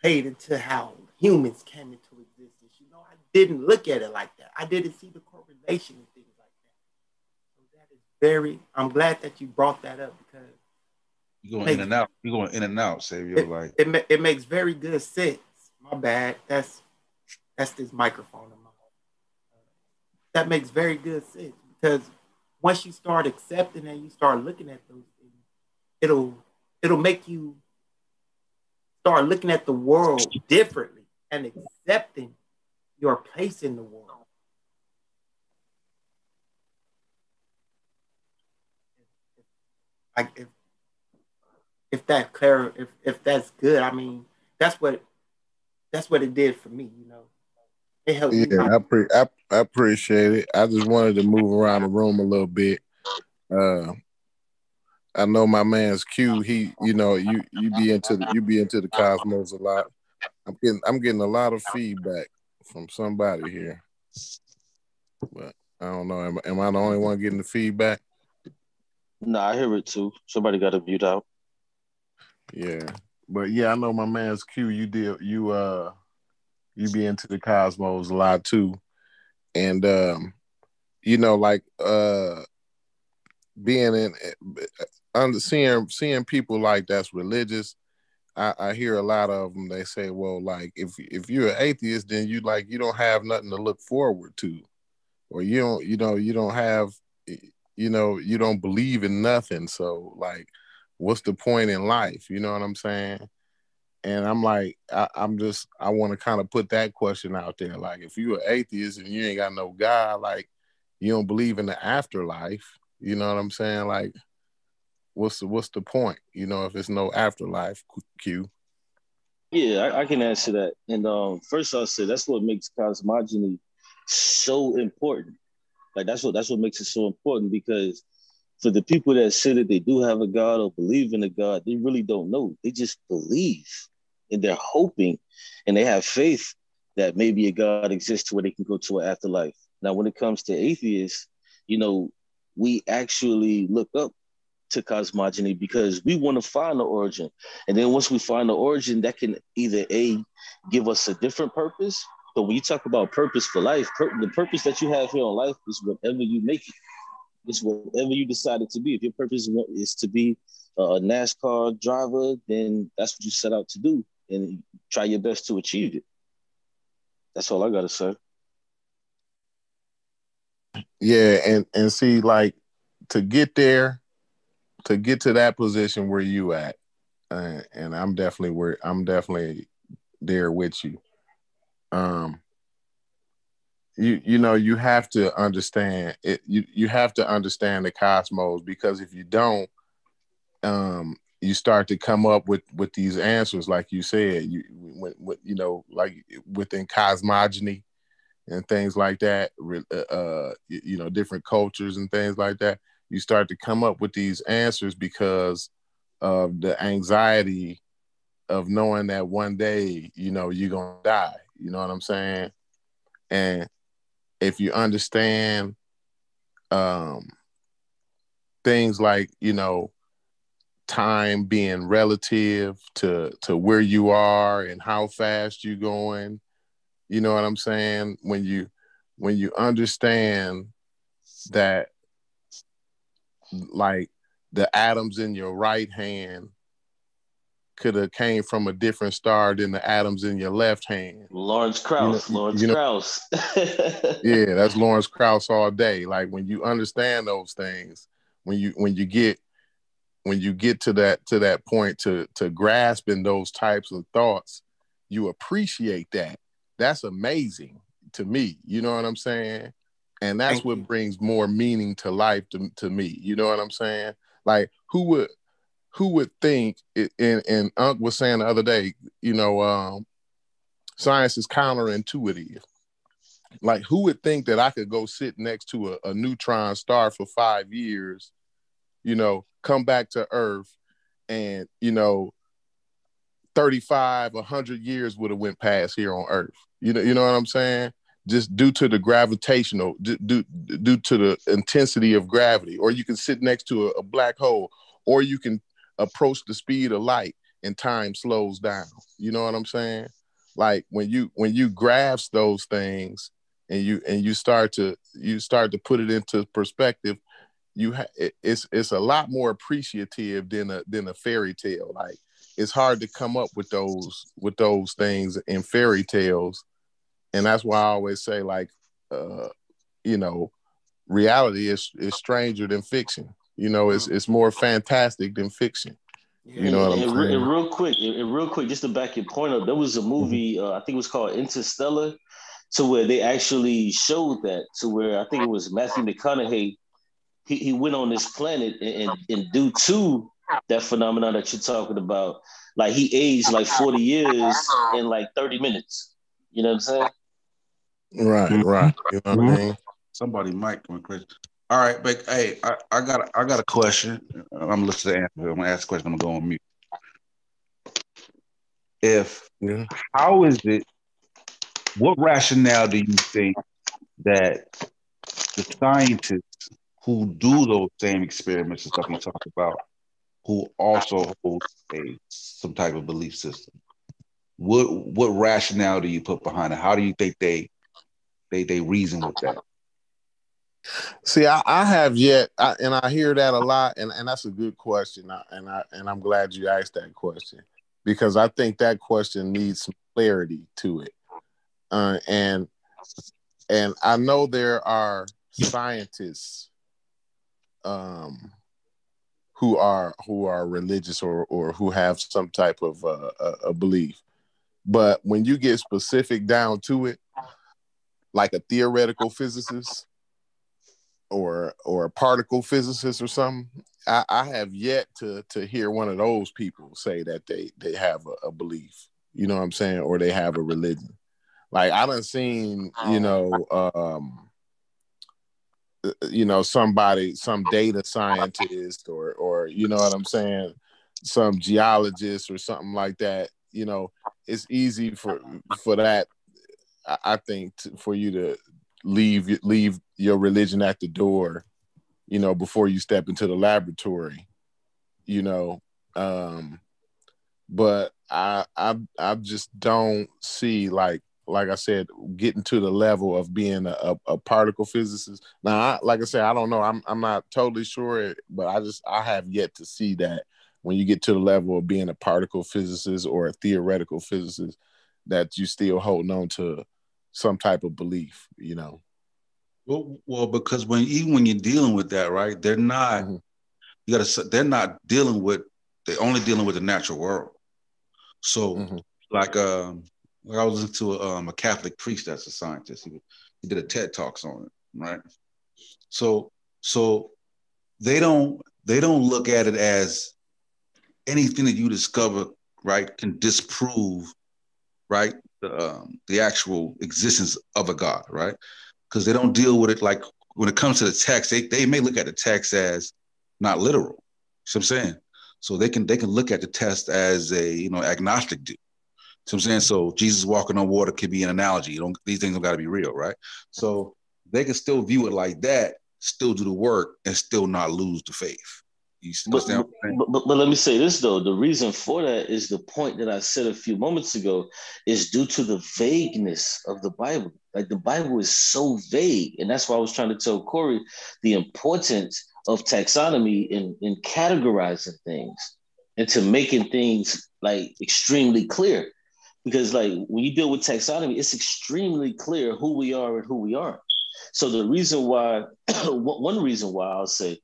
played into how humans came into existence. You know, I didn't look at it like that. I didn't see the correlation and things. Very, I'm glad that you brought that up because you're going makes, in and out. You're going in and out, Savior. It, like it, ma- it makes very good sense. My bad. That's that's this microphone in my head. That makes very good sense because once you start accepting and you start looking at those things, it'll it'll make you start looking at the world differently and accepting your place in the world. Like if if that clear if, if that's good, I mean that's what that's what it did for me, you know. It helped yeah, me. I, pre- I I appreciate it. I just wanted to move around the room a little bit. Uh, I know my man's Q. He, you know, you you be into the you be into the cosmos a lot. I'm getting I'm getting a lot of feedback from somebody here, but I don't know. Am, am I the only one getting the feedback? No, nah, I hear it too. Somebody got to mute out. Yeah, but yeah, I know my man's Q. You did you uh you be into the cosmos a lot too, and um, you know, like uh being in under seeing seeing people like that's religious. I, I hear a lot of them. They say, well, like if if you're an atheist, then you like you don't have nothing to look forward to, or you don't you know you don't have. You know, you don't believe in nothing. So, like, what's the point in life? You know what I'm saying? And I'm like, I, I'm just, I want to kind of put that question out there. Like, if you're an atheist and you ain't got no God, like, you don't believe in the afterlife. You know what I'm saying? Like, what's the, what's the point? You know, if there's no afterlife, Q. Yeah, I, I can answer that. And um, first I'll say that's what makes cosmogony so important. Like that's what that's what makes it so important, because for the people that say that they do have a God or believe in a God, they really don't know. They just believe, and they're hoping, and they have faith that maybe a God exists where they can go to an afterlife. Now, when it comes to atheists, you know, we actually look up to cosmogony because we want to find the origin. And then once we find the origin, that can either A, give us a different purpose. But when you talk about purpose for life, pur- the purpose that you have here on life is whatever you make it. It's whatever you decided to be. If your purpose is to be a NASCAR driver, then that's what you set out to do and try your best to achieve it. That's all I got to say. Yeah, and, and see, like, to get there, to get to that position where you at, uh, and I'm definitely where I'm definitely there with you. Um, you you know you have to understand it. You you have to understand the cosmos, because if you don't, um, you start to come up with, with these answers, like you said. You with, with, you know, like within cosmogony and things like that. Uh, you know, different cultures and things like that. You start to come up with these answers because of the anxiety of knowing that one day, you know, you're gonna die. You know what I'm saying? And if you understand um, things like, you know, time being relative to, to where you are and how fast you're going, you know what I'm saying? When you when you understand that, like, the atoms in your right hand could have came from a different star than the atoms in your left hand. Lawrence Krauss, you know, Lawrence you know, Krauss. Yeah, that's Lawrence Krauss all day. Like, when you understand those things, when you when you get when you get to that to that point to to grasping those types of thoughts, you appreciate that. That's amazing to me. You know what I'm saying? And that's Thank what you. brings more meaning to life to, to me. You know what I'm saying? Like, who would Who would think, it, and, and Unc was saying the other day, you know, um, science is counterintuitive. Like, who would think that I could go sit next to a, a neutron star for five years, you know, come back to Earth, and, you know, thirty-five, one hundred years would have went past here on Earth. You know, you know what I'm saying? Just due to the gravitational, due, due to the intensity of gravity. Or you can sit next to a, a black hole, or you can approach the speed of light and time slows down. You know what I'm saying? Like, when you when you grasp those things and you and you start to you start to put it into perspective, you ha- it's it's a lot more appreciative than a than a fairy tale. Like, it's hard to come up with those with those things in fairy tales, and that's why I always say, like, uh, you know, reality is is stranger than fiction. You know, it's it's more fantastic than fiction. You know what I'm and, saying? And real quick, and real quick, just to back your point up, there was a movie, uh, I think it was called Interstellar, to where they actually showed that, to where I think it was Matthew McConaughey, he, he went on this planet, and, and, and due to that phenomenon that you're talking about, like, he aged like forty years in like thirty minutes. You know what I'm saying? Right, right. You know what I mean? Somebody mic went crazy. All right, but hey, I, I got I got a question. I'm listening to answer. I'm gonna ask a question. I'm gonna go on mute. If yeah. How is it? What rationale do you think that the scientists who do those same experiments and stuff we talk about, who also hold a some type of belief system, what what rationale do you put behind it? How do you think they they they reason with that? See, I, I have yet, I, and I hear that a lot, and, and that's a good question, I, and I and I'm glad you asked that question, because I think that question needs some clarity to it, uh, and and I know there are scientists, um, who are who are religious or or who have some type of uh, a, a belief, but when you get specific down to it, like a theoretical physicist. Or or a particle physicist or something, I, I have yet to to hear one of those people say that they they have a, a belief, you know what I'm saying, or they have a religion. Like I done seen, you know, um, you know, somebody, some data scientist or or you know what I'm saying, some geologist or something like that. You know, it's easy for for that, I think, to, for you to leave leave your religion at the door, you know, before you step into the laboratory, you know. Um, but I, I I just don't see, like like I said, getting to the level of being a, a, a particle physicist. Now, I, like I said, I don't know. I'm I'm not totally sure, but I just I have yet to see that when you get to the level of being a particle physicist or a theoretical physicist, that you still holding on to some type of belief, you know. Well, well, because when even when you're dealing with that, right? They're not. Mm-hmm. You gotta. They're not dealing with. They're only dealing with the natural world. So, mm-hmm. like, um, like I was listening to a, um, a Catholic priest that's a scientist. He, he did a TED Talks on it, right? So, so they don't. They don't look at it as anything that you discover, right, can disprove, right, the um, the actual existence of a God, right? Because they don't deal with it like when it comes to the text, they, they may look at the text as not literal. See what I'm saying? So they can they can look at the text as a you know agnostic dude. See what I'm saying? So Jesus walking on water could be an analogy. You don't these things don't gotta be real, right? So they can still view it like that, still do the work, and still not lose the faith. You but, but, but, but let me say this though, the reason for that is the point that I said a few moments ago is due to the vagueness of the Bible. Like the Bible is so vague. And that's why I was trying to tell Corey the importance of taxonomy in, in categorizing things and to making things like extremely clear. Because like when you deal with taxonomy, it's extremely clear who we are and who we aren't. So the reason why, one reason why I'll say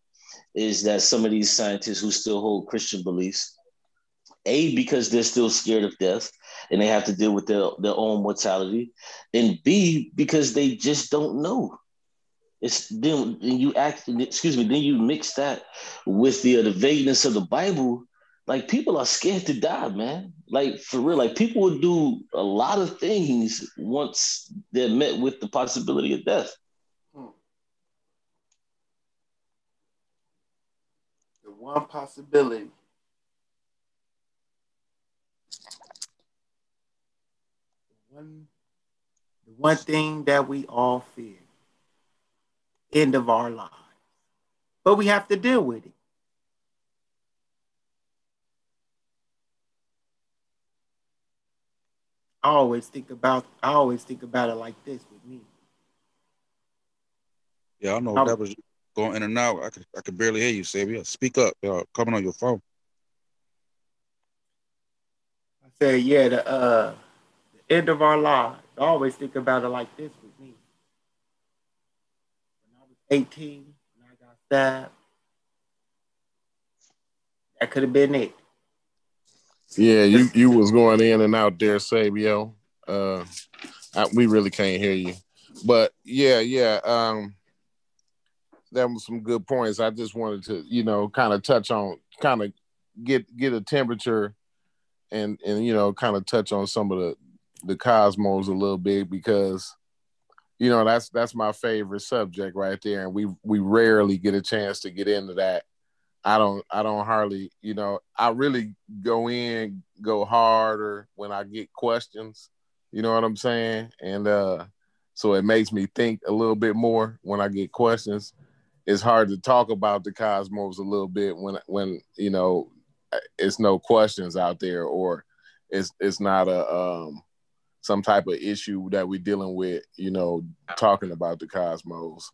is that some of these scientists who still hold Christian beliefs, A, because they're still scared of death and they have to deal with their, their own mortality, and B, because they just don't know. It's then you act, excuse me, then you mix that with the, uh, the vagueness of the Bible. Like people are scared to die, man. Like for real, like people would do a lot of things once they're met with the possibility of death. One possibility. The one, the one thing that we all fear. End of our lives. But we have to deal with it. I always think about I always think about it like this with me. Yeah, I know I, that was going in and out. I could, I could barely hear you, Xavier. Speak up. Y'all coming on your phone. I said, yeah, the, uh, the end of our lives. I always think about it like this with me. When I was eighteen, when I got stabbed, that could have been it. Yeah, you, you was going in and out there, Xavier. Uh, I, we really can't hear you. But, yeah, yeah, um, that was some good points. I just wanted to, you know, kind of touch on, kind of get get a temperature and, and you know, kind of touch on some of the, the cosmos a little bit because, you know, that's that's my favorite subject right there. And we we rarely get a chance to get into that. I don't, I don't hardly, you know, I really go in, go harder when I get questions, you know what I'm saying? And uh, so it makes me think a little bit more when I get questions. It's hard to talk about the cosmos a little bit when, when you know, it's no questions out there, or it's it's not a um, some type of issue that we're dealing with. You know, talking about the cosmos.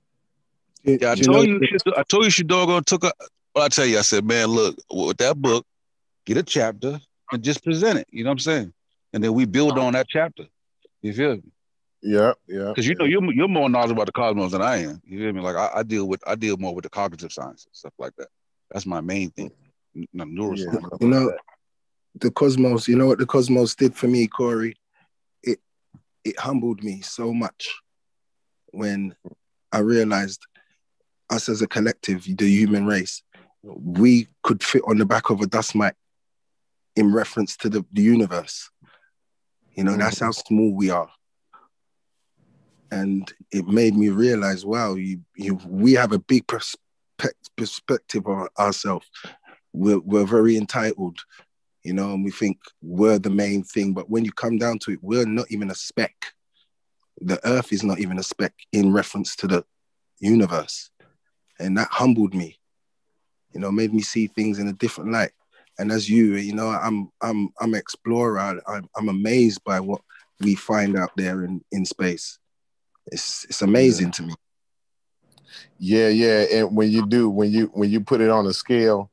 Yeah, I told you. I told you she doggone took a. Well, I tell you, I said, man, look, with that book, get a chapter and just present it. You know what I'm saying? And then we build on that chapter. You feel me? Yeah, yeah. Because you know you're you're more knowledgeable about the cosmos than I am. You feel me? Like I, I deal with I deal more with the cognitive sciences, stuff like that. That's my main thing. No, neuroscience. Yeah. You know, like the cosmos. You know what the cosmos did for me, Corey? It it humbled me so much when I realized us as a collective, the human race, we could fit on the back of a dust mite in reference to the, the universe. You know, that's how small we are. And it made me realize, wow, you, you, we have a big pers- perspective on ourselves. We're, we're very entitled, you know, and we think we're the main thing. But when you come down to it, we're not even a speck. The earth is not even a speck in reference to the universe. And that humbled me, you know, made me see things in a different light. And as you, you know, I'm I'm I'm an explorer. I'm I'm amazed by what we find out there in, in space. It's it's amazing yeah. to me. Yeah, yeah. And when you do, when you when you put it on a scale,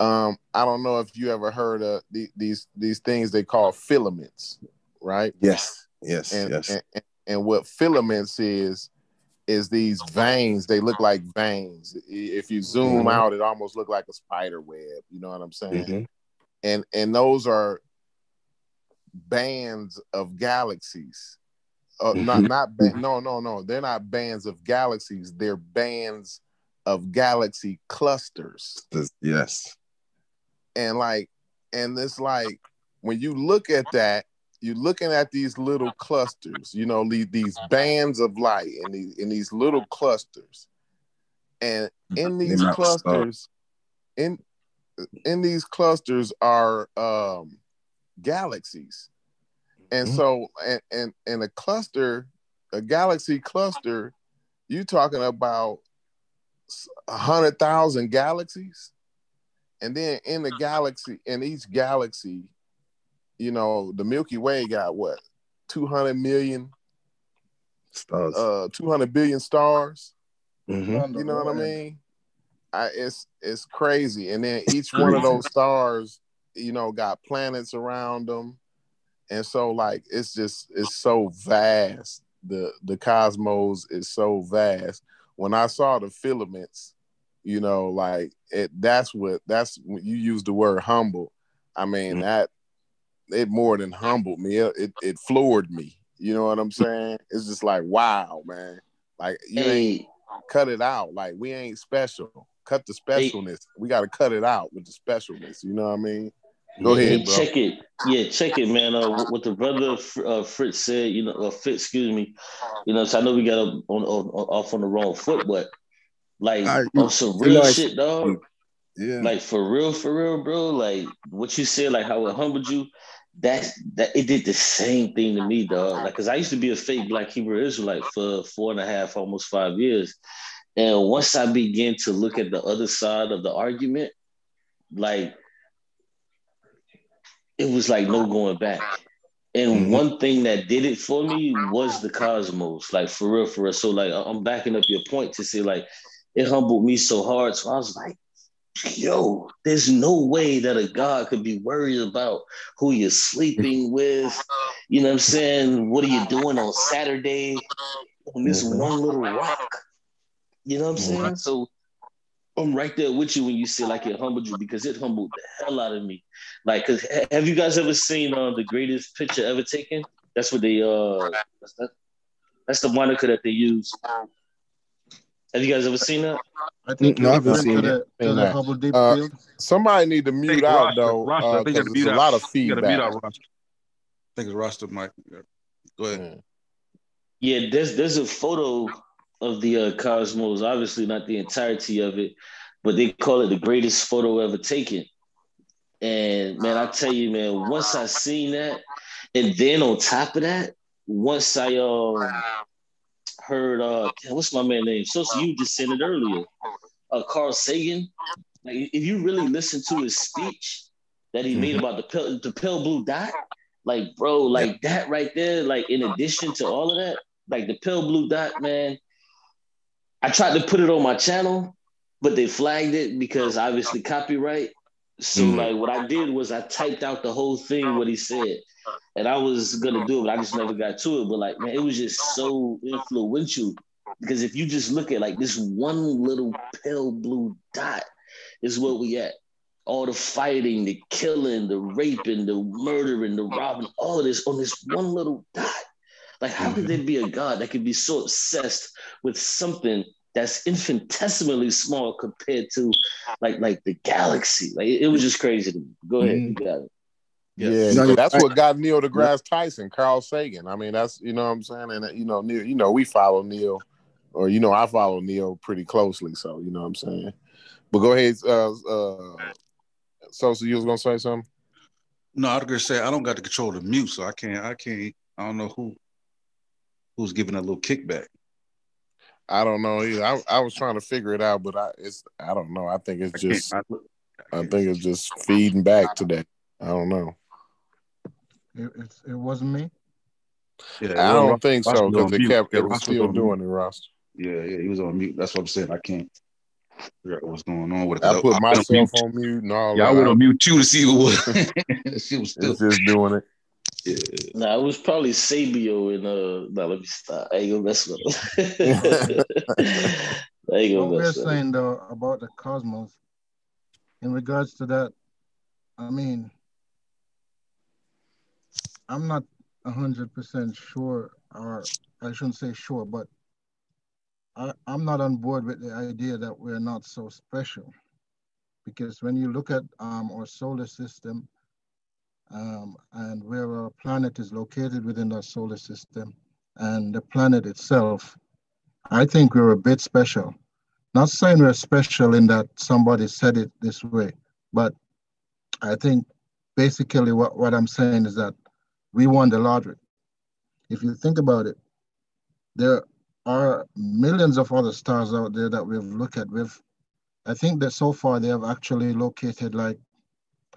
um, I don't know if you ever heard of the, these these things they call filaments, right? Yes, yes, and, yes. And, and, and what filaments is is these veins. They look like veins. If you zoom mm-hmm. out, it almost look like a spider web. You know what I'm saying? Mm-hmm. And and those are bands of galaxies. Uh, mm-hmm. Not not ba- no no no. They're not bands of galaxies. They're bands of galaxy clusters. Yes. And like and it's like when you look at that. You're looking at these little clusters, you know, these bands of light in these, in these little clusters. And in these clusters, in in these clusters are um, galaxies. And so, and, and, and a cluster, a galaxy cluster, you're talking about one hundred thousand galaxies. And then in the galaxy, in each galaxy, you know, the Milky Way got what, two hundred million stars, uh, two hundred billion stars. Mm-hmm. You know what I mean? I, it's it's crazy. And then each one of those stars, you know, got planets around them. And so like, it's just, it's so vast. The, the cosmos is so vast. When I saw the filaments, you know, like it, that's what, that's when you use the word humble. I mean, mm-hmm. that, it more than humbled me. It, it it floored me. You know what I'm saying? It's just like, wow, man. Like you hey. ain't cut it out. Like we ain't special. Cut the specialness. Hey. We got to cut it out with the specialness. You know what I mean? Go yeah, ahead, bro. Check it. Yeah, check it, man. Uh, what the brother uh, Fritz said. You know, uh, Fritz. Excuse me. You know, so I know we got on, on, on off on the wrong foot, but like I, on some real I, shit, dog. Yeah. Like for real, for real, bro. Like what you said, like how it humbled you. That's that it did the same thing to me, dog. Like, cause I used to be a fake Black Hebrew Israelite for four and a half, almost five years. And once I began to look at the other side of the argument, like it was like no going back. And mm-hmm. one thing that did it for me was the cosmos, like for real, for real. So like I'm backing up your point to say like it humbled me so hard. So I was like, yo, there's no way that a God could be worried about who you're sleeping with. You know what I'm saying? What are you doing on Saturday on this one little rock? You know what I'm saying? So I'm right there with you when you say like it humbled you, because it humbled the hell out of me. Like, cause have you guys ever seen uh, The Greatest Picture Ever Taken? That's what they, uh, that's, that, that's the moniker that they use. Have you guys ever seen that? I think no, I haven't seen it. The, uh, somebody need to mute out, Rasta, though, because uh, there's mute a out. lot of feedback. Out, I think it's Rasta, Mike. Go ahead. Yeah, there's, there's a photo of the uh, cosmos, obviously not the entirety of it, but they call it the greatest photo ever taken. And, man, I tell you, man, once I seen that, and then on top of that, once I... Um, heard uh what's my man name? So, so you just said it earlier. Uh Carl Sagan. Like if you really listen to his speech that he mm-hmm. made about the pale, the pale blue dot, like bro, like that right there, like in addition to all of that, like the pale blue dot, man. I tried to put it on my channel, but they flagged it because obviously copyright. So mm-hmm. like what I did was I typed out the whole thing, what he said. And I was gonna do it, but I just never got to it. But like, man, it was just so influential because if you just look at like this one little pale blue dot is where we at. All the fighting, the killing, the raping, the murdering, the robbing, all of this on this one little dot. Like, how could there be a God that could be so obsessed with something that's infinitesimally small compared to like like the galaxy. Like it was just crazy to me. Go ahead, mm-hmm. you got it. Yes. Yeah, that's what got Neil deGrasse Tyson, Carl Sagan. I mean, that's, you know what I'm saying? And, you know, Neil, you know, we follow Neil, or, you know, I follow Neil pretty closely. So, you know what I'm saying? But go ahead. Uh, uh, so, so you was going to say something? No, I was going to say, I don't got to control the mute, so I can't, I can't, I don't know who, who's giving a little kickback. I don't know either. I, I was trying to figure it out, but I, it's, I don't know. I think it's just, I, I, I think it's just feeding back today. I don't know. It, it, it wasn't me? Yeah, I don't was, think so, because it kept it was still doing it, Ross. Yeah, yeah, he was on mute. That's what I'm saying. I can't figure out what's going on with it. I, I put I myself on mute, on mute and all that. Yeah, I went on mute too to see what was. She was still it's just doing it. Yeah. Nah, it was probably Sabio and uh nah, let me stop. I ain't gonna mess with him. I ain't gonna what mess we're up. Saying though about the cosmos in regards to that, I mean I'm not one hundred percent sure, or I shouldn't say sure, but I, I'm not on board with the idea that we're not so special. Because when you look at um, our solar system um, and where our planet is located within our solar system and the planet itself, I think we're a bit special. Not saying we're special in that somebody said it this way, but I think basically what, what I'm saying is that we won the lottery. If you think about it, there are millions of other stars out there that we've looked at. We've, I think that so far they have actually located like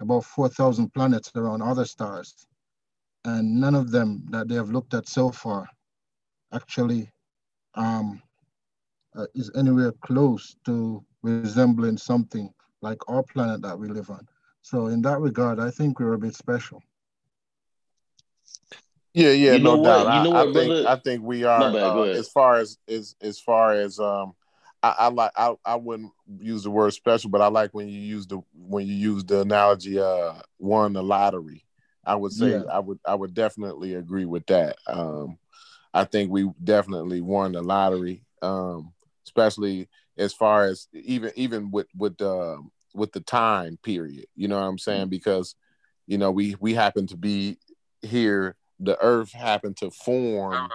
about four thousand planets around other stars. And none of them that they have looked at so far actually um, uh, is anywhere close to resembling something like our planet that we live on. So in that regard, I think we're a bit special. Yeah, yeah, you no doubt. I, you know I, what, I think brother? I think we are. Bad, uh, as far as as as far as um, I, I like I, I wouldn't use the word special, but I like when you use the when you use the analogy. Uh, won the lottery. I would say yeah. I would I would definitely agree with that. Um, I think we definitely won the lottery. Um, especially as far as even even with with the uh, with the time period. You know what I'm saying? Mm-hmm. Because you know we we happen to be here. The earth happened to form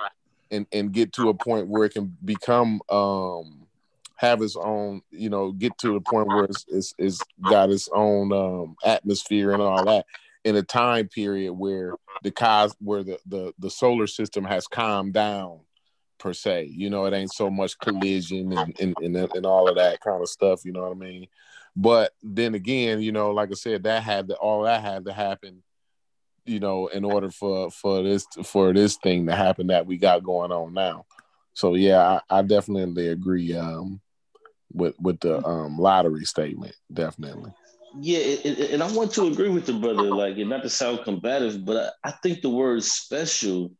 and, and get to a point where it can become, um, have its own, you know, get to the point where it's, it's, it's got its own um, atmosphere and all that in a time period where the cos where the, the, the solar system has calmed down per se, you know, it ain't so much collision and, and, and, and all of that kind of stuff. You know what I mean? But then again, you know, like I said, that had to, all that had to happen, you know, in order for, for this for this thing to happen that we got going on now. So yeah, I, I definitely agree um, with with the um, lottery statement. Definitely. Yeah, and, and I want to agree with the brother. Like, and not to sound combative, but I, I think the word "special"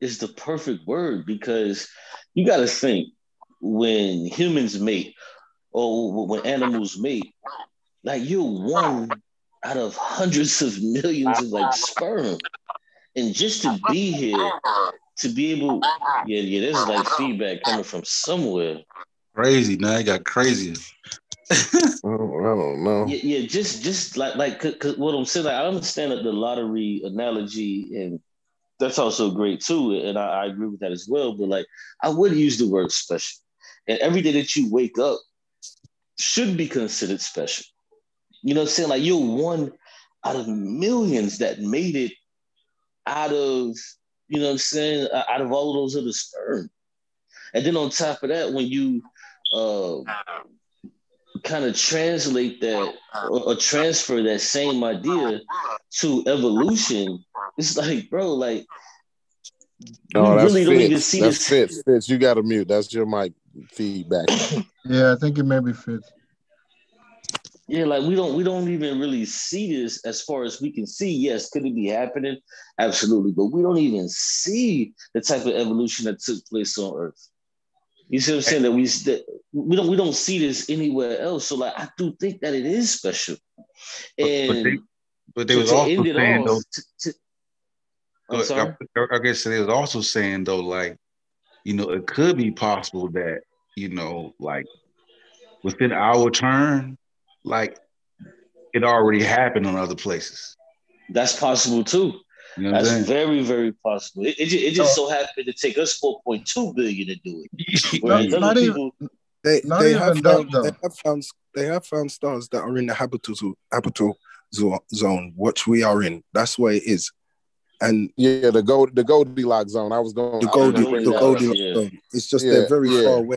is the perfect word because you got to think when humans mate or when animals mate, like you're one out of hundreds of millions of like sperm, and just to be here, to be able, yeah, yeah, this is like feedback coming from somewhere. Crazy, now it got crazier. I, don't, I don't know. Yeah, yeah, just, just like, like, cause, cause what I'm saying, like, I understand that the lottery analogy, and that's also great too, and I, I agree with that as well. But like, I would use the word special, and every day that you wake up should be considered special. You know what I'm saying? Like you're one out of millions that made it out of, you know what I'm saying, out of all those other sperm. And then on top of that, when you uh, kind of translate that or, or transfer that same idea to evolution, it's like, bro, like, no, you really don't even see that's this. Fitz, Fitz, you got to mute. That's your mic feedback. Yeah, I think it may be Fitz. Yeah, like we don't we don't even really see this as far as we can see. Yes, could it be happening? Absolutely. But we don't even see the type of evolution that took place on Earth. You see what I'm saying? That we that we don't we don't see this anywhere else. So like I do think that it is special. And but they, but they was also saying though, to, to, I'm sorry? I, I guess they was also saying though, like, you know, it could be possible that you know, like within our turn, like it already happened in other places. That's possible too. You know That's saying? very, very possible. It, it, it just so, so happened to take us four point two billion to do it. Whereas not, not people, even, they, not they, have found, they have found they have found stars that are in the habitable habitable zone, which we are in. That's where it is. And yeah, the gold the Goldilocks zone. I was going the Goldie, the Goldilocks, Goldilocks yeah. zone. It's just yeah, they're very yeah. far away,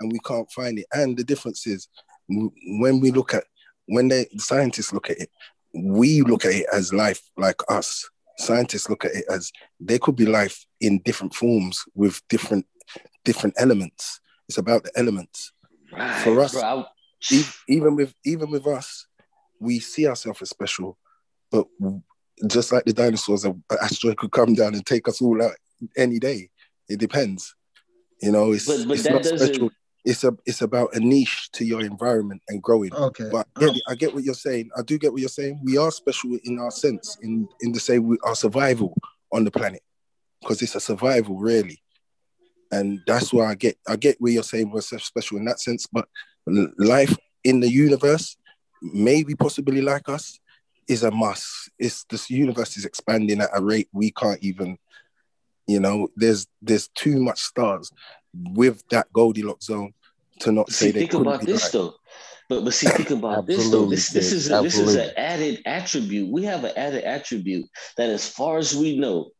and we can't find it. And the difference is when we look at when they scientists look at it, we look at it as life like us. Scientists look at it as there could be life in different forms with different different elements. It's about the elements. Right, For us, bro. even with even with us, we see ourselves as special, but just like the dinosaurs, an asteroid could come down and take us all out any day. It depends, you know. It's, but, but it's not doesn't... special. It's a it's about a niche to your environment and growing. Okay, but yeah, I get what you're saying. I do get what you're saying. We are special in our sense, in in the say we our survival on the planet, because it's a survival really, and that's why I get I get where you're saying we're special in that sense. But life in the universe, maybe possibly like us, is a must. It's this universe is expanding at a rate we can't even, you know. There's there's too much stars with that Goldilocks zone. To not see, say think about this right. though, but but see, think about this though. This this is a, this is an added attribute. We have an added attribute that, as far as we know,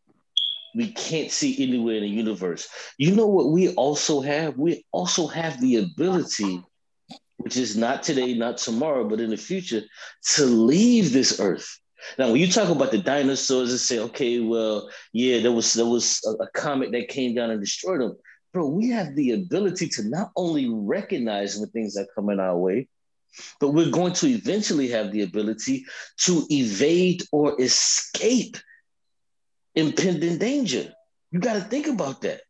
we can't see anywhere in the universe. You know what? We also have we also have the ability, which is not today, not tomorrow, but in the future, to leave this earth. Now, when you talk about the dinosaurs and say, okay, well, yeah, there was there was a, a comet that came down and destroyed them. Bro, we have the ability to not only recognize when things are coming our way, but we're going to eventually have the ability to evade or escape impending danger. You got to think about that.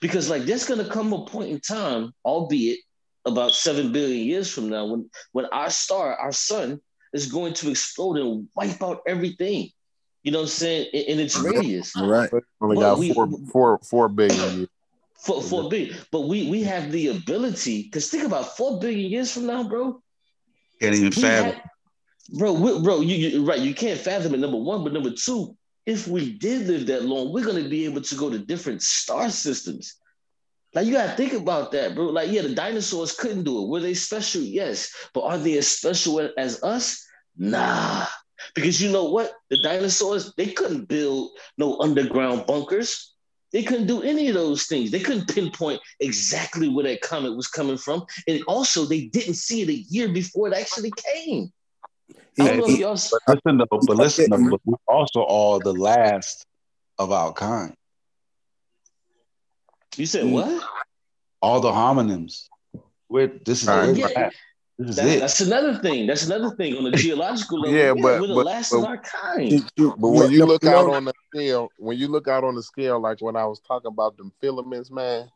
Because like there's going to come a point in time, albeit about seven billion years from now, when, when our star, our sun, is going to explode and wipe out everything. You know what I'm saying? In, in its radius. All right. Only got four, four, four billion years. For four billion, but we we have the ability. Cause think about four billion years from now, bro. Can't even fathom, had, bro. We, bro, you, you right. You can't fathom it. Number one, but number two, if we did live that long, we're gonna be able to go to different star systems. Like you gotta think about that, bro. Like yeah, the dinosaurs couldn't do it. Were they special? Yes, but are they as special as us? Nah, because you know what? The dinosaurs, they couldn't build no underground bunkers. They couldn't do any of those things. They couldn't pinpoint exactly where that comet was coming from. And also, they didn't see it a year before it actually came. Yeah, I don't know if y'all... But listen, though, but listen, though, but we're also all the last of our kind. You said what? All the homonyms. We're, this is uh, yeah. This is that, it. That's another thing. That's another thing on the geological level. Yeah, yeah, but we're the but, last but, of our kind. But when you look out on the scale, when you look out on the scale, like when I was talking about them filaments, man,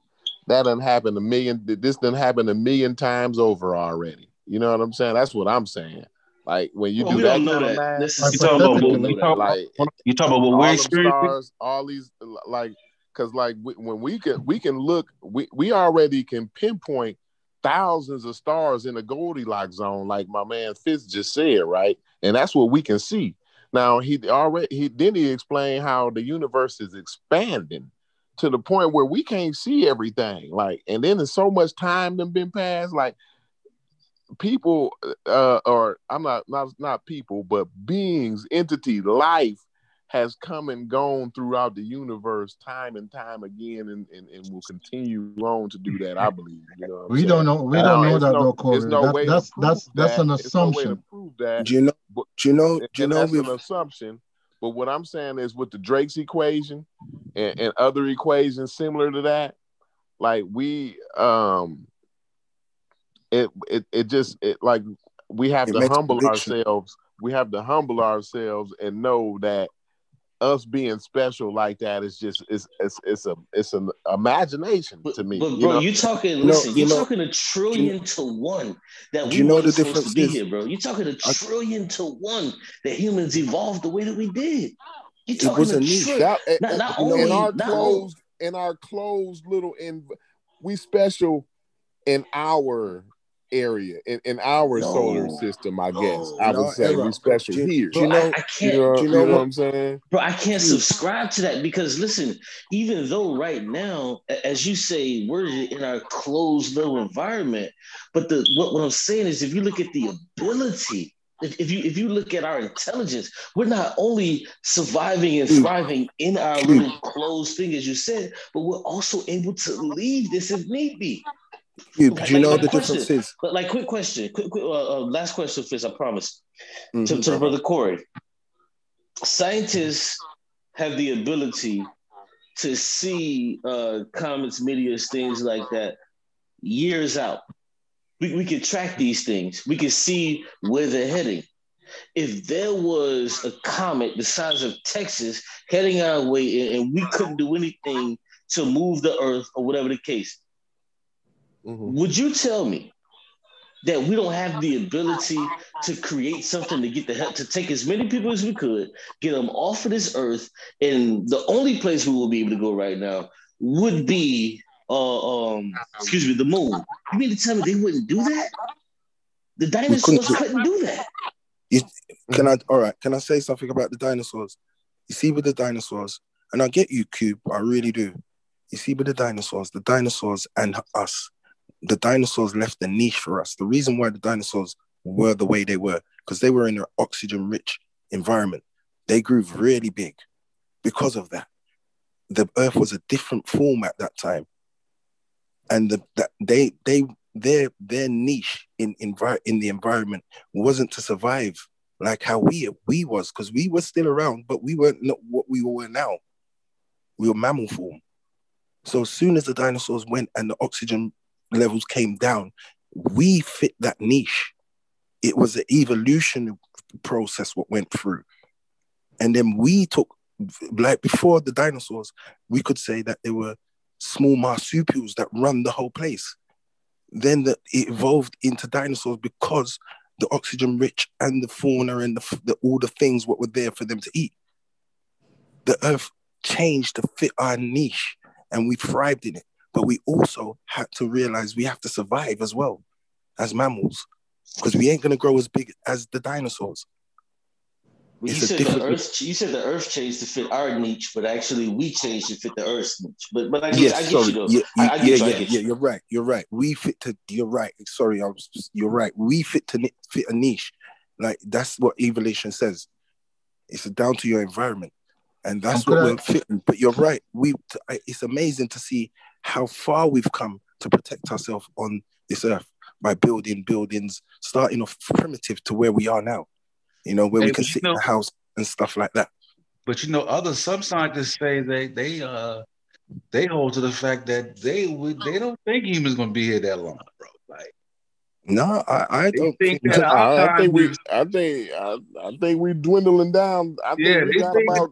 that done happened a million. This done happened a million times over already. You know what I'm saying? That's what I'm saying. Like when you well, do that, that. You talking about what like, you talking about what stars, all these like because like we, when we can we can look, we we already can pinpoint thousands of stars in the Goldilocks zone, like my man Fitz just said, right? And that's what we can see. Now he already he then he explained how the universe is expanding to the point where we can't see everything. Like, and then there's so much time that been passed. Like, people, uh, or I'm not not not people, but beings, entity, life has come and gone throughout the universe time and time again, and, and, and will continue on to do that. I believe. You know we saying? don't know. We don't know that no, though, Corey. No that, way that's that's that. that's an it's assumption. No way to prove that. Do you know? But, do you know? Do you know? That's an assumption. But what I'm saying is, with the Drake's equation and, and other equations similar to that, like we, um, it it it just it like we have to humble ourselves. We have to humble ourselves and know that. Us being special like that is just it's it's it's a it's an imagination to me. But, but bro, you talking listen, no, you you're know, talking a trillion you, to one that we you know the difference to be is, here, bro. You're talking a trillion I, to one that humans evolved the way that we did. You're talking it was a, a niche. That, not, not only in our closed in our closed little in we special in our area, in, in our no, solar system, I no, guess I no, would say era. We're special do, here. Bro, you know, I, I can't, you know, you know, you know what I'm saying? Bro, I can't subscribe to that because, listen, even though right now, as you say, we're in our closed little environment, but the what, what I'm saying is if you look at the ability, if, if you if you look at our intelligence, we're not only surviving and thriving in our little closed thing, as you said, but we're also able to leave this if need be. You, like, do you know what the question, difference is? Like, quick question, quick, quick uh, last question, Fizz, I promise. Mm-hmm. To, to Brother Corey, scientists have the ability to see uh, comets, meteors, things like that, years out. We, we can track these things. We can see where they're heading. If there was a comet the size of Texas heading our way and we couldn't do anything to move the Earth or whatever the case, mm-hmm. would you tell me that we don't have the ability to create something to get the help, to take as many people as we could, get them off of this earth, and the only place we will be able to go right now would be, uh, um, excuse me, the moon? You mean to tell me they wouldn't do that? The dinosaurs couldn't, couldn't do that. You, can I? All right. Can I say something about the dinosaurs? You see, with the dinosaurs, and I get you, Cube. I really do. You see, with the dinosaurs, the dinosaurs and us. The dinosaurs left a niche for us. The reason why the dinosaurs were the way they were, because they were in an oxygen-rich environment. They grew really big because of that. The Earth was a different form at that time. And the, that they, they, their, their niche in, envi- in the environment wasn't to survive like how we, we was, because we were still around, but we weren't not what we were now. We were mammal form. So as soon as the dinosaurs went and the oxygen levels came down, we fit that niche. It was an evolution process what went through, and then we took, like, before the dinosaurs, we could say that there were small marsupials that run the whole place. Then the, it evolved into dinosaurs because the oxygen rich and the fauna and the, the all the things what were there for them to eat. The Earth changed to fit our niche, and we thrived in it. But we also had to realize we have to survive as well as mammals, because we ain't going to grow as big as the dinosaurs. Well, you, said the Earth, you said the Earth changed to fit our niche, but actually we changed to fit the Earth's niche. But but I get, yes, I get you though. Yeah, I, I get yeah, you, yeah, I get yeah, you. You're right. You're right. We fit to. You're right. Sorry, I was. Just, you're right. We fit to fit a niche. Like, that's what evolution says. It's down to your environment, and that's I'm what we're fitting. But you're right. We. It's amazing to see how far we've come to protect ourselves on this earth by building buildings, starting off primitive to where we are now, you know, where hey, we can sit know, in a house and stuff like that. But, you know, other some scientists say they they uh they hold to the fact that they would they don't think humans gonna be here that long, bro. Like, no, I, I don't think, think that. I, I think we, I think, I, I think we're dwindling down. I think yeah, we got think about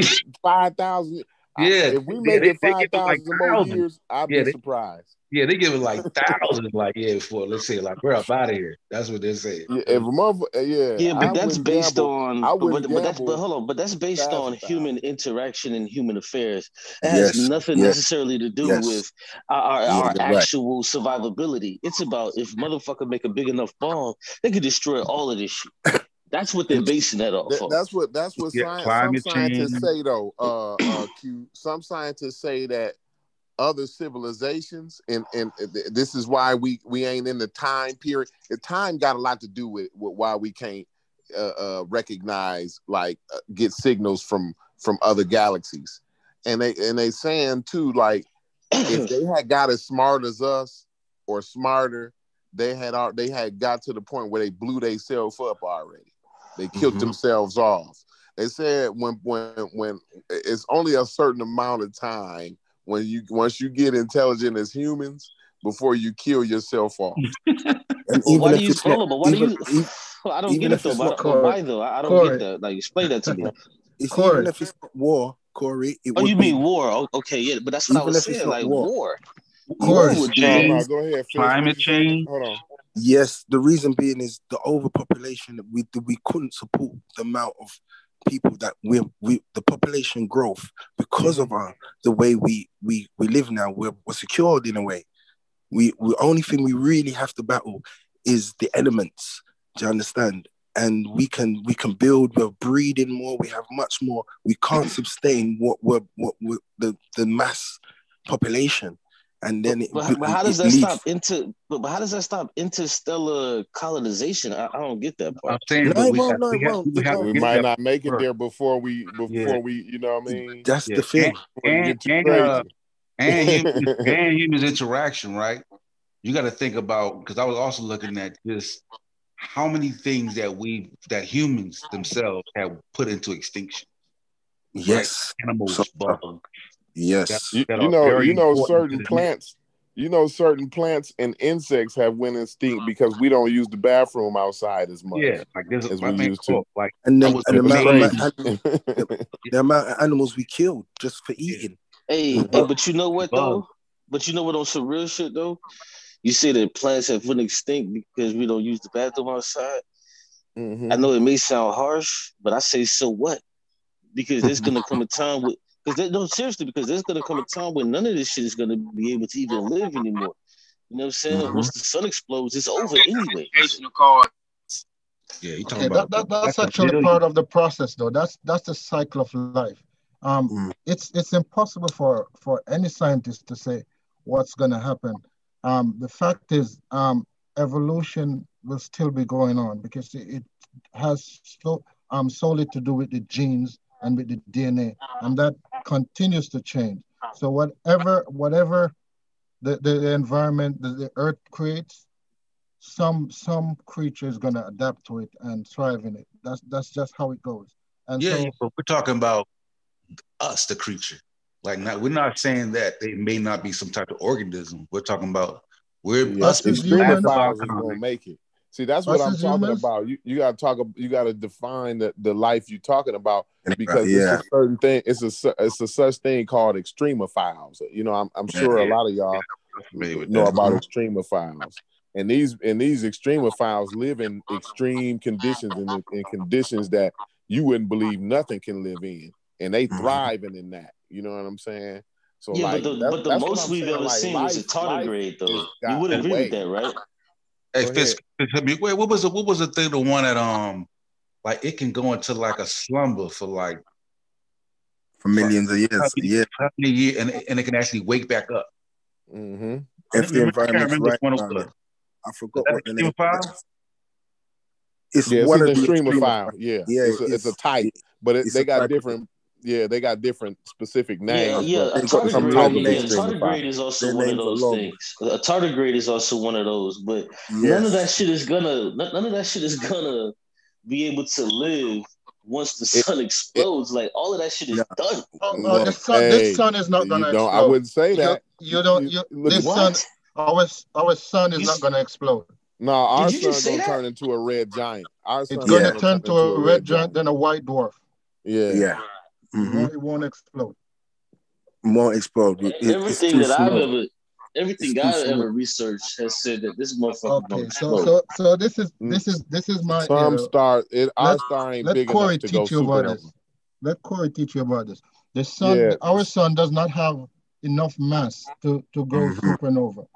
uh, five thousand. Yeah, if we make yeah, it five thousand like more years, I'd yeah, be they, surprised. Yeah, they give it like thousands, like, yeah, for, let's say, like, we're up out of here. That's what they're saying. Yeah, if mother, yeah, yeah but I that's based gamble, on, I but, but, that's, but hold on, but that's based five, on human interaction and human affairs. It has yes, nothing yes, necessarily to do yes. with our, our, our yeah, actual right. survivability. It's about if motherfucker make a big enough bomb, they could destroy all of this shit. That's what they're basing that off. That, that's what that's what yeah, science, some scientists change. say though. Uh, uh, Q, some scientists say that other civilizations, and and this is why we, we ain't in the time period. The time got a lot to do with, with why we can't uh, uh, recognize like uh, get signals from from other galaxies, and they and they saying too, like, if they had got as smart as us or smarter, they had they had got to the point where they blew themselves up already. They killed mm-hmm. themselves off. They said when when when it's only a certain amount of time when you once you get intelligent as humans before you kill yourself off. And well, why do you follow? But why even, do you? Well, I don't get it though. Why, Corey, why though? I don't Corey, get that. Like, explain that to me. It's even if it's not war, Corey. It oh, would you mean be, war? Oh, okay, yeah, but that's what I was saying. Like war. war. Of course, change, go ahead, climate change. Hold on. Yes, the reason being is the overpopulation. That we we couldn't support the amount of people that we we the population growth because of our the way we we we live now. We're, we're secured in a way, We the only thing we really have to battle is the elements. Do you understand? And we can we can build. We're breeding more. We have much more. We can't sustain what we're what we're, the the mass population. And then, it, but, but how does that stop into? But how does that stop interstellar colonization? I, I don't get that part. No, it won't. No, it won't. We might not make it there before we. Before yeah. we, you know what I mean. That's yeah. the thing. And and, uh, and, human, and human interaction, right? You got to think about, because I was also looking at just how many things that we that humans themselves have put into extinction. Yes, like animals, so, bugs. Yes, that, you, that you know, you know, certain plants, you know, certain plants and insects have went extinct because we don't use the bathroom outside as much. Yeah, like this is my main quote. Like, and the, and the, amount of, the amount of animals we killed just for eating. Hey, hey, but you know what though? But you know what on some real shit though? You say that plants have went extinct because we don't use the bathroom outside. Mm-hmm. I know it may sound harsh, but I say so what? Because there's gonna come a time with. Because no, seriously, because there's gonna come a time when none of this shit is gonna be able to even live anymore. You know what I'm saying? Mm-hmm. Once the sun explodes, it's over anyway. Yeah, you talking okay, about that, that, that's, that's actually part of the process, though. That's that's the cycle of life. Um, mm. It's it's impossible for for any scientist to say what's gonna happen. Um, the fact is, um, evolution will still be going on because it has so, um solely to do with the genes and with the D N A, and that continues to change. So whatever whatever the, the, the environment that the earth creates, some some creature is gonna adapt to it and thrive in it. That's that's just how it goes. And yeah, so, but we're talking about us, the creature. Like not, we're not saying that they may not be some type of organism. We're talking about we're yeah, us as humans are gonna make it. See, that's what I'm talking about. You you gotta talk. You gotta define the, the life you're talking about, because yeah. it's a certain thing. It's a it's a such thing called extremophiles. You know, I'm I'm sure a lot of y'all know about extremophiles, and these and these extremophiles live in extreme conditions and in conditions that you wouldn't believe nothing can live in, and they thriving in that. You know what I'm saying? So yeah, like, but the, but the most we've ever like, seen life, is a tardigrade, though. You would agree with that, right? Hey, Fisk, wait, what was the what was the thing? The one that um, like it can go into like a slumber for like for millions like, of years, yeah, year, and and it can actually wake back up. Mm-hmm. If the environment's right, right I forgot what the name is. It's yeah, one it's of the extremophiles. Yeah, yeah, it's, it's, a, it's a type, but it, they got different. Yeah, they got different specific names. Yeah, yeah. A tardigrade, yeah, tardigrade is also Their one of those alone. things. A tardigrade is also one of those, but yes. none of that shit is gonna none of that shit is gonna be able to live once the sun it, explodes. It, like all of that shit is yeah. done. Oh, no, well, the sun, hey, this sun is not gonna explode. I wouldn't say that. You, you don't. You, you, this sun, our our sun is you, not gonna explode. No, our sun's gonna that? turn into a red giant. Our sun's it's gonna, gonna turn to a, a red giant, then a white dwarf. Yeah. Yeah. Mm-hmm. It, won't, it won't explode. It won't explode. It, it, everything that small. I've ever, everything I've small. ever researched has said that this motherfucker. Okay, won't so, so so this is this is this is my. Some star, it, our let, star ain't let big Corey enough to go super heavy. Let Corey teach you about this. The sun, yeah. our sun, does not have enough mass to to go supernova.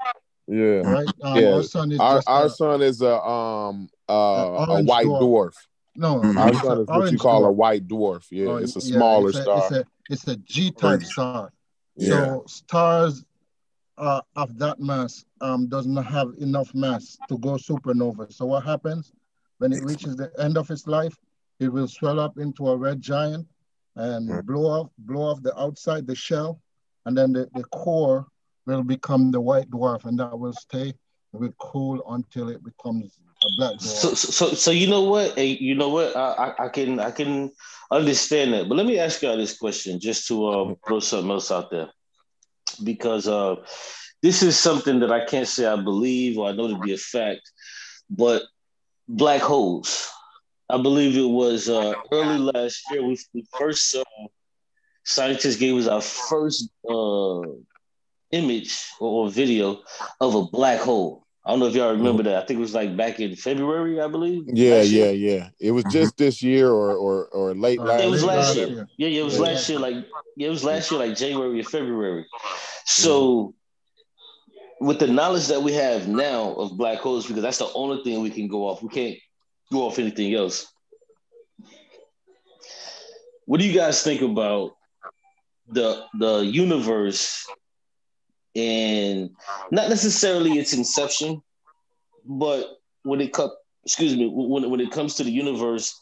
Yeah, right. Um, yeah. Our sun is our, our a, sun is a um uh, a white dwarf. dwarf. No, mm-hmm. our sun is what you call dwarf. a white dwarf. Yeah, oh, it's a yeah, smaller it's a, star. It's a, it's a G-type mm-hmm. star. Yeah. So stars uh, of that mass um, does not have enough mass to go supernova. So what happens when it reaches the end of its life? It will swell up into a red giant and mm-hmm. blow off, blow off the outside, the shell, and then the, the core will become the white dwarf, and that will stay. It will cool until it becomes. So, so, so you know what? Hey, you know what? I, I, I can, I can understand that. But let me ask y'all this question, just to uh, throw something else out there, because uh, this is something that I can't say I believe or I know to be a fact. But black holes, I believe it was uh, early last year. We, we first uh, scientists gave us our first uh, image or, or video of a black hole. I don't know if y'all remember that. I think it was like back in February, I believe. Yeah, yeah, yeah. It was just this year or or, or late last year. It was last year. year. Yeah, yeah, it was yeah. last year. Like yeah, it was last year, like January or February. So with the knowledge that we have now of black holes, because that's the only thing we can go off. We can't go off anything else. What do you guys think about the the universe, and not necessarily its inception, but when it comes, excuse me, when when it comes to the universe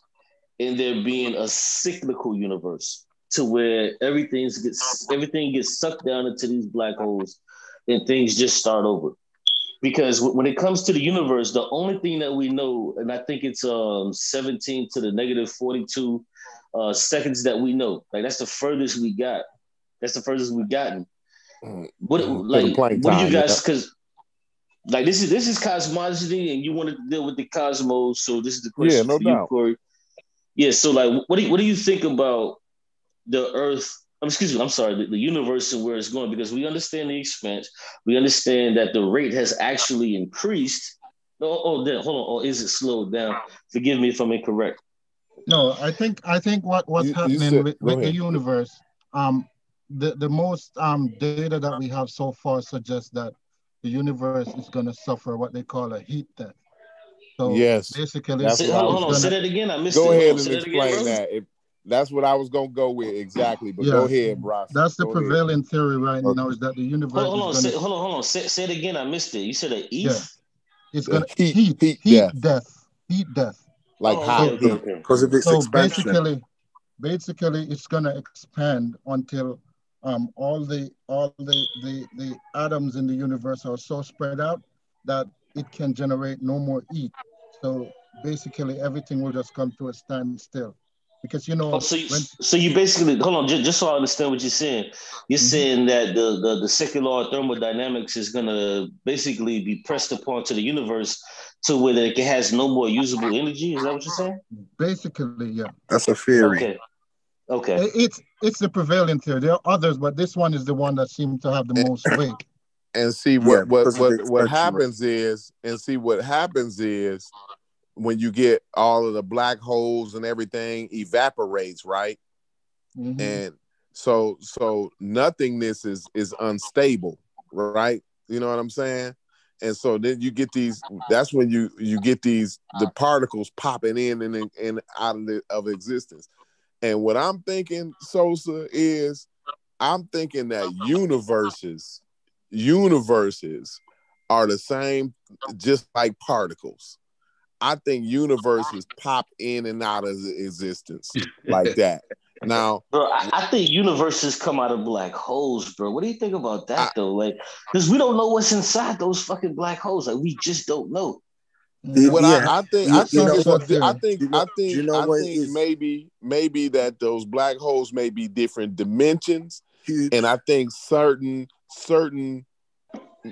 and there being a cyclical universe to where everything gets everything gets sucked down into these black holes and things just start over? Because when it comes to the universe, the only thing that we know, and I think it's um, seventeen to the negative forty-two uh, seconds that we know. Like, that's the furthest we got. That's the furthest we've gotten. What, like, what do you guys, because like this is this is cosmology, and you want to deal with the cosmos, so this is the question yeah, no for doubt. you, Corey. Yeah, so like, what do you, what do you think about the Earth? I'm excuse me, I'm sorry, the, the universe and where it's going? Because we understand the expense, we understand that the rate has actually increased. Oh, oh hold on, or oh, is it slowed down? Forgive me if I'm incorrect. No, I think I think what what's you, happening you said, with, with the universe, um, the the most um data that we have so far suggests that the universe is going to suffer what they call a heat death. So yes, basically, that's hold on, gonna, say that again. I missed. Go it. ahead say and explain again, that. If, that's what I was going to go with exactly. But yeah, go ahead, Brock. That's the go prevailing ahead. theory right okay. now is that the universe. Hold, hold is on, gonna, say, hold on, hold on. Say, say it again. I missed it. You said an heat. Yeah. It's going to heat, heat, heat, heat death. death, heat death. Like oh, hot okay, heat because okay. of its so expansion. Basically, basically, it's going to expand until. Um, all the all the, the the atoms in the universe are so spread out that it can generate no more heat. So basically, everything will just come to a standstill, because you know. Oh, so, you, when, so you basically hold on, just, just so I understand what you're saying. You're mm-hmm. saying that the the, the secular thermodynamics is gonna basically be pressed upon to the universe to where it has no more usable energy. Is that what you're saying? Basically, yeah. That's a theory. Okay. Okay. It's it's the prevailing theory. There are others, but this one is the one that seems to have the most weight. And see what yeah, what, what, what happens is, and see what happens is when you get all of the black holes and everything evaporates, right? Mm-hmm. And so so nothingness is is unstable, right? You know what I'm saying? And so then you get these. That's when you you get these the particles popping in and and out of the, of existence. And what I'm thinking, Sosa, is I'm thinking that universes, universes are the same, just like particles. I think universes pop in and out of existence like that. Now, bro, I, I think universes come out of black holes, bro. What do you think about that, I, though? Like, because we don't know what's inside those fucking black holes. Like, we just don't know. What yeah. I, I think, you, I think, you know, a, I think, you know, I think, you know I think maybe, maybe that those black holes may be different dimensions, and I think certain certain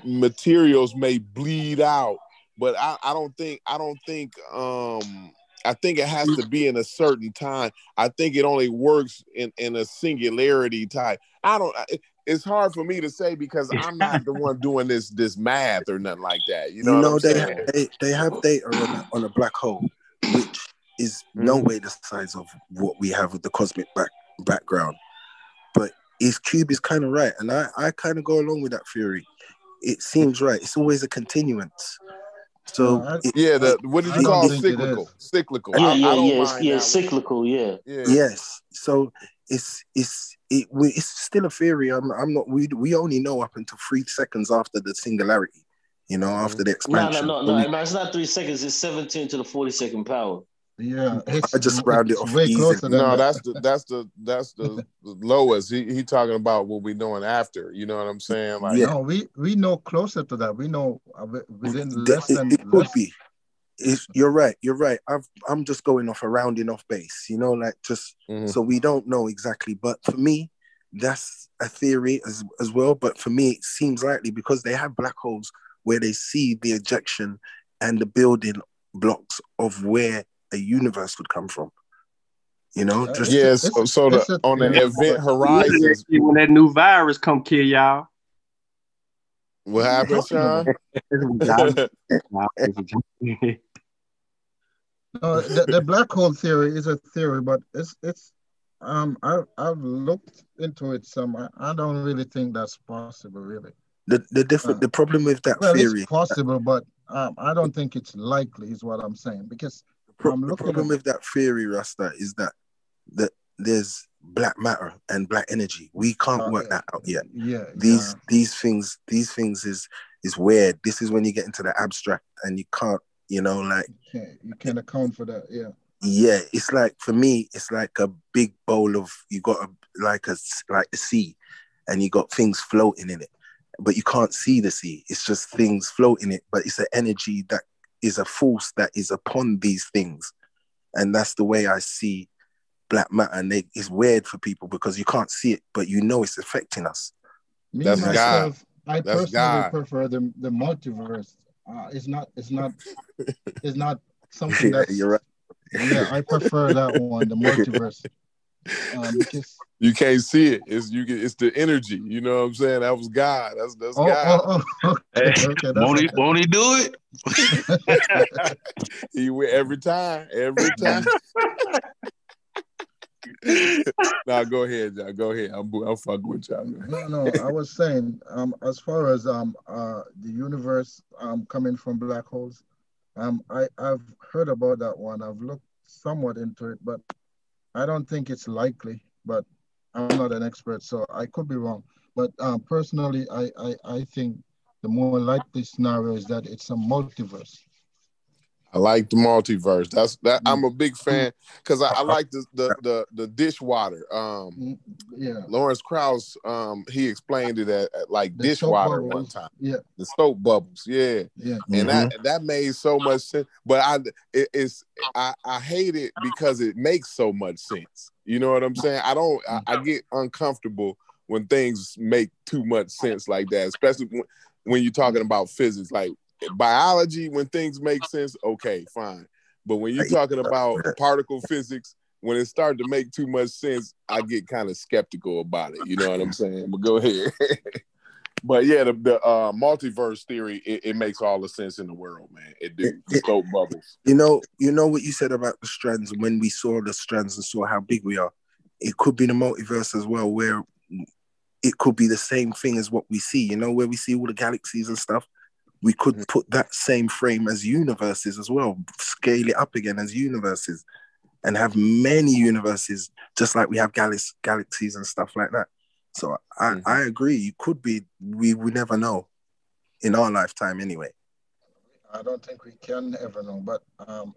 materials may bleed out, but I, I don't think, I don't think, um, I think it has to be in a certain time. I think it only works in in a singularity type. I don't. It, It's hard for me to say because I'm not the one doing this this math or nothing like that. You know, you know what I'm they, saying? they they have data on, on a black hole, which is no way the size of what we have with the cosmic back, background. But his cube is kind of right, and I, I kind of go along with that theory. It seems right. It's always a continuance. So yeah, it, yeah the, what did you call cyclical? Cyclical. Yeah, I, yeah, I don't yeah, mind yeah, cyclical. Yeah. yeah. Yes. So it's it's. It, it's still a theory. I'm, I'm not. We we only know up until three seconds after the singularity, you know, after the expansion. No, no, no, no. It's not three seconds. It's seventeen to the forty-second power. Yeah, I just rounded off. Way closer than no, that. that's the that's the that's the lowest. He he talking about what we knowing after. You know what I'm saying? Like, yeah. No, we we know closer to that. We know within less it, than. It could less. be. It's, you're right. You're right. I've, I'm just going off a rounding off base, you know, like just mm-hmm. so we don't know exactly. But for me, that's a theory as as well. But for me, it seems likely because they have black holes where they see the ejection and the building blocks of where a universe would come from. You know, just yes. Yeah, so, so the, on an event horizon, when that new virus come kill y'all. What happened, Sean? No, the, the black hole theory is a theory, but it's it's um I I've looked into it some. I, I don't really think that's possible, really. The the different uh, the problem with that well, theory. It's possible, that, but um, I don't think it's likely. Is what I'm saying, because pro I'm the problem with that theory, Rasta, is that that there's black matter and black energy. We can't uh, work yeah, that out yet. Yeah, these yeah. these things these things is is weird. This is when you get into the abstract and you can't, you know, like you can't, you can't account for that. Yeah. Yeah, it's like, for me, it's like a big bowl of, you got a, like a like a sea, and you got things floating in it, but you can't see the sea. It's just things floating in it, but it's an energy that is a force that is upon these things, and that's the way I see black matter. And they, it's weird for people because you can't see it, but you know it's affecting us. Me that's myself, God. I that's personally God. prefer the the multiverse. Uh, it's not. It's not. It's not something that's. You're right. Yeah, I prefer that one, the multiverse. Um, because... You can't see it. It's you. It's the energy. You know what I'm saying? That was God. That's that's oh, God. Oh, oh. Okay, hey, okay, that's won't okay. he? Won't he do it? He will every time. Every time. Now go ahead, y'all. Go ahead. I'm I'm fucking with y'all. No, no. I was saying, um, as far as um, uh, the universe, um, coming from black holes. Um, I, I've heard about that one. I've looked somewhat into it, but I don't think it's likely, but I'm not an expert, so I could be wrong. But um, personally, I, I, I think the more likely scenario is that it's a multiverse. I like the multiverse. That's that. I'm a big fan because I, I like the the the, the dishwater. Um, yeah. Lawrence Krauss, um, he explained it at, at like the dishwater one time. Yeah. The soap bubbles. Yeah. Yeah. And mm-hmm. that that made so much sense. But I it, it's I I hate it because it makes so much sense. You know what I'm saying? I don't. I, I get uncomfortable when things make too much sense like that, especially when, when you're talking about physics, like. Biology, when things make sense, okay, fine. But when you're talking about particle physics, when it started to make too much sense, I get kind of skeptical about it. You know what I'm saying? But go ahead. But yeah, the, the uh, multiverse theory, it, it makes all the sense in the world, man. It do. It, soap bubbles. You know, you know what you said about the strands, when we saw the strands and saw how big we are, it could be the multiverse as well, where it could be the same thing as what we see, you know, where we see all the galaxies and stuff. We could put that same frame as universes as well, scale it up again as universes, and have many universes, just like we have gal galaxies and stuff like that. So I, mm-hmm. I agree. You could be, we would never know in our lifetime anyway. I don't think we can ever know, but um,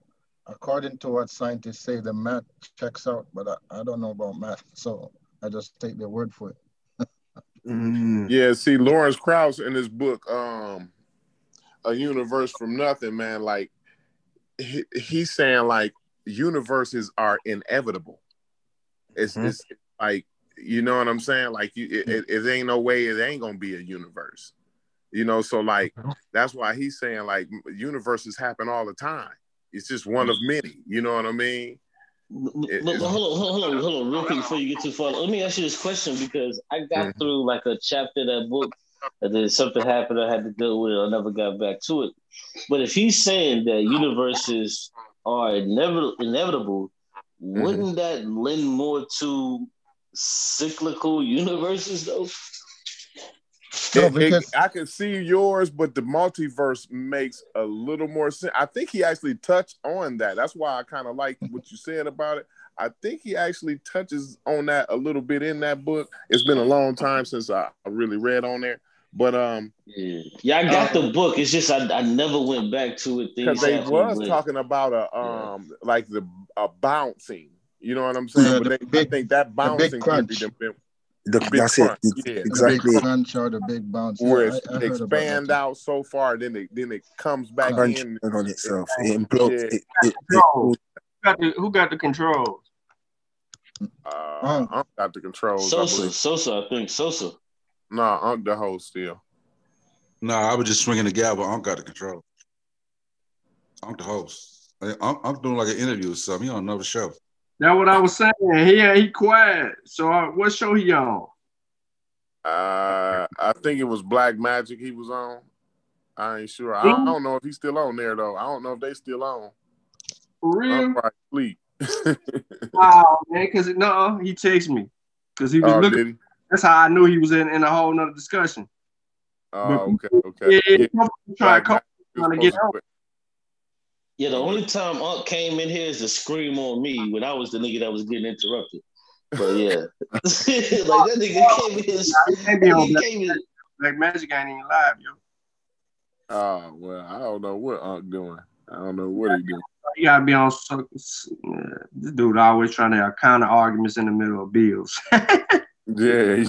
according to what scientists say, the math checks out, but I, I don't know about math, so I just take their word for it. mm. Yeah, see, Lawrence Krauss in his book, um, A Universe From Nothing, man, like he, he's saying like universes are inevitable. It's mm-hmm. just like, you know what I'm saying? Like you, it, it, it ain't no way it ain't gonna be a universe, you know? So like, that's why he's saying like universes happen all the time. It's just one of many, you know what I mean? It, look, hold on, hold on, hold on real quick before you get too far. Let me ask you this question because I got mm-hmm. through like a chapter of that book. And then something happened, I had to deal with it, I never got back to it. But if he's saying that universes are inevit inevitable, mm-hmm. wouldn't that lend more to cyclical universes, though? No, because it, I can see yours, but the multiverse makes a little more sense. I think he actually touched on that. That's why I kind of like what you said about it. I think he actually touches on that a little bit in that book. It's been a long time since I really read on there. But um, yeah, yeah I got um, the book. It's just I, I never went back to it. Because they was went. talking about a um yeah. like the a bouncing. You know what I'm saying? Yeah, but the they, big, I think that bouncing could be the big, the, big that's crunch. It. Yeah. Exactly. The big crunch or the big bounce. Where it's I, I expand out so far, then it then it comes back crunch in on itself. It implodes. Yeah. It, it, it, Got the, who got the controls? Uh, um, I got the controls. Sosa, I Sosa, I think Sosa. Nah, I'm the host still. Nah, I was just swinging the gavel. I got the control. I'm the host. I, I'm, I'm doing like an interview or something. He on another show. That's what I was saying. He he quiet. So I, what show he on? Uh, I think it was Black Magic. He was on. I ain't sure. I, I don't know if he's still on there though. I don't know if they still on. For real? Wow, man, because no, he texted me. Because he was oh, looking. That's how I knew he was in, in a whole nother discussion. Oh, okay, okay. Yeah, yeah. Trying to get out. Yeah, the only time Unc came in here is to scream on me when I was the nigga that was getting interrupted. But yeah, like that nigga came in. Nah, he came in. Black Magic ain't even live, yo. Oh well, I don't know what Unc doing. I don't know what he doing. You gotta be on. So, uh, this dude always trying to have counter arguments in the middle of bills. Yeah,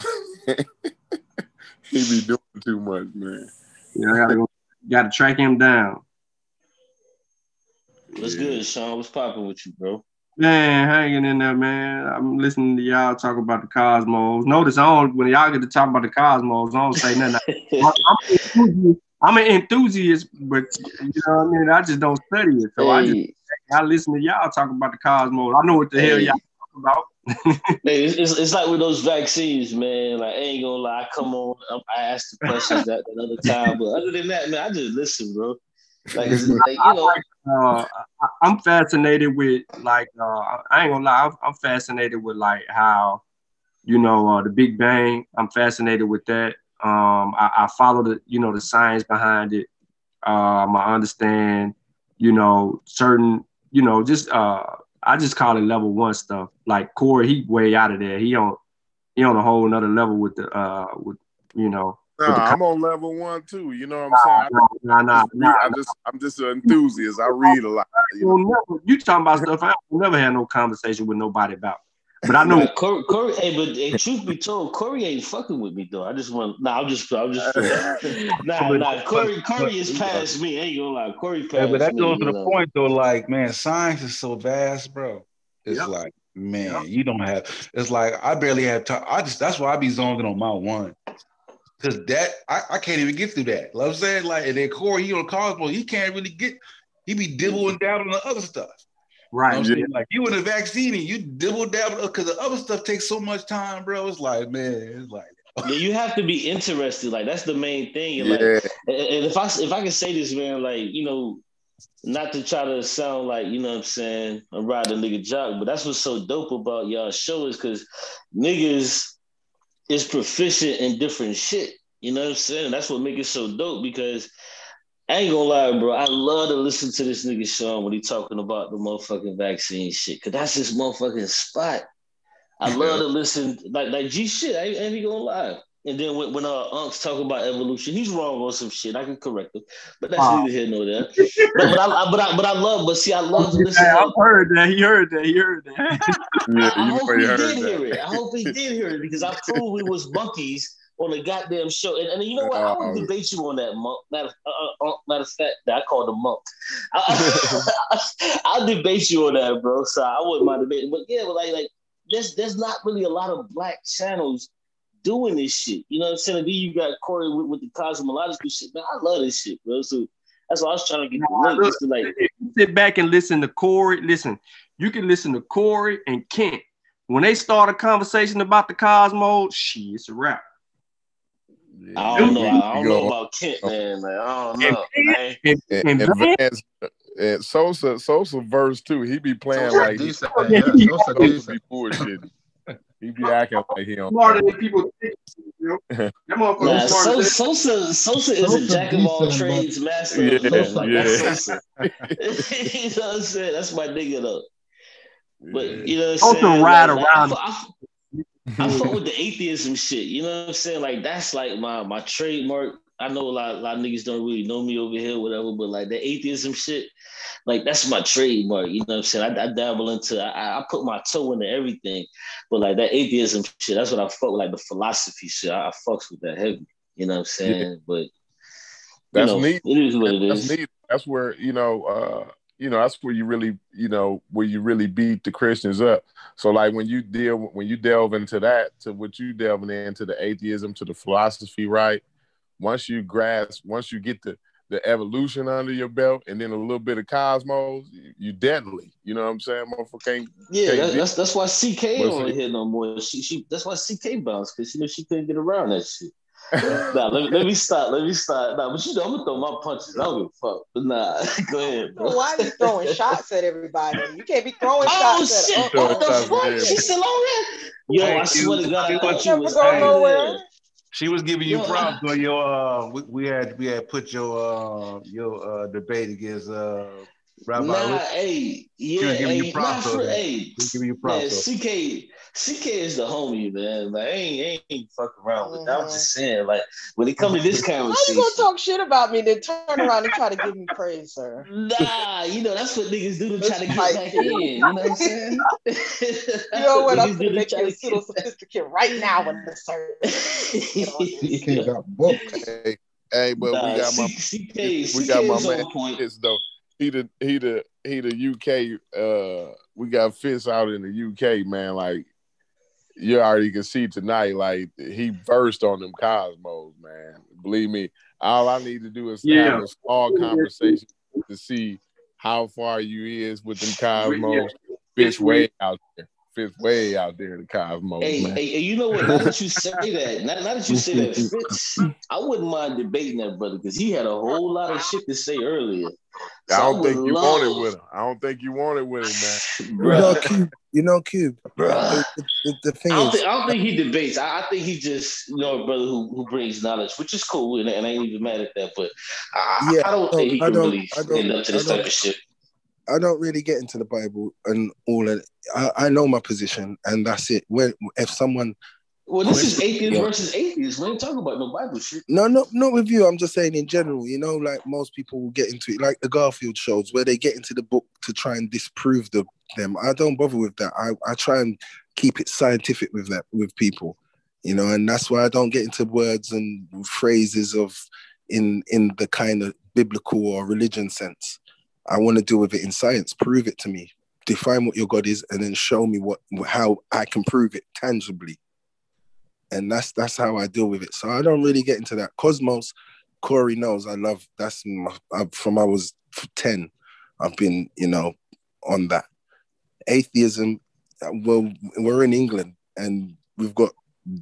he be doing too much, man. Yeah, I gotta go. Gotta track him down. What's yeah. good, Sean? What's popping with you, bro? Man, hanging in there, man. I'm listening to y'all talk about the cosmos. Notice I don't, when y'all get to talk about the cosmos, I don't say nothing. I'm an enthusiast, but you know what I mean? I just don't study it. So hey. I just I listen to y'all talk about the cosmos. I know what the hey. hell y'all talk about. Hey, it's, it's like with those vaccines, man. Like, I ain't gonna lie. Come on. I asked the questions that another time. But other than that, man, I just listen, bro. Like, like you know. Uh, I, I'm fascinated with like uh, I ain't gonna lie. I'm, I'm fascinated with like how you know uh, the Big Bang. I'm fascinated with that. Um, I, I follow the you know the science behind it. Um, I understand you know certain you know just uh, I just call it level one stuff. Like Corey, he way out of there. He on he on a whole another level with the uh, with you know. No, I'm on level one too. You know what I'm nah, saying? Nah, nah, I just, nah, I just, nah. I'm just an enthusiast. I read a lot. You, know? you talking about stuff I never had no conversation with nobody about. But I know yeah, Corey, Corey. Hey, but hey, truth be told, Corey ain't fucking with me though. I just want. Nah, I'm just. I'm just. nah, nah. Corey, Corey is past me. I ain't gonna lie. Corey past yeah, but that me. But that goes to the know. point though. Like, man, science is so vast, bro. It's yep. like, man, yep. you don't have. It's like I barely have time. I just. That's why I be zoned on my one. Cause that I, I can't even get through that. You know what I'm saying, like, and then Corey, he on Cosmo, he can't really get. He be dibbling down on the other stuff, right? You know yeah. Like you in the vaccine, and you dibble down because the other stuff takes so much time, bro. It's like, man, it's like yeah, you have to be interested. Like that's the main thing. And, yeah. like, and if I if I can say this, man, like you know, not to try to sound like you know what I'm saying, a ride a nigga jock, but that's what's so dope about y'all show is because niggas is proficient in different shit. You know what I'm saying? That's what makes it so dope because I ain't gonna lie, bro. I love to listen to this nigga Sean when he talking about the motherfucking vaccine shit because that's his motherfucking spot. I love to listen. Like, like G shit, I ain't even gonna lie. And then when, when uh, Unks talk about evolution, he's wrong on some shit. I can correct him, but that's wow. neither here nor there. But, but, I, I, but I, but I love, but see, I love to listen. Yeah, I've heard that. He heard that. He heard that. Yeah, I, I hope he did that. hear it. I hope he did hear it because I proved we was monkeys on the goddamn show. And, and you know what? I would debate you on that, Monk. Matter, uh, uh, matter of fact, I called him Monk. I, I, I'll debate you on that, bro. So I wouldn't mind debating. But yeah, but like, like there's there's not really a lot of black channels doing this shit, you know what I'm saying? And then you got Corey with, with the cosmological shit, man. I love this shit, bro. So that's why I was trying to get the link. Look, to like sit back and listen to Corey. Listen, you can listen to Corey and Kent when they start a conversation about the cosmos. Shit, it's a wrap. I don't know. I don't know about Kent, man. Like, I don't know. And, and, and, and, and, and, and Sosa, Sosa verse too. He be playing Sosa like Sosa, yeah, Sosa, Sosa be bullshitting. He be acting like he don't. Smarter than people think. You know? Nah, so, Sosa, Sosa is Sosa a jack of all trades, master yeah, of those. Like, yeah. That's Sosa. You know what I'm saying? That's my nigga though. But you know what I'm saying? Ride like, around. I, I, I fuck with the atheism shit. You know what I'm saying? Like that's like my my trademark. I know a lot, a lot of niggas don't really know me over here, whatever, but like the atheism shit, like that's my trademark, you know what I'm saying? I, I dabble into, I, I put my toe into everything, but like that atheism shit, that's what I fuck with, like the philosophy shit, I, I fucks with that heavy, you know what I'm saying? Yeah. But, that's you know, neat. It is what it is. That's neat. That's where, you know, uh, you know, that's where you really, you know, where you really beat the Christians up. So like when you deal, when you delve into that, to what you delving into the atheism, to the philosophy, right? Once you grasp, once you get the, the evolution under your belt and then a little bit of cosmos, you, you deadly. You know what I'm saying? Motherfucker can't, yeah, can't that's, that's that's why C K ain't on here no more. She she that's why C K bounced because she knew she couldn't get around that shit. Nah, let me let me stop. Let me stop. Nah, but you know, I'm gonna throw my punches. I don't give a fuck. But nah, go ahead, bro. Why are you throwing shots at everybody? You can't be throwing oh, shots shit. at everybody. Oh shit! What the fuck? She's still on here. Yo, I swear to God, I thought you was She was giving you props for your. Uh, we, we had we had put your uh, your uh, debate against uh, Rabbi. Nah, hey, yeah, she was giving hey, you props for hey, giving you props. Man, C K C K is the homie, man. Like I ain't I ain't fucking around with. That. I'm just saying, like when it comes to this conversation, how you gonna talk shit about me then turn around and try to give me praise, sir? Nah, you know that's what niggas do to try to get back in. You know what I'm saying? You know what? I'm gonna make you a little sophisticated right now in the service. You can't got booked. Hey, hey, but nah, we got my C K, we got my man point. It's though. He the he the he the U K. Uh, we got Fitz out in the U K, man. Like you already can see tonight. Like he versed on them cosmos, man. Believe me. All I need to do is yeah. have a small conversation to see how far you is with them cosmos. Yeah. Fitz way out there. Fitz way out there. The cosmos. Hey, man. hey, you know what? Now that you say that, now, now that you say that, Fitz, I wouldn't mind debating that brother because he had a whole lot of shit to say earlier. So I don't I think you love... want it with him. I don't think you want it with him, man. You know, Cube. You know, Cube. The, the, the thing I don't, is... think, I don't think he debates. I, I think he just, you know, a brother who, who brings knowledge, which is cool, and, and I ain't even mad at that. But I, yeah, I don't no, think he I can really stand up to this type of shit. I don't really get into the Bible and all of it. I, I know my position, and that's it. When if someone. Well, this is atheist versus atheist. We ain't talking about no Bible shit. No, no, not with you. I'm just saying in general, you know, like most people will get into it, like the Garfield shows where they get into the book to try and disprove the, them. I don't bother with that. I, I try and keep it scientific with that, with people, you know, and that's why I don't get into words and phrases of in, in the kind of biblical or religion sense. I want to deal with it in science. Prove it to me. Define what your God is and then show me what how I can prove it tangibly. And that's that's how I deal with it. So I don't really get into that. Cosmos, Corey knows I love. That's my, I, from I was ten. I've been, you know, on that. Atheism. Well, we're in England and we've got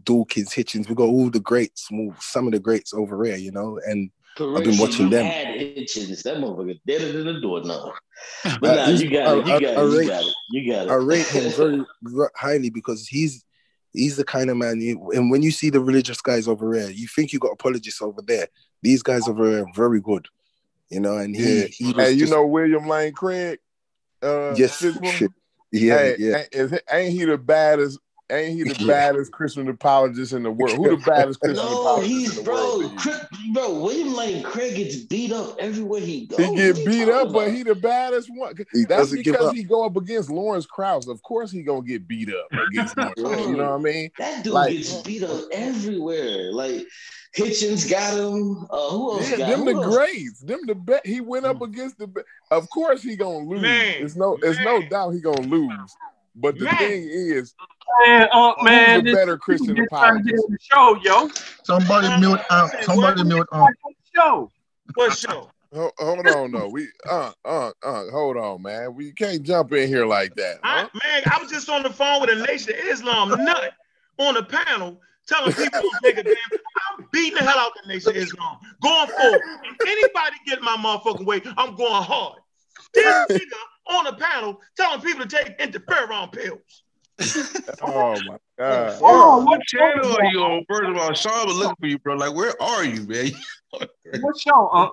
Dawkins, Hitchens. We've got all the greats. Some of the greats over here, you know. And correction, I've been watching them. Had Hitchens. That motherfucker dead in the door now. But uh, now you got it. You got it. You got it. I rate him very highly because he's. He's the kind of man, you, and when you see the religious guys over there, you think you got apologists over there. These guys over there are very good, you know. And he, yeah. he hey, you just, know, William Lane Craig. Uh, yes, yeah, hey, yeah. Is, ain't he the baddest? Ain't he the yeah. baddest Christian apologist in the world? Who the baddest Christian no, apologist he's, in the bro, world? Chris, bro, William Lane Craig gets beat up everywhere he goes. He get beat up, about? But he the baddest one. He That's because he go up against Lawrence Krauss. Of course he gonna get beat up against Lawrence Krauss. You know what I mean? That dude like, gets beat up everywhere. Like Hitchens got him. Uh, who else yeah, got them him? Them the greats. Them the bet. He went up against the. Be- of course he gonna lose. Man, it's no. It's no doubt he gonna lose. But the man. Thing is, man, uh, man the better Christian apologist? Show, yo. Somebody uh, mute. Uh, somebody mute. Uh. Show. What show? Hold, hold on, no. We uh uh uh. Hold on, man. We can't jump in here like that. Huh? I, man, I was just on the phone with a Nation of Islam nut on the panel telling people, nigga, damn, I'm beating the hell out of the Nation of Islam. Going forward, if anybody get my motherfucking way, I'm going hard. This nigga. On a panel telling people to take interferon pills. Oh my God! Oh, what channel are you on? First of all, Sean was looking for you, bro. Like, where are you, man? What show? Uh,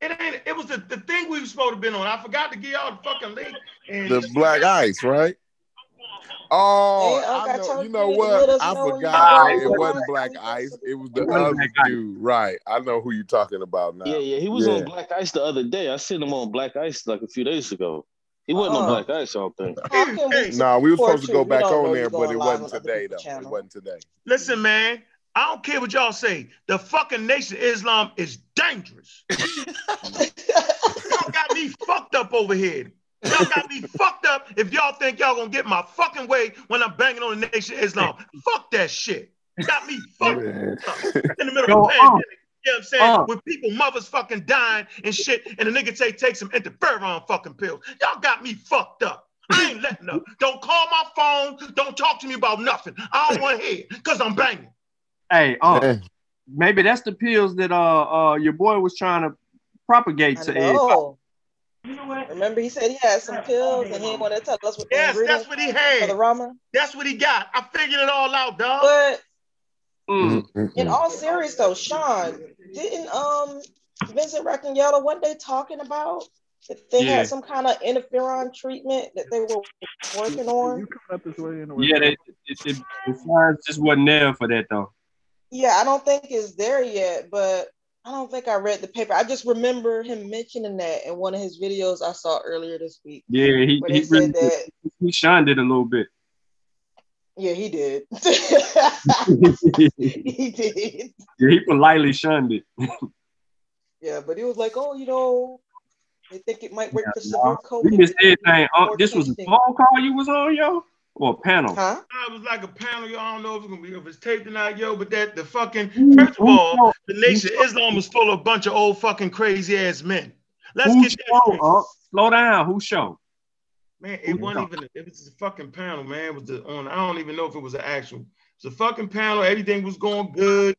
it ain't. It was the, the thing we were supposed to been on. I forgot to give y'all the fucking link. And the Black Ice, right? Oh, hey, I know, you know what? I forgot. It wasn't Black Ice. It was the other dude. Right. I know who you're talking about now. Yeah, yeah. He was yeah. on Black Ice the other day. I seen him on Black Ice like a few days ago. He wasn't uh, on Black Ice, I don't think. No, nah, we were supposed to go back on there, but it wasn't today, though. It wasn't today. Listen, man. I don't care what y'all say. The fucking Nation of Islam is dangerous. Y'all got me fucked up over here. Y'all got me fucked up if y'all think y'all gonna get my fucking way when I'm banging on the Nation of Islam. Fuck that shit. Got me fucked up in the middle Go of a pandemic. On. You know what I'm saying? On. With people, mothers fucking dying and shit, and the nigga say take some interferon fucking pills. Y'all got me fucked up. I ain't letting up. Don't call my phone. Don't talk to me about nothing. I don't want to hear because I'm banging. Hey, uh, hey, maybe that's the pills that uh, uh your boy was trying to propagate I to know. Ed. You know what? Remember, he said he had some pills and he didn't want to tell us what yes, the ingredients that's what he had. For the ramen. That's what he got. I figured it all out, dog. But Mm. Mm-hmm. In all seriousness, though, Sean, didn't um Vincent Racaniello, weren't they talking about that they yeah. had some kind of interferon treatment that they were working on? You coming up this way in the way? Yeah, they, it, it, the science just wasn't there for that, though. Yeah, I don't think it's there yet, but I don't think I read the paper. I just remember him mentioning that in one of his videos I saw earlier this week. Yeah, he, he said really, that he shined it a little bit. Yeah, he did. He did. Yeah, he politely shunned it. Yeah, but he was like, "Oh, you know, they think it might work yeah, for severe COVID." We missed everything. Oh, this was a phone call you was on, yo, or a panel? Huh? It was like a panel, yo. I don't know if it's gonna be if it's taped or not, yo. But that the fucking mm-hmm. first of all, mm-hmm. the nation of Islam is full of a bunch of old fucking crazy ass men. Let's Who's get that. Show, uh, slow down. Who show? Man, it wasn't even, it was a fucking panel, man. It was the, on, I don't even know if it was an actual. It's a fucking panel. Everything was going good.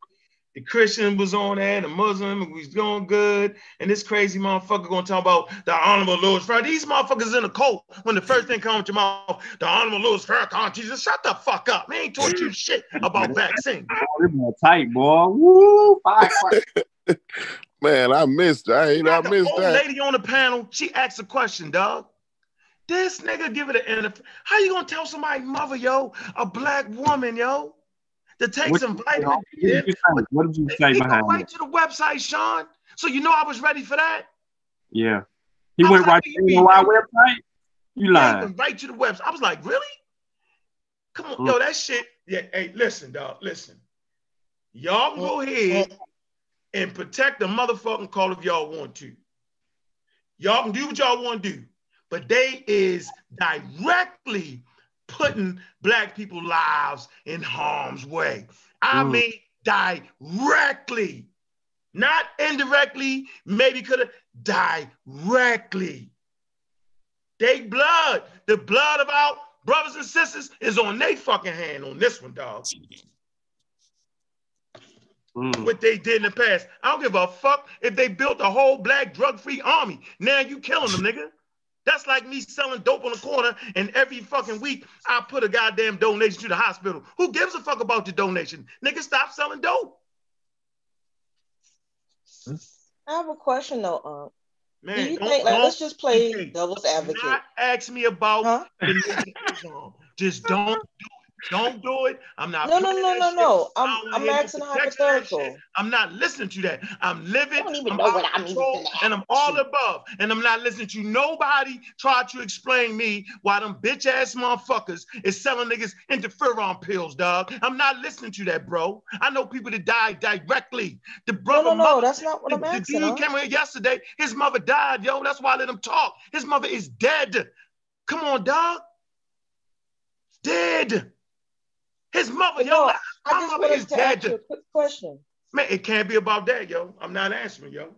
The Christian was on there. The Muslim was going good. And this crazy motherfucker going to talk about the Honorable Louis Farrakhan. These motherfuckers in a cult when the first thing comes to your mouth, the Honorable Louis Farrakhan, Jesus, shut the fuck up. Man, ain't taught you shit about vaccines. Oh, tight, boy. Woo, bye, bye. Man, I missed I ain't I missed old that. The lady on the panel, she asked a question, dog. This nigga give it an interference. How you gonna tell somebody, mother, yo, a black woman, yo, to take what some vitamins? You know, what did you say he behind go right that? To the website, Sean. So you know I was ready for that. Yeah, he I went right to the website. You lying? He went right to the website. I was like, really? Come on, mm. yo, that shit. Yeah, hey, listen, dog, listen. Y'all can go ahead and protect the motherfucking call if y'all want to. Y'all can do what y'all want to do. But they is directly putting black people's lives in harm's way. I mm. mean, directly, not indirectly, maybe could have, directly. They blood, the blood of our brothers and sisters is on their fucking hand on this one, dog. Mm. What they did in the past. I don't give a fuck if they built a whole black drug-free army. Now you killing them, nigga. That's like me selling dope on the corner and every fucking week I put a goddamn donation to the hospital. Who gives a fuck about the donation? Nigga, stop selling dope. I have a question though, um. Man, do you think, like, let's just play devil's advocate. Not ask me about huh? the Just don't do it. Don't do it. I'm not. No, no, no, no, shit. no. I'm, I'm asking hypothetical. I'm not listening to that. I'm living, I'm out of control, and I'm all above. And I'm not listening to nobody try to explain me why them bitch-ass motherfuckers is selling niggas interferon pills, dog. I'm not listening to that, bro. I know people that died directly. The brother, no, no, no, mother, that's not what I'm the, asking. The dude huh? came here yesterday. His mother died, yo. That's why I let him talk. His mother is dead. Come on, dog. Dead. His mother, yo, no, my mother is dead. A quick question. Man, it can't be about that, yo. I'm not answering, yo.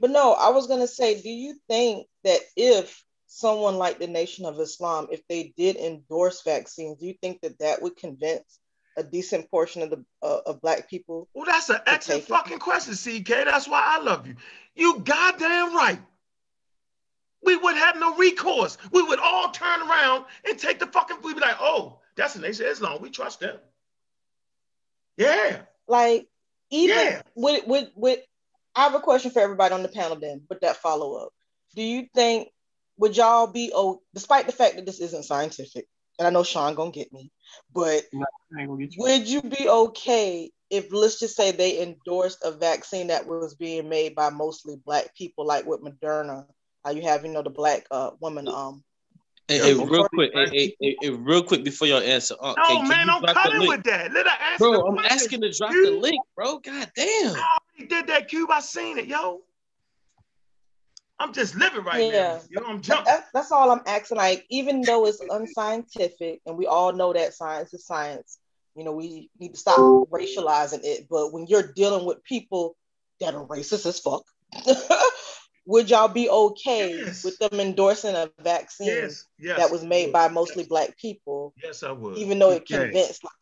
But no, I was gonna say, do you think that if someone like the Nation of Islam, if they did endorse vaccines, do you think that that would convince a decent portion of the uh, of black people? Well, that's an excellent fucking question, C K. That's why I love you. You goddamn right. We would have no recourse. We would all turn around and take the fucking. We'd be like, oh, that's the Nation of Islam. We trust them. Yeah. Like, even yeah. with, with, with, I have a question for everybody on the panel then, but that follow up. Do you think, would y'all be, oh, despite the fact that this isn't scientific, and I know Sean gonna get me, but no, I ain't gonna get you. Would you be okay if, let's just say they endorsed a vaccine that was being made by mostly black people, like with Moderna, how you have, you know, the black uh, woman, um, Hey, hey, real quick, hey, hey, hey, real quick before y'all answer. Uh, no, hey, man, don't cut in with that. Let her ask bro, the I'm question. Asking to drop Cube. The link, bro. God damn. I already did that, Cube. I seen it, yo. I'm just living right yeah. now. Yo, I'm jumping. That's, that's all I'm asking. Like, even though it's unscientific, and we all know that science is science, you know, we need to stop racializing it. But when you're dealing with people that are racist as fuck, would y'all be okay yes. with them endorsing a vaccine yes. Yes, that was made by mostly yes. black people? Yes, I would. Even though it okay. convinced. Like,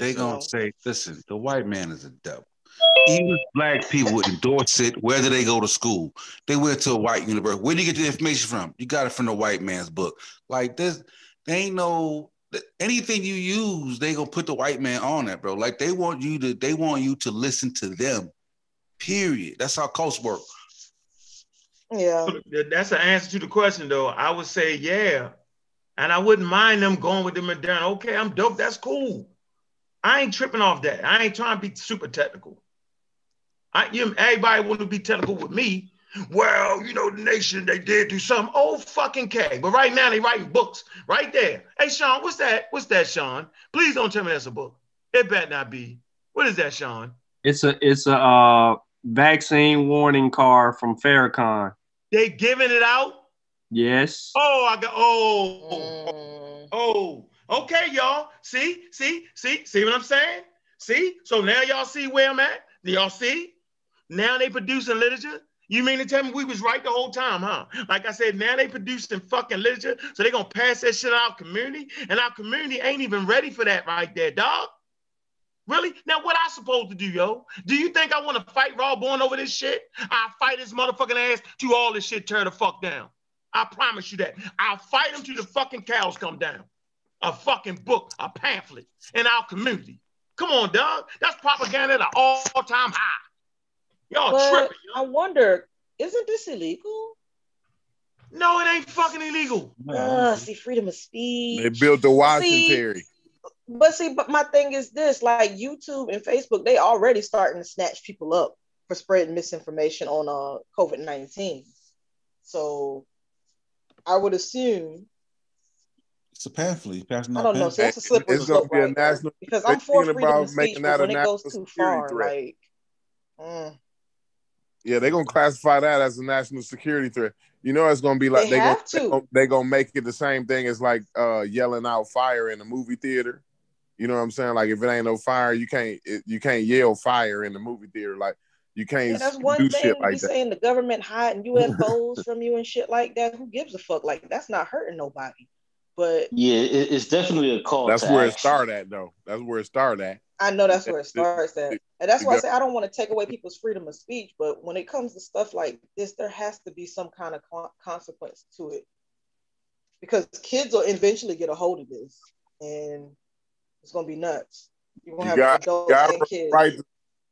they yes, gonna so. Say, listen, the white man is a devil. Even black people would endorse it. Where do they go to school? They went to a white university. Where do you get the information from? You got it from the white man's book. Like this, they ain't no, anything you use, they gonna put the white man on that, bro. Like they want you to, they want you to listen to them. Period. That's how cults work. Yeah. That's the answer to the question, though. I would say, yeah. And I wouldn't mind them going with the Moderna. Okay, I'm dope. That's cool. I ain't tripping off that. I ain't trying to be super technical. I, you, everybody want to be technical with me. Well, you know, the nation, they did do something. Oh, fucking K. But right now, they writing books right there. Hey, Sean, what's that? What's that, Sean? Please don't tell me that's a book. It better not be. What is that, Sean? It's a it's a uh, vaccine warning card from Farrakhan. They giving it out? Yes. Oh, I got, oh, oh, okay, y'all. See, see, see, see what I'm saying? See? So now y'all see where I'm at? Y'all see? Now they producing literature? You mean to tell me we was right the whole time, huh? Like I said, now they producing fucking literature, so they gonna pass that shit out our community, and our community ain't even ready for that right there, dog. Really? Now what I supposed to do, yo? Do you think I wanna fight raw born over this shit? I fight his motherfucking ass to all this shit tear the fuck down. I promise you that. I'll fight him till the fucking cows come down. A fucking book, a pamphlet in our community. Come on, dog. That's propaganda at an all-time high. Y'all tripping, yo. I wonder, isn't this illegal? No, it ain't fucking illegal. Uh, see, freedom of speech. They built the Washington theory. But see, but my thing is this, like YouTube and Facebook, they already starting to snatch people up for spreading misinformation on uh, COVID nineteen. So I would assume. It's a pamphlet. I don't know. So that's a slippery slope, right? Because I'm for freedom of speech, but when it goes too far, like. Mm. Yeah, they're gonna classify that as a national security threat. You know, it's gonna be like they they're gonna, gonna, they gonna make it the same thing as like uh, yelling out fire in the movie theater. You know what I'm saying? Like if it ain't no fire, you can't it, you can't yell fire in the movie theater. Like you can't. Yeah, that's one do thing. Shit like that. Saying the government hiding U F Os from you and shit like that. Who gives a fuck? Like that's not hurting nobody. But yeah, it, it's definitely a call. That's where action. It start at, though. That's where it start at. I know that's where it starts at. And that's why I say I don't want to take away people's freedom of speech, but when it comes to stuff like this, there has to be some kind of con consequence to it. Because kids will eventually get a hold of this, and it's going to be nuts. You're going to have got, adults got and kids. Right,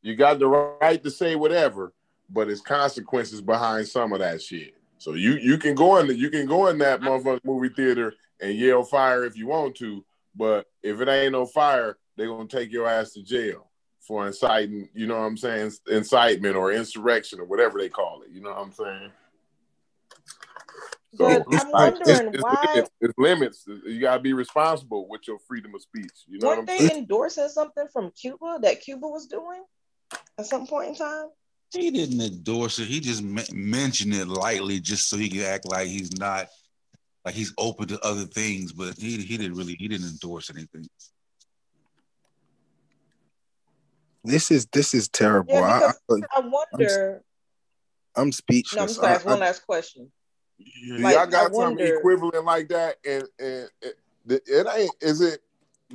you got the right to say whatever, but it's consequences behind some of that shit. So you, you, can, go in the, you can go in that motherfucking movie theater and yell fire if you want to, but if it ain't no fire, they're going to take your ass to jail for inciting, you know what I'm saying, incitement or insurrection or whatever they call it. You know what I'm saying? So but I'm wondering it's, it's, why... It's, it's limits. You got to be responsible with your freedom of speech. You know Weren't what I'm they saying? Endorsing something from Cuba that Cuba was doing at some point in time? He didn't endorse it. He just mentioned it lightly just so he could act like he's not, like he's open to other things, but he, he didn't really, he didn't endorse anything. This is this is terrible. Yeah, I, I wonder. I'm, I'm speechless. No, I'm sorry. I, I, one last question. Y'all like, got I something wonder, equivalent like that, and and it, it ain't. Is it?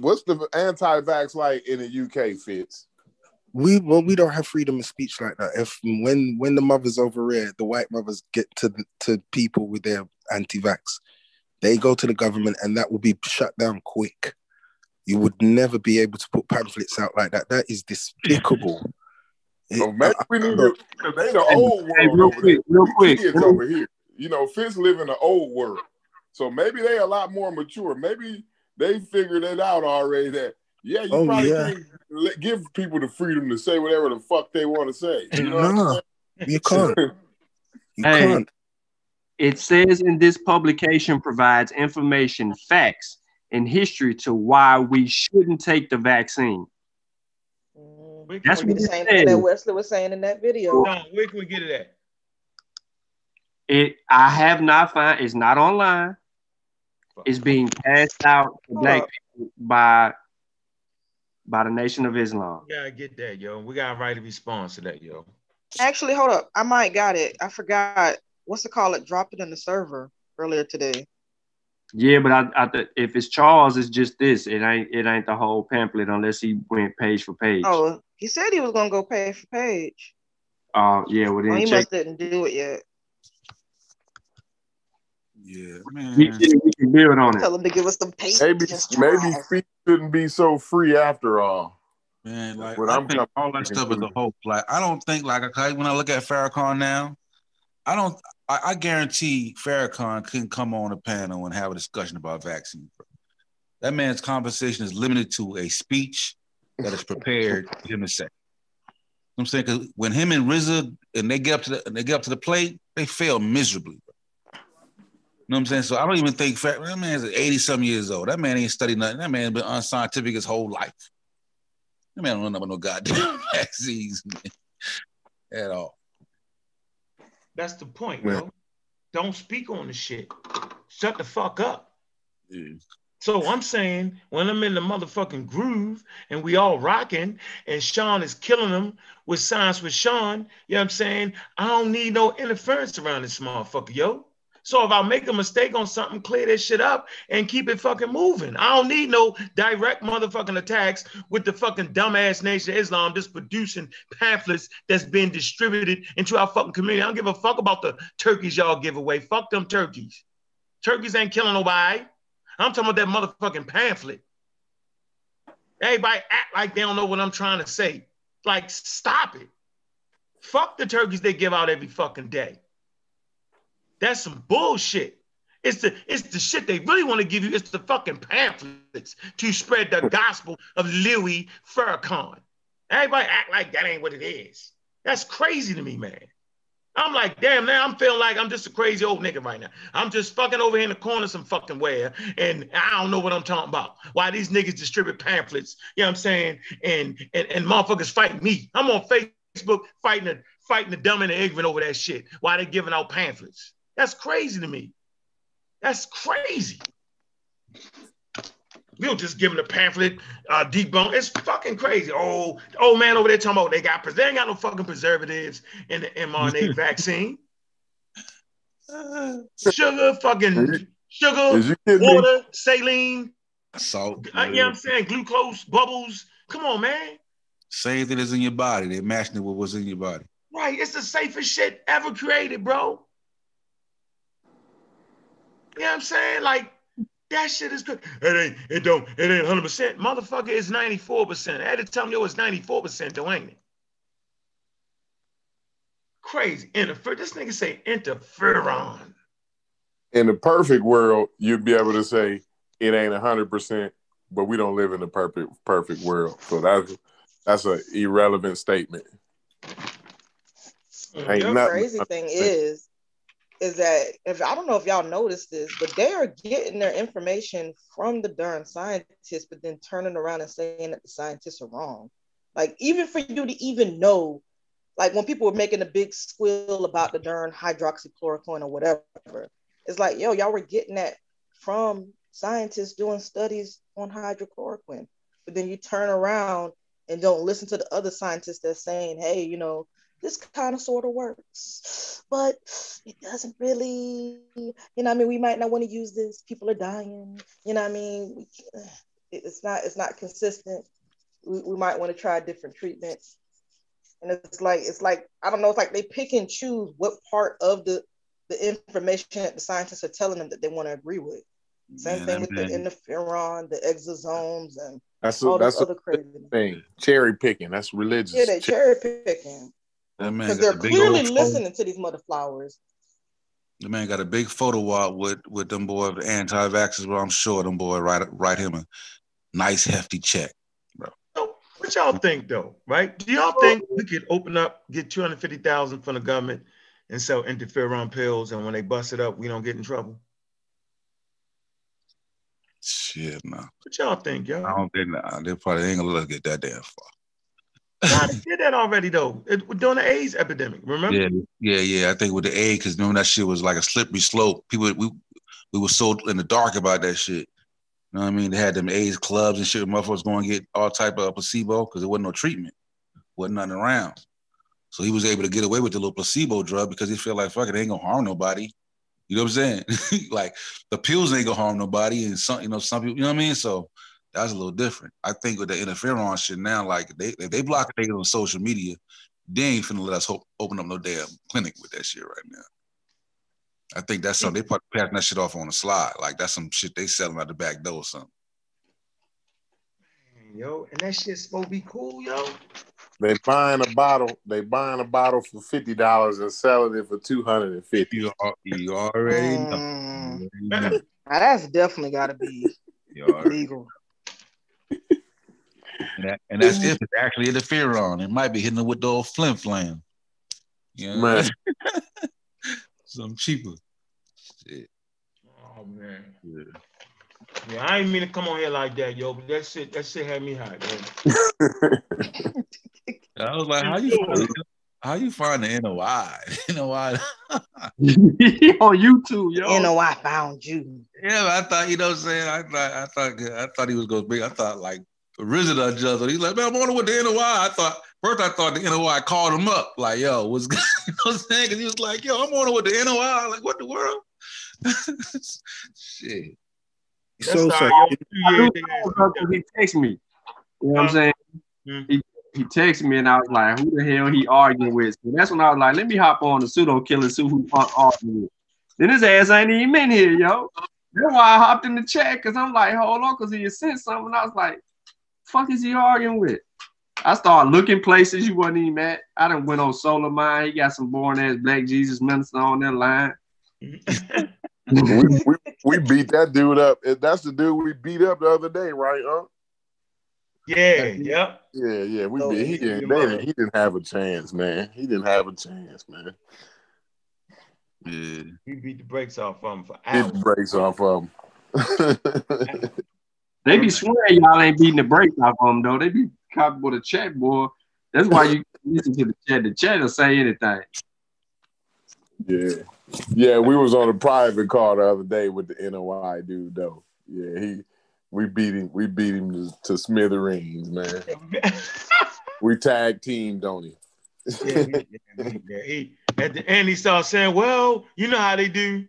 What's the anti-vax like in the U K? Fitz. We well, we don't have freedom of speech like that. If when when the mothers over here, the white mothers get to the, to people with their anti-vax, they go to the government, and that will be shut down quick. You would never be able to put pamphlets out like that. That is despicable. It, oh, man, we need to, they the old world. Hey, real over quick, there. Real quick. Kids over here. You know, Fitz live in the old world. So maybe they a lot more mature. Maybe they figured it out already that, yeah, you oh, probably yeah. Can't give people the freedom to say whatever the fuck they want to say. You know nah, what I'm you can't. You hey, can't. It says in this publication provides information, facts, in history to why we shouldn't take the vaccine. Mm, that's what the same thing that Wesley was saying in that video. No, where can we get it at? It I have not found. It's not online. It's being passed out to black people by by the Nation of Islam. We gotta get that, yo. We got a right to respond to that, yo. Actually, hold up. I might got it. I forgot. What's the call? It dropped it in the server earlier today. Yeah, but I, I th if it's Charles, it's just this. It ain't it ain't the whole pamphlet unless he went page for page. Oh, he said he was gonna go page for page. Oh uh, yeah, well then oh, he check. Must didn't do it yet. Yeah, man. We can, we can build on it. Tell them to give us some paint. Maybe, maybe feet shouldn't be so free after all. Man, like I I'm think all that stuff is a hoax. Like I don't think like when I look at Farrakhan now, I don't. I, I guarantee Farrakhan couldn't come on a panel and have a discussion about vaccines. That man's conversation is limited to a speech that is prepared for him to say. I'm saying, because when him and R Z A and they get up to the, they get up to the plate, they fail miserably. You know what I'm saying? So I don't even think Fat, that man's eighty-some years old. That man ain't studied nothing. That man's been unscientific his whole life. That man don't know about no goddamn vaccines, man, at all. That's the point, man. Bro. Don't speak on the shit. Shut the fuck up. Yeah. So I'm saying when I'm in the motherfucking groove and we all rocking and Sean is killing them with Science with Sean, you know what I'm saying? I don't need no interference around this motherfucker, yo. So if I make a mistake on something, clear that shit up and keep it fucking moving. I don't need no direct motherfucking attacks with the fucking dumbass Nation of Islam just producing pamphlets that's being distributed into our fucking community. I don't give a fuck about the turkeys y'all give away. Fuck them turkeys. Turkeys ain't killing nobody. I'm talking about that motherfucking pamphlet. Everybody act like they don't know what I'm trying to say. Like, stop it. Fuck the turkeys they give out every fucking day. That's some bullshit. It's the, it's the shit they really want to give you. It's the fucking pamphlets to spread the gospel of Louis Farrakhan. Everybody act like that ain't what it is. That's crazy to me, man. I'm like, damn, now I'm feeling like I'm just a crazy old nigga right now. I'm just fucking over here in the corner some fucking where, and I don't know what I'm talking about. Why these niggas distribute pamphlets, you know what I'm saying? And and, and motherfuckers fight me. I'm on Facebook fighting the, fighting the dumb and the ignorant over that shit. Why they giving out pamphlets? That's crazy to me. That's crazy. We don't just give them the pamphlet, uh, debunk. It's fucking crazy. Oh, the old man over there talking about they got they ain't got no fucking preservatives in the mRNA vaccine. Uh, sugar, fucking sugar, water, me? saline, salt. Uh, you know what I'm saying? Glucose, bubbles. Come on, man. Same thing is in your body. They're matching what was in your body. Right. It's the safest shit ever created, bro. You know what I'm saying? Like, that shit is good. It ain't, it don't, it ain't one hundred percent. Motherfucker, it's ninety-four percent. I had to tell me, yo, it's ninety-four percent, though, ain't it? Crazy. Interfer- this nigga say interferon. In the perfect world, you'd be able to say it ain't one hundred percent, but we don't live in the perfect perfect world. So that's that's an irrelevant statement. Ain't the nothing crazy thing is, is that if I don't know if y'all noticed this, but they are getting their information from the darn scientists, but then turning around and saying that the scientists are wrong. Like, even for you to even know, like when people were making a big squeal about the darn hydroxychloroquine or whatever, it's like, yo, y'all were getting that from scientists doing studies on hydrochloroquine, but then you turn around and don't listen to the other scientists that's saying, hey, you know, this kind of sort of works, but it doesn't really, you know, I mean, we might not want to use this. People are dying, you know, I mean, it's not, it's not consistent. We, we might want to try different treatments. And it's like, it's like, I don't know, it's like they pick and choose what part of the, the information that the scientists are telling them that they want to agree with. Same yeah, thing with man. the interferon, the exosomes, and that's all a, that's other crazy thing. Cherry picking, that's religious. Yeah, they cherry picking. Because they're clearly listening to these mother flowers. The man got a big photo op with, with them boy the anti-vaxxers, but I'm sure them boy write, write him a nice hefty check, bro. So what y'all think though, right? Do y'all think we could open up, get two hundred fifty thousand dollars from the government and sell interferon pills, and when they bust it up, we don't get in trouble? Shit, no. Nah. What y'all think, y'all? I don't think, nah, they probably ain't gonna let us get that damn far. God, they did that already though. It, during the AIDS epidemic, remember? Yeah, yeah, yeah. I think with the AIDS, because remember that shit was like a slippery slope. People, we we were so in the dark about that shit. You know what I mean? They had them AIDS clubs and shit. Motherfuckers going to get all type of placebo because there wasn't no treatment, wasn't nothing around. So he was able to get away with the little placebo drug because he felt like fuck it, it ain't gonna harm nobody. You know what I'm saying? Like the pills ain't gonna harm nobody, and some, you know, some people, you know what I mean? So. That's a little different. I think with the interferon shit now, like they if they block it on social media, they ain't finna let us hope, open up no damn clinic with that shit right now. I think that's something they probably passing that shit off on the slide. Like that's some shit they selling out the back door or something. Yo, and that shit's supposed to be cool, yo. They buying a bottle. They buying a bottle for fifty dollars and selling it for two hundred and fifty. You, you already know. Mm. Now that's definitely got to be legal. And, that, and that's if it's actually interferon. It might be hitting it with the old flim flam. You know? Right. Something cheaper. Shit. Oh man. Yeah. Yeah, I ain't mean to come on here like that, yo, but that shit, that shit had me hot, man. I was like, how you find, how you find the N O I? N O I on YouTube, yo. N O I found you. Yeah, I thought, you know what I'm saying? I thought I thought I thought he was gonna be, I thought like R Z A just, he's like, man, I'm on with the N O I. I thought first I thought the N O I called him up, like, yo, what's good? You know what I'm saying? Cause he was like, yo, I'm on with the N O I, like, what the world? Shit. That's so sorry. Yo, he texted me. You know what I'm saying? Mm-hmm. He he texted me and I was like, who the hell he arguing with? So that's when I was like, let me hop on the pseudo killer, see who arguing with. Then his ass ain't even in here, yo. That's why I hopped in the chat, because I'm like, hold on, because he had sent something. I was like, fuck is he arguing with? I started looking places you wasn't even at. I done went on Solar Mine. He got some boring ass Black Jesus minister on that line. we, we, we beat that dude up. That's the dude we beat up the other day, right? Huh? Yeah, yep. Yeah, yeah. We so beat. He, he, didn't, they, he didn't have a chance, man. He didn't have a chance, man. Yeah. We beat the brakes off of him for hours. Beat the brakes off of him. They be swearing y'all ain't beating the brakes off of them, though. They be caught with a chat, boy. That's why you listen to the chat. The chat will say anything. Yeah. Yeah, we was on a private call the other day with the N O I dude, though. Yeah, he, we beat him, we beat him to, to smithereens, man. We tag teamed on him. Yeah, he, yeah, he, at the end, he started saying, "Well, you know how they do."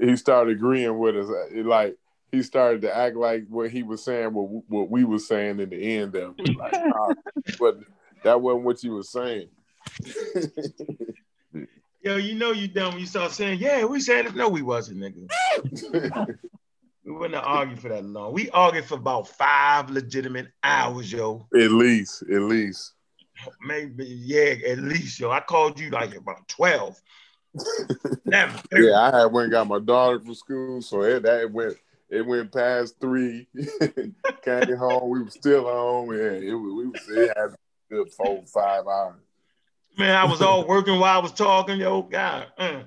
He started agreeing with us, like he started to act like what he was saying, what what we were saying in the end of it, like, oh, but that wasn't what you were saying. Yo, you know you done when you start saying, yeah, we said it. No, we wasn't, nigga. We wouldn't argue for that long. We argued for about five legitimate hours, yo. At least, at least. Maybe, yeah, at least, yo. I called you like about twelve. Damn, yeah, I had went and got my daughter from school, so it, that went, it went past three. Came home, we were still home, and it, it, we it had a good four, five hours. Man, I was all working while I was talking, yo, God. Mm.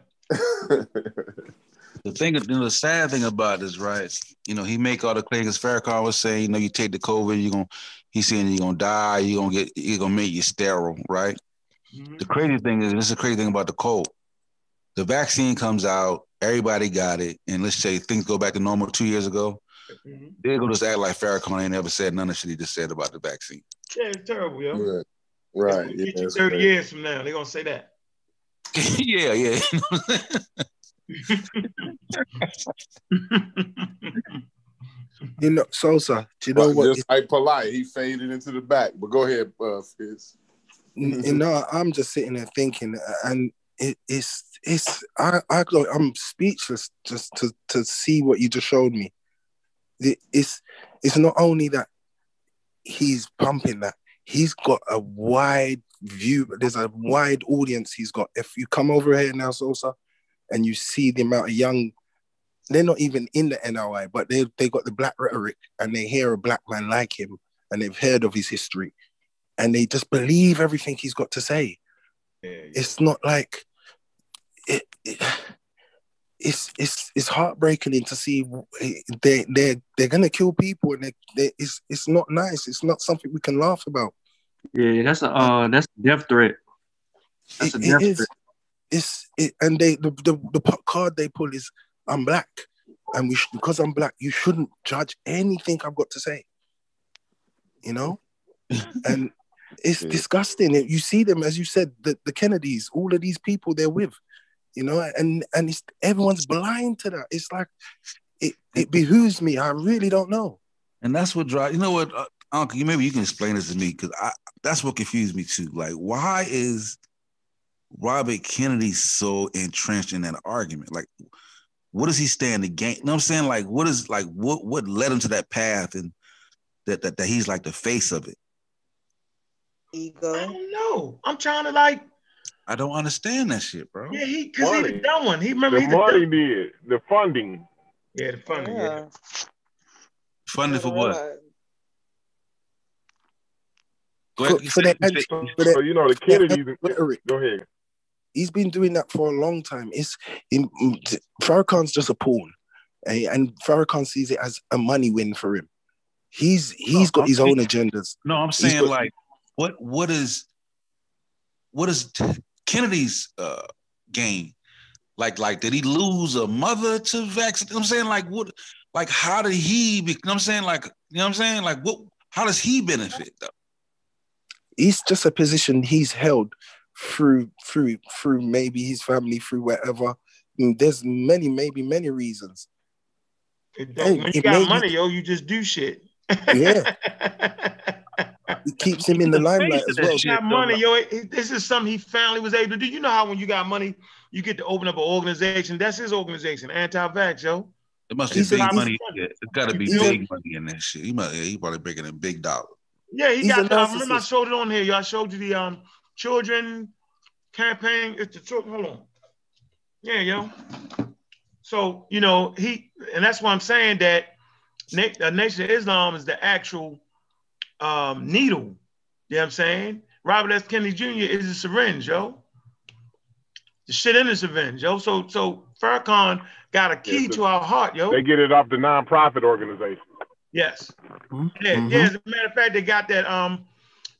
The thing, you know, the sad thing about this, right? You know, he make all the claims. Farrakhan was saying, you know, you take the COVID, you're gonna, he's saying you're gonna die, you're gonna get, you're gonna make you sterile, right? Mm-hmm. The crazy thing is, this is the crazy thing about the cold. The vaccine comes out, everybody got it, and let's say things go back to normal two years ago. Mm-hmm. They're gonna just act like Farrakhan ain't ever said none of shit he just said about the vaccine. Yeah, it's terrible, yo. Yeah. Right. Yeah, get you thirty right. years from now, they're gonna say that. Yeah, yeah. You know, Sosa. You know well, what? Just like Polite, he faded into the back. But go ahead, uh, Fizz. You know, I'm just sitting there thinking, and it, it's it's I I I'm speechless just to to see what you just showed me. It, it's it's not only that he's pumping that. He's got a wide view. There's a wide audience he's got. If you come over here now, Sosa, and you see the amount of young, they're not even in the N R I, but they they got the black rhetoric and they hear a black man like him and they've heard of his history and they just believe everything he's got to say. Yeah, yeah. It's not like, it, it, it's it's it's heartbreaking to see they they they're gonna kill people and they, they, it's it's not nice. It's not something we can laugh about. Yeah, that's a uh, that's a death threat. That's it, a death it is, threat. It's it, and they the, the the card they pull is I'm black, and we should, because I'm black, you shouldn't judge anything I've got to say. You know, and it's yeah. disgusting. You see them, as you said, the, the Kennedys, all of these people they're with. You know, and and it's, everyone's blind to that. It's like it, it behooves me. I really don't know. And that's what drives. You know what, uh, Uncle? Maybe you can explain this to me because I that's what confused me too. Like, why is Robert Kennedy so entrenched in that argument? Like, what does he stand to gain? You know what I'm saying? Like, what is like what what led him to that path, and that that, that he's like the face of it? Ego. I don't know. I'm trying to like. I don't understand that shit, bro. Yeah, he because he the dumb one. He remember the he the money dumb. did the funding. Yeah, the funding. Yeah. yeah. Funded for what? Right. Go ahead. For, for that, for that, so, you know, the Kennedys. That, go ahead. He's been doing that for a long time. It's in, Farrakhan's just a pawn, and Farrakhan sees it as a money win for him. He's he's no, got I'm his saying, own agendas. No, I'm saying got, like, what what is what is Kennedy's uh, game? Like like did he lose a mother to vaccine? You know what I'm saying, like what like how did he? You know what I'm saying, like you know what I'm saying, like what? How does he benefit though? It's just a position he's held through through through maybe his family, through whatever. And there's many, maybe many reasons. It don't, when you it got money, yo, you just do shit. Yeah. It keeps him in the limelight as well. Got money, yo, it, it, this is something he finally was able to do. You know how when you got money, you get to open up an organization. That's his organization, anti-vax, yo. It must be big money. It's got to be big money in that shit. He must, yeah, he probably bringing in big dollars. Yeah, he He's got. I remember I showed it on here. Yo, I showed you the um children campaign. It's the children. Hold on. Yeah, yo. So you know he, and that's why I'm saying that na- the Nation of Islam is the actual um, needle. You know what I'm saying? Robert F. Kennedy Junior is a syringe, yo. The shit in the syringe, yo. So so Farrakhan got a key yeah, to our heart, yo. They get it off the nonprofit organization. Yes. Mm-hmm. Yeah, yeah. As a matter of fact, they got that. Um,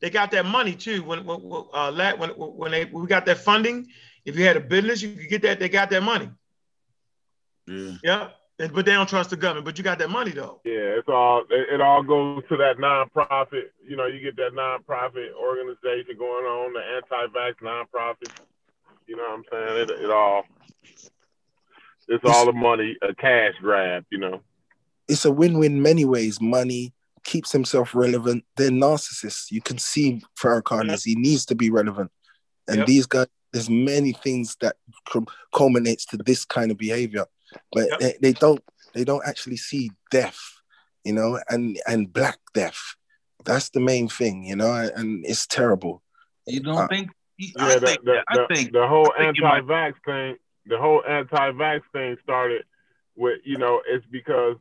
they got that money too. When when uh, when when they when we got that funding, if you had a business, you could get that. They got that money. Yeah. Yeah. And, but they don't trust the government. But you got that money though. Yeah. It's all. It, it all goes to that nonprofit. You know, you get that nonprofit organization going on, the anti-vax nonprofit. You know what I'm saying? It, it all. It's all the money, a cash grab. You know. It's a win-win many ways. Money keeps himself relevant. They're narcissists. You can see Farrakhan as he needs to be relevant. And yep. these guys, there's many things that culminates to this kind of behavior. But yep. they, they don't they don't actually see death, you know, and, and black death. That's the main thing, you know, and it's terrible. You don't uh, think? I yeah, think, the, the, I the, think the whole I think anti-vax thing, the whole anti-vax thing started with, you know, it's because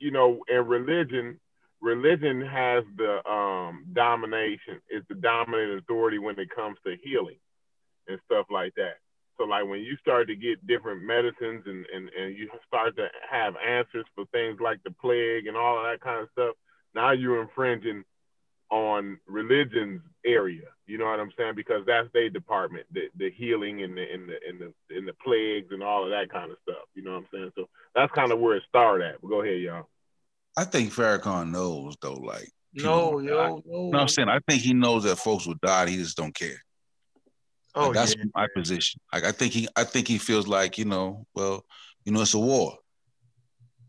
you know, in religion, religion has the um, domination. It's the dominant authority when it comes to healing and stuff like that. So, like, when you start to get different medicines and, and, and you start to have answers for things like the plague and all of that kind of stuff, now you're infringing on religion's area. You know what I'm saying? Because that's their department, the, the healing and the, and, the, and, the, and the plagues and all of that kind of stuff. You know what I'm saying? So that's kind of where it started at. But go ahead, y'all. I think Farrakhan knows, though, like... No, yo, no. You know what I'm saying? I think he knows that folks will die. He just don't care. Oh, like, that's yeah. my position. Like, I think he I think he feels like, you know, well, you know, it's a war.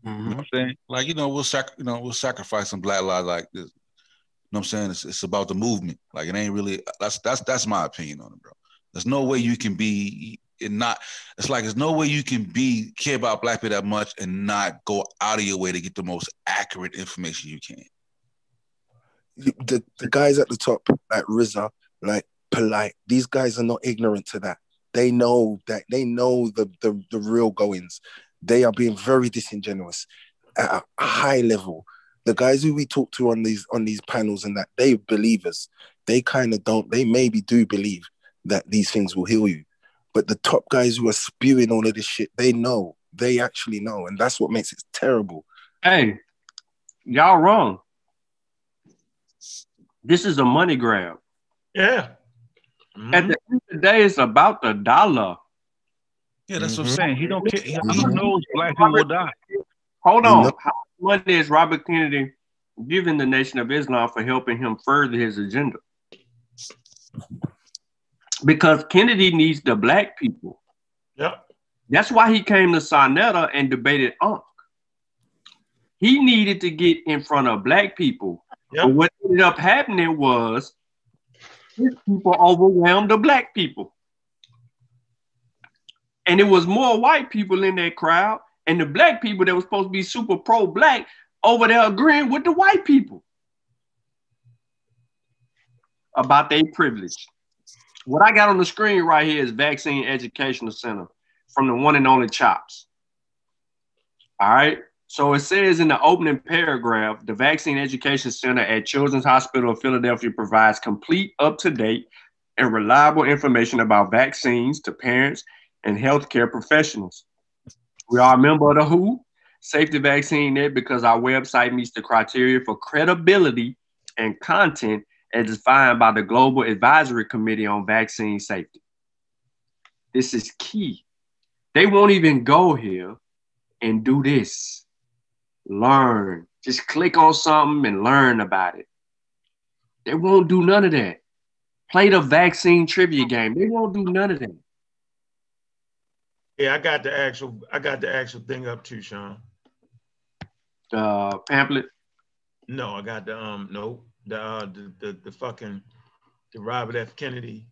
Mm-hmm. You know what I'm saying? Like, you know, we'll sac- you know, we'll sacrifice some black lives like this. You know what I'm saying? It's, it's about the movement. Like, it ain't really, that's that's that's my opinion on it, bro. There's no way you can be and not, it's like, there's no way you can be, care about black people that much and not go out of your way to get the most accurate information you can. The, the guys at the top, like R Z A, like Polite, these guys are not ignorant to that. They know that, they know the, the, the real goings. They are being very disingenuous at a high level. The guys who we talk to on these on these panels and that, they believers. They kind of don't, they maybe do believe that these things will heal you. But the top guys who are spewing all of this shit, they know. They actually know. And that's what makes it terrible. Hey, y'all wrong. This is a money grab. Yeah. Mm-hmm. At the end of the day, it's about the dollar. Yeah, that's mm-hmm. what I'm saying. He don't care. He mm-hmm. knows black people will die. Hold on. How much money is Robert Kennedy giving the Nation of Islam for helping him further his agenda? Because Kennedy needs the black people. Yep. That's why he came to Sarnetta and debated Ankh. He needed to get in front of black people. Yep. But what ended up happening was his people overwhelmed the black people. And it was more white people in that crowd, and the black people that was supposed to be super pro-black over there agreeing with the white people about their privilege. What I got on the screen right here is Vaccine Educational Center from the one and only CHOPS. All right. So it says in the opening paragraph, the Vaccine Education Center at Children's Hospital of Philadelphia provides complete, up-to-date, and reliable information about vaccines to parents and healthcare professionals. We are a member of the W H O Safety Vaccine Net because our website meets the criteria for credibility and content as defined by the Global Advisory Committee on Vaccine Safety. This is key. They won't even go here and do this. Learn. Just click on something and learn about it. They won't do none of that. Play the vaccine trivia game. They won't do none of that. Yeah, I got the actual I got the actual thing up too, Sean. The uh, pamphlet? No, I got the um no the uh, the, the the fucking the Robert F. Kennedy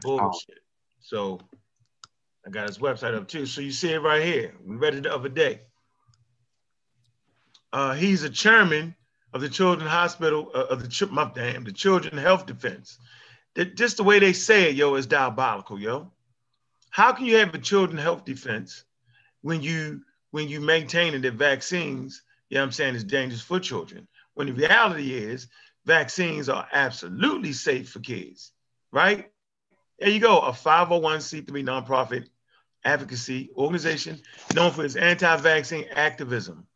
bullshit. Oh. So I got his website up too. So you see it right here. We read it the other day. Uh, he's a chairman of the Children's Hospital uh, of the my damn the Children's Health Defense. That, just the way they say it, yo, is diabolical, yo. How can you have a Children's Health Defense when you when you maintaining that vaccines, you know what I'm saying, is dangerous for children? When the reality is vaccines are absolutely safe for kids, right? There you go, a five oh one c three nonprofit advocacy organization known for its anti-vaccine activism.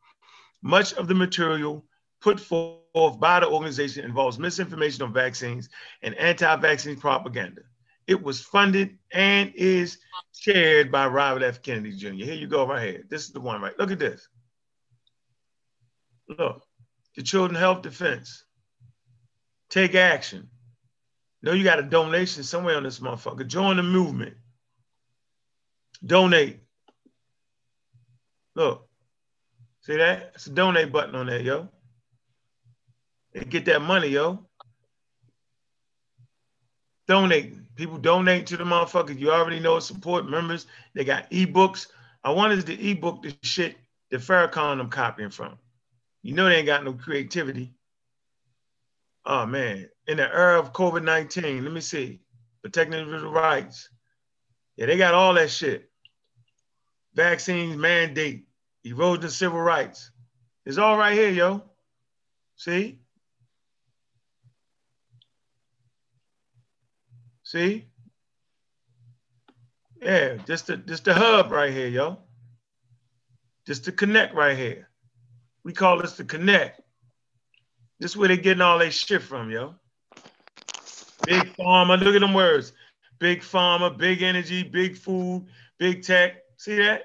Much of the material put forth by the organization involves misinformation on vaccines and anti-vaccine propaganda. It was funded and is chaired by Robert F. Kennedy Junior Here you go right here. This is the one, right? Look at this. Look, the Children's Health Defense. Take action. No, you got a donation somewhere on this motherfucker. Join the movement. Donate. Look. See that? It's a donate button on there, yo. They get that money, yo. Donating. People donate to the motherfuckers. You already know support members. They got ebooks. I wanted to ebook the shit that Farrakhan I'm copying from. You know they ain't got no creativity. Oh, man. In the era of COVID nineteen, let me see. Protecting individual rights. Yeah, they got all that shit. Vaccines mandate. Erosion of civil rights. It's all right here, yo. See? See? Yeah, just the, just the hub right here, yo. Just the connect right here. We call this the connect. This is where they're getting all that shit from, yo. Big pharma, look at them words. Big pharma, big energy, big food, big tech. See that?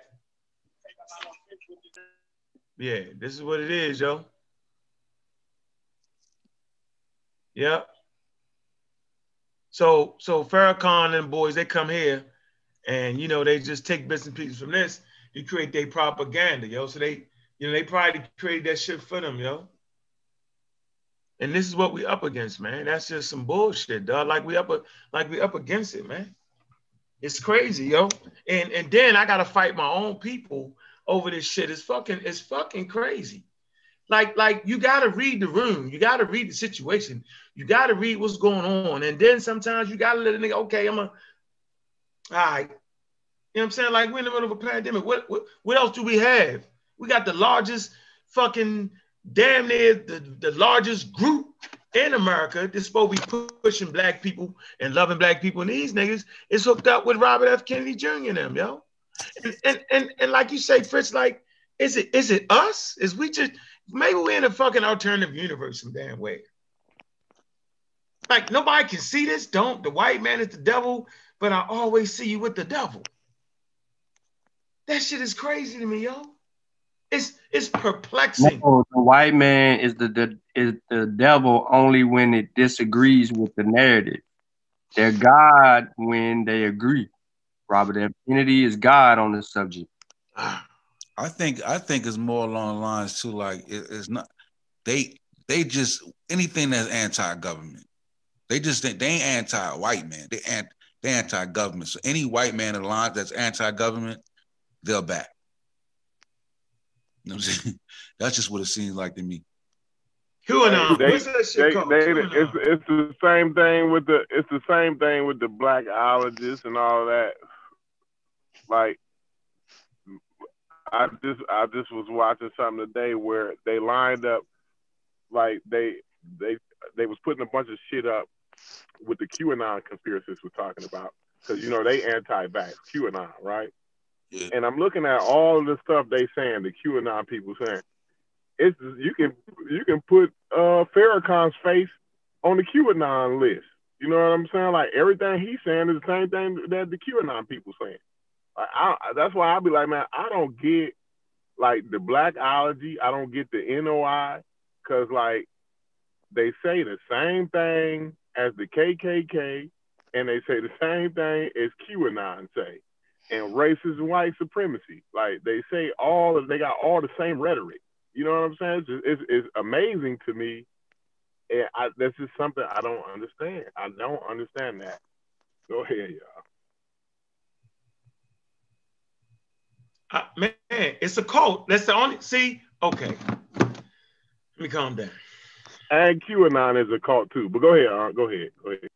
Yeah, this is what it is, yo. Yep. So, so Farrakhan and boys, they come here and, you know, they just take bits and pieces from this. You create their propaganda, yo. So they, you know, they probably created that shit for them, yo. And this is what we up against, man. That's just some bullshit, dog. Like we up, like we up against it, man. It's crazy, yo. And, and then I got to fight my own people over this shit. It's fucking, it's fucking crazy. Like, like you got to read the room. You got to read the situation. You got to read what's going on. And then sometimes you got to let a nigga, okay, I'm a, all right. You know what I'm saying? Like we're in the middle of a pandemic. What, what, what else do we have? We got the largest fucking, damn near the, the largest group in America that's supposed to be pushing black people and loving black people. And these niggas is hooked up with Robert F. Kennedy Junior and them, yo. And, and, and, and like you say, Fritz, like, is it is it us? Is we just, maybe we're in a fucking alternative universe some damn way. Like, nobody can see this. Don't. The white man is the devil, but I always see you with the devil. That shit is crazy to me, yo. It's it's perplexing. No, the white man is the, the, is the devil only when it disagrees with the narrative. They're God when they agree. Robert F. Kennedy is God on this subject. I think I think it's more along the lines too. Like it, it's not they they just anything that's anti-government. They just think they ain't anti-white man. They they're anti-government. So any white man in line that's anti-government, they'll back. You know what I'm saying? That's just what it seems like to me. QAnon. They, What's that shit they, called? They, QAnon. It's, it's the same thing with the it's the same thing with the blackologists and all that. Like, I just I just was watching something today where they lined up, like they they they was putting a bunch of shit up with the QAnon conspiracists were talking about, because you know they anti-vax QAnon, right? Yeah. And I'm looking at all the stuff they saying, the QAnon people saying. It's you can you can put uh, Farrakhan's face on the QAnon list. You know what I'm saying? Like, everything he's saying is the same thing that the QAnon people saying. Like, I, that's why I be like, man, I don't get like the blackology. I don't get the N O I, because like they say the same thing as the K K K, and they say the same thing as QAnon say, and racist white supremacy. Like, they say all of they got all the same rhetoric. You know what I'm saying? It's, just, it's, it's amazing to me. And I, that's just something I don't understand. I don't understand that. Go ahead, y'all. Uh, man, it's a cult. That's the only, see? Okay. Let me calm down. And QAnon is a cult too, but go ahead, uh, go ahead, go ahead.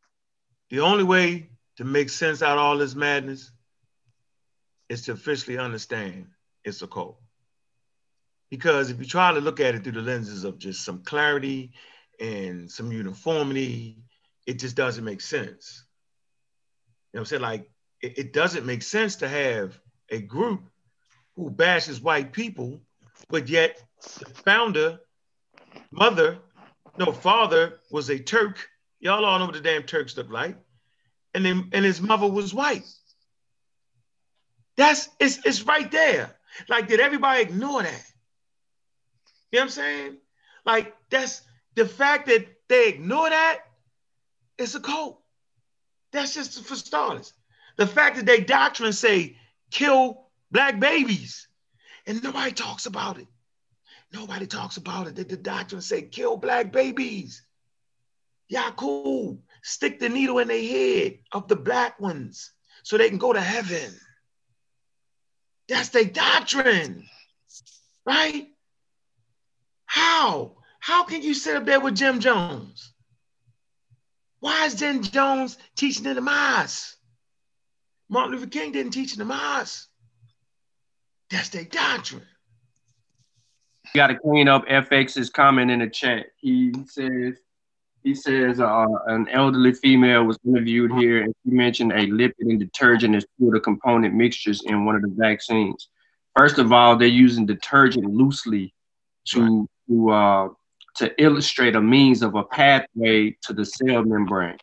The only way to make sense out of all this madness is to officially understand it's a cult. Because if you try to look at it through the lenses of just some clarity and some uniformity, it just doesn't make sense. You know what I'm saying? Like, it, it doesn't make sense to have a group who bashes white people, but yet the founder, mother, no, father was a Turk. Y'all all know what the damn Turks look like. And then, and his mother was white. That's, it's, it's right there. Like, did everybody ignore that? You know what I'm saying? Like, that's the fact that they ignore that, it's a cult. That's just for starters. The fact that they doctrine say, kill black babies, and nobody talks about it. Nobody talks about it. That the doctrine say, kill black babies. Y'all cool. Stick the needle in their head of the black ones so they can go to heaven. That's their doctrine, right? How? How can you sit up there with Jim Jones? Why is Jim Jones teaching in the mass? Martin Luther King didn't teach in the mass. That's their doctrine. You got to clean up F X's comment in the chat. He says, he says uh, an elderly female was interviewed here, and she mentioned a lipid and detergent as two of the component mixtures in one of the vaccines. First of all, they're using detergent loosely to To, uh, to illustrate a means of a pathway to the cell membrane.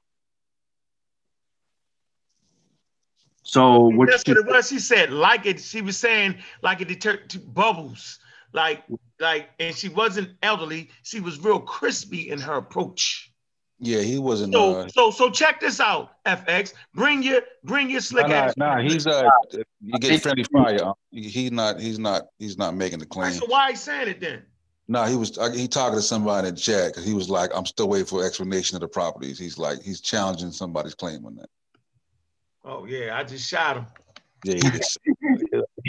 So what that's what it was. She said, like it. She was saying, like it detergent bubbles, like like, and she wasn't elderly. She was real crispy in her approach. Yeah, he wasn't. So uh, so so check this out, F X. Bring your bring your slick nah, ass. Nah, nah, he's uh, you get friendly fire. He's not. He's not. He's not making the claim. Right, so why are you saying it then? No, nah, he was he talking to somebody in the chat because he was like, I'm still waiting for explanation of the properties. He's like, he's challenging somebody's claim on that. Oh, yeah, I just shot him. Yeah, he just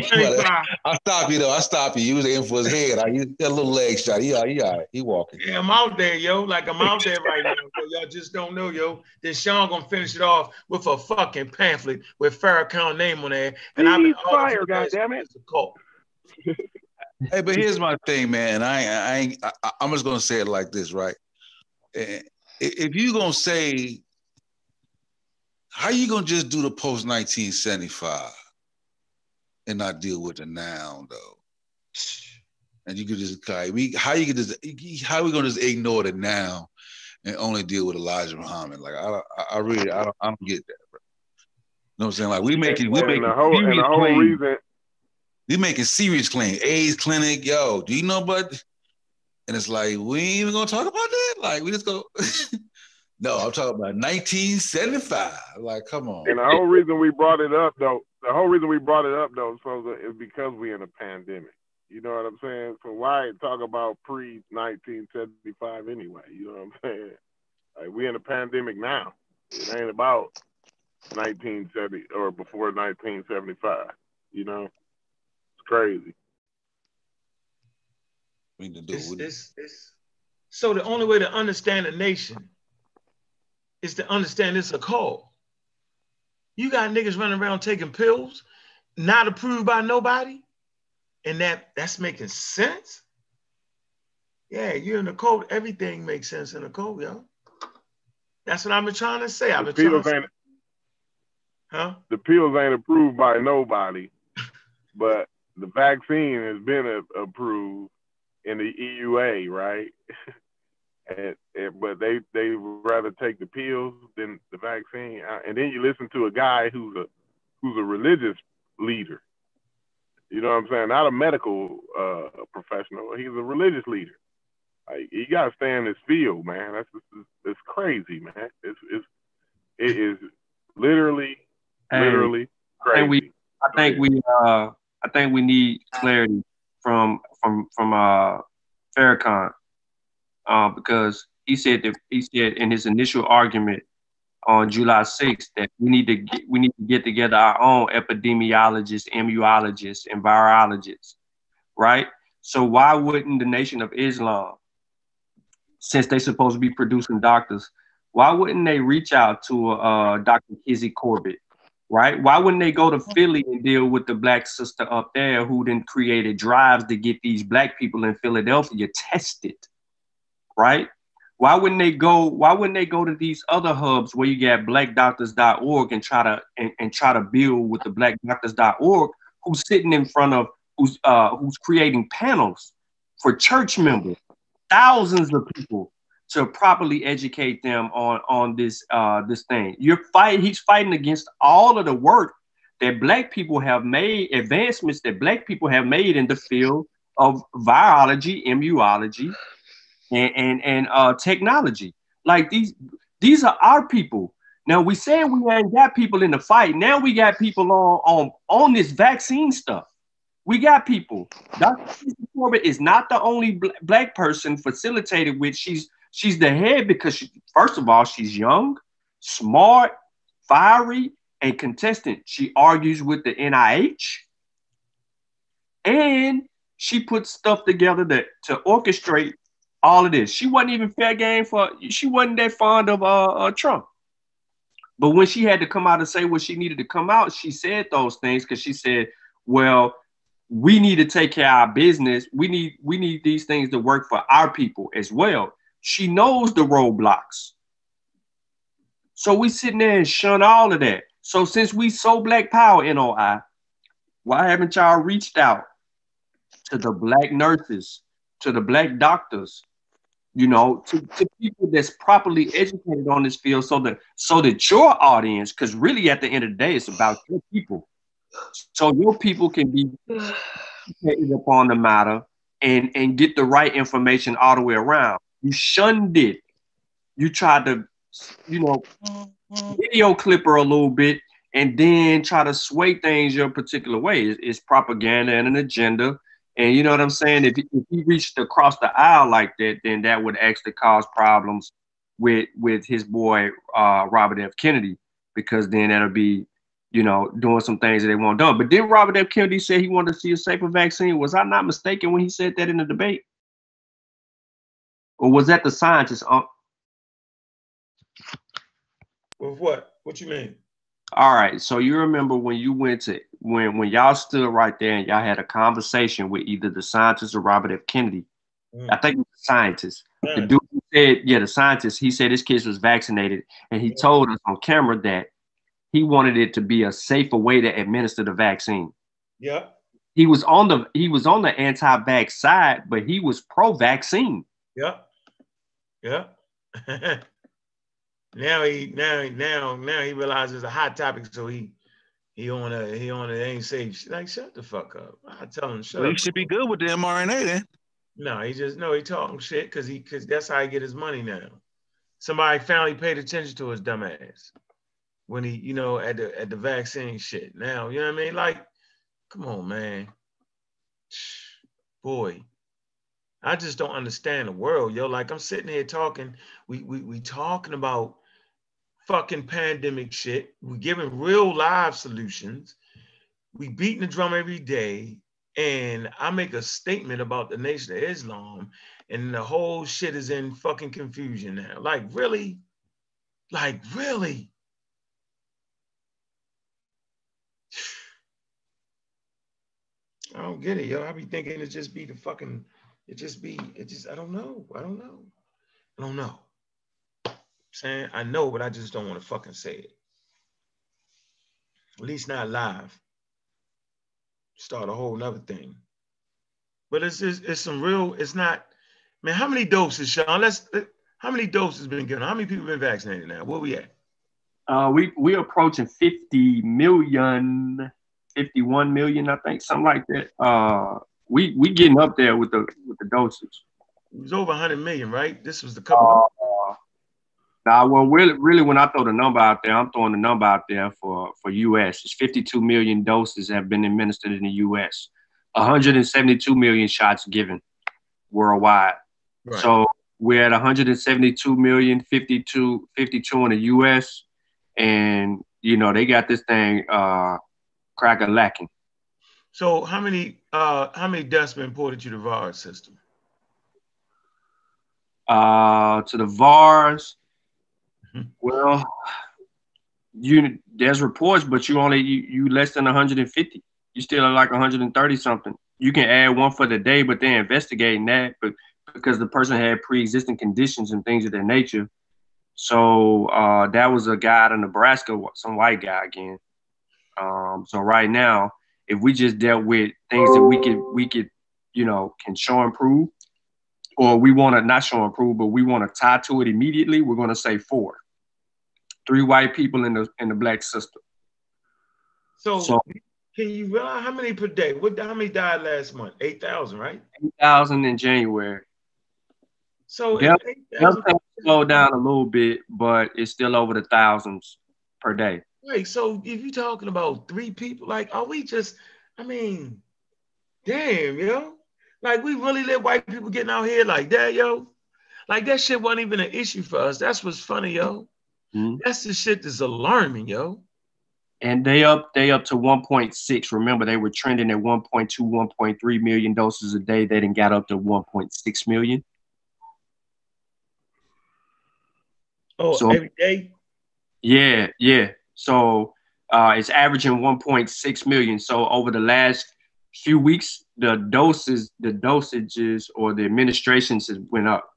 I stopped you, though. I stopped you. He was aiming for his head. I, he got a little leg shot. He, he, he, he walking. Yeah, I'm out there, yo. Like, I'm out there right now. Y'all just don't know, yo. Then Sean going to finish it off with a fucking pamphlet with Farrakhan name on there. And I'm fire, goddammit. It's a cult. Hey, but here's my thing, man. I, I, ain't, I, I'm just gonna say it like this, right? If you gonna say, how you gonna just do the post nineteen seventy-five and not deal with the now, though? And you could just, we how you could just, how we gonna just ignore the now and only deal with Elijah Muhammad? Like, I, I really, I don't, I don't get that, bro. You know what I'm saying? Like, we making, we making, and the whole, and the whole reason. You're making serious claims. AIDS clinic, yo, do you know, bud? And it's like, we ain't even gonna talk about that? Like, we just go, no, I'm talking about nineteen seventy-five. Like, come on. And the whole reason we brought it up, though, the whole reason we brought it up, though, is because we're in a pandemic. You know what I'm saying? So why talk about pre nineteen seventy-five anyway? You know what I'm saying? Like, we're in a pandemic now. It ain't about nineteen seventy or before nineteen seventy-five. You know, it's crazy. We need to do it's, it. It's, it's, so the only way to understand a nation is to understand it's a call. You got niggas running around taking pills, not approved by nobody, and that that's making sense. Yeah, you're in the code. Everything makes sense in the code, yo. That's what I've been trying to say. I've been trying to say. Huh? The pills ain't approved by nobody, but the vaccine has been a, approved in the E U A, right? and, and, but they they rather take the pills than the vaccine. And then you listen to a guy who's a who's a religious leader. You know what I'm saying? Not a medical uh, professional. He's a religious leader. Like, you gotta stay in this field, man. That's it's, it's crazy, man. It's it's it is literally. And, literally crazy. And we, I think we, uh, I think we need clarity from from from uh, Farrakhan, uh, because he said that he said in his initial argument on July sixth that we need to get, we need to get together our own epidemiologists, immunologists, and virologists, right? So why wouldn't the Nation of Islam, since they're supposed to be producing doctors, why wouldn't they reach out to uh, Doctor Kizzy Corbett? Right? Why wouldn't they go to Philly and deal with the black sister up there who then created drives to get these black people in Philadelphia tested? Right? Why wouldn't they go? Why wouldn't they go to these other hubs where you got black doctors dot org and try to and, and try to build with the black doctors dot org who's sitting in front of who's uh, who's creating panels for church members, thousands of people, to properly educate them on on this uh, this thing. You're fight. He's fighting against all of the work that black people have made, advancements that black people have made in the field of virology, immunology, and and, and uh, technology. Like these these are our people. Now we saying we ain't got people in the fight. Now we got people on on on this vaccine stuff. We got people. Doctor Kizzy Corbett is not the only bl black person facilitated with. She's She's the head because, she, first of all, she's young, smart, fiery, and contestant. She argues with the N I H. And she puts stuff together to, to orchestrate all of this. She wasn't even fair game for, she wasn't that fond of uh, uh, Trump. But when she had to come out and say what she needed to come out, she said those things because she said, well, we need to take care of our business. We need, we need these things to work for our people as well. She knows the roadblocks. So we sitting there and shun all of that. So since we so black power, N O I, why haven't y'all reached out to the black nurses, to the black doctors, you know, to, to people that's properly educated on this field so that, so that your audience, because really at the end of the day, it's about your people. So your people can be educated upon the matter and, and get the right information all the way around. You shunned it. You tried to, you know, video clip her a little bit and then try to sway things your particular way. It's, it's propaganda and an agenda. And you know what I'm saying? If, if he reached across the aisle like that, then that would actually cause problems with with his boy, uh, Robert F. Kennedy, because then that'll be, you know, doing some things that they won't do. But then Robert F. Kennedy said he wanted to see a safer vaccine. Was I not mistaken when he said that in the debate? Or was that the scientist? Um, With what? What you mean? All right. So you remember when you went to, when, when y'all stood right there and y'all had a conversation with either the scientist or Robert F. Kennedy. Mm. I think it was the scientist. Yeah. The dude said, yeah, the scientist, he said his kids was vaccinated. And he yeah. told us on camera that he wanted it to be a safer way to administer the vaccine. Yeah. He was on the, he was on the anti-vax side, but he was pro-vaccine. Yeah. Yeah. now he now now now he realizes it's a hot topic, so he he on a he on it ain't safe. Like, shut the fuck up. I tell him shut well, up. He should be good with the mRNA then. No, he just no he talking shit because he because that's how he get his money now. Somebody finally paid attention to his dumb ass when he you know at the at the vaccine shit. Now you know what I mean. Like, come on, man, boy. I just don't understand the world, yo. Like I'm sitting here talking, we we we talking about fucking pandemic shit. We're giving real live solutions. We beating the drum every day. And I make a statement about the Nation of Islam, and the whole shit is in fucking confusion now. Like, really? Like, really? I don't get it, yo. I be thinking it just be the fucking, it just be, it just, I don't know. I don't know. I don't know. I'm saying I know, but I just don't want to fucking say it. At least not live. Start a whole nother thing. But it's, it's it's some real, it's not, man, how many doses, Sean? Let's, how many doses been given? How many people been vaccinated now? Where we at? Uh, we, we're approaching fifty million, fifty-one million, I think, something like that. Uh, we we getting up there with the with the doses. It was over one hundred million, right? This was the couple. Uh, nah, well, really, really, when I throw the number out there, I'm throwing the number out there for, for U S. It's fifty-two million doses have been administered in the U S. one hundred seventy-two million shots given worldwide. Right. So we're at one hundred seventy-two million, fifty-two, fifty-two in the U S. And, you know, they got this thing uh, crack-a-lacking. So how many uh, how many deaths been reported to the V A R S system? Uh, to the V A R S, mm-hmm. Well, you there's reports, but you only you, you less than one hundred fifty. You still are like one hundred thirty something. You can add one for the day, but they're investigating that, but because the person had pre-existing conditions and things of that nature. So uh, that was a guy out of Nebraska, some white guy again. Um, so right now, if we just dealt with things that we could we could you know can show and prove. Or we want to not show and prove, but we want to tie to it immediately. We're going to say four, three white people in the in the black system. So, so can you realize how many per day? What how many died last month? Eight thousand, right? Eight thousand in January. So it slowed down a little bit, but it's still over the thousands per day. Right. So if you're talking about three people, like, are we just? I mean, damn, yo. Like, we really let white people getting out here like that, yo. Like, that shit wasn't even an issue for us. That's what's funny, yo. Mm-hmm. That's the shit that's alarming, yo. And they up they up to one point six. Remember, they were trending at one point two, one point three million doses a day. They done got up to one point six million. Oh, so, every day? Yeah, yeah. So uh, it's averaging one point six million. So over the last few weeks, the doses, the dosages or the administrations has went up.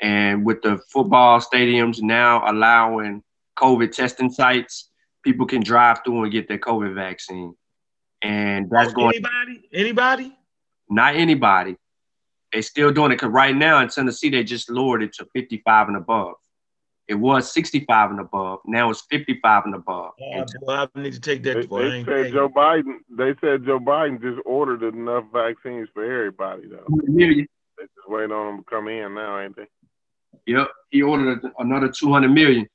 And with the football stadiums now allowing COVID testing sites, people can drive through and get their COVID vaccine. And that's going anybody? Anybody? Not anybody. They're still doing it because right now in Tennessee, they just lowered it to fifty-five and above. It was sixty-five and above. Now it's fifty-five and above. Yeah, well, I need to take that. They, they said Joe Biden. They said Joe Biden just ordered enough vaccines for everybody, though. They just wait on them to come in now, ain't they? Yep, he ordered another two hundred million.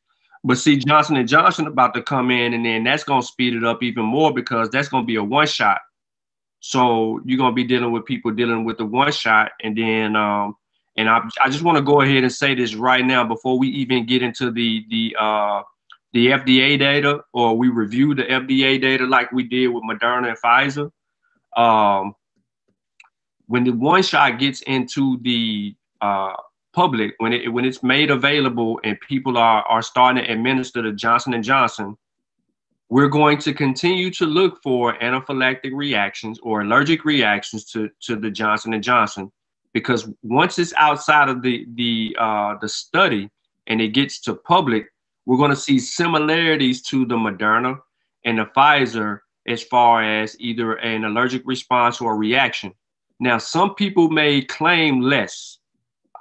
But see, Johnson and Johnson about to come in, and then that's gonna speed it up even more because that's gonna be a one shot. So you're gonna be dealing with people dealing with the one shot, and then. Um, And I, I just want to go ahead and say this right now before we even get into the the uh, the F D A data, or we review the F D A data like we did with Moderna and Pfizer. Um, when the one shot gets into the uh, public, when it when it's made available and people are are starting to administer the Johnson and Johnson, we're going to continue to look for anaphylactic reactions or allergic reactions to to the Johnson and Johnson. Because once it's outside of the the uh, the study and it gets to public, we're going to see similarities to the Moderna and the Pfizer as far as either an allergic response or a reaction. Now, some people may claim less,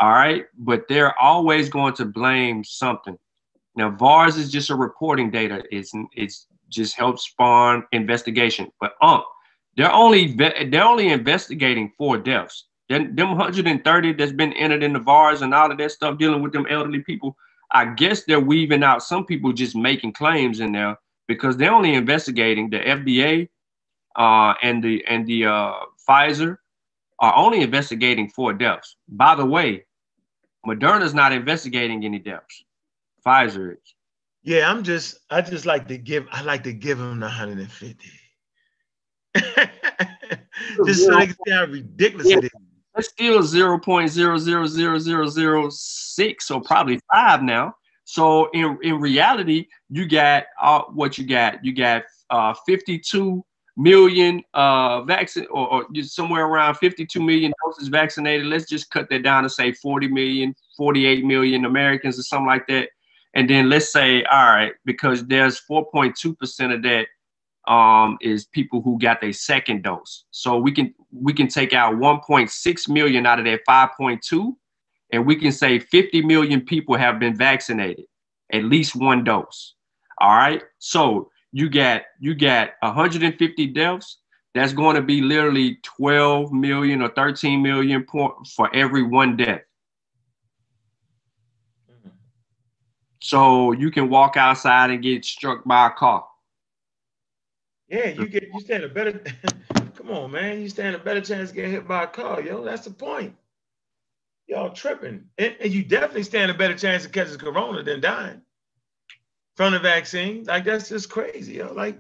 all right, but they're always going to blame something. Now, V A R S is just a reporting data. It's it's just helps spawn investigation. But um, they're only they're only investigating four deaths. Then them one hundred thirty that's been entered in the V A R S and all of that stuff dealing with them elderly people, I guess they're weaving out some people just making claims in there because they're only investigating the F D A uh, and the and the uh, Pfizer are only investigating four deaths. By the way, Moderna's not investigating any deaths. Pfizer is. Yeah, I'm just, I just like to give, I like to give them the one hundred fifty. Just so they can see how ridiculous yeah. it is. That's still zero point zero zero zero zero zero six or probably five now. So in, in reality, you got uh, what you got. You got uh, fifty-two million uh, vaccine or, or somewhere around fifty-two million doses vaccinated. Let's just cut that down to say forty million, forty-eight million Americans or something like that. And then let's say, all right, because there's four point two percent of that um, is people who got their second dose. So we can we can take out one point six million out of that five point two, and we can say fifty million people have been vaccinated, at least one dose. All right. So you got you got one hundred fifty deaths. That's going to be literally twelve million or thirteen million for every one death. So you can walk outside and get struck by a car. Yeah, you get you stand a better come on, man. You stand a better chance of getting hit by a car, yo. That's the point. Y'all tripping. And, and you definitely stand a better chance of catching corona than dying from the vaccine. Like, that's just crazy, yo. Like,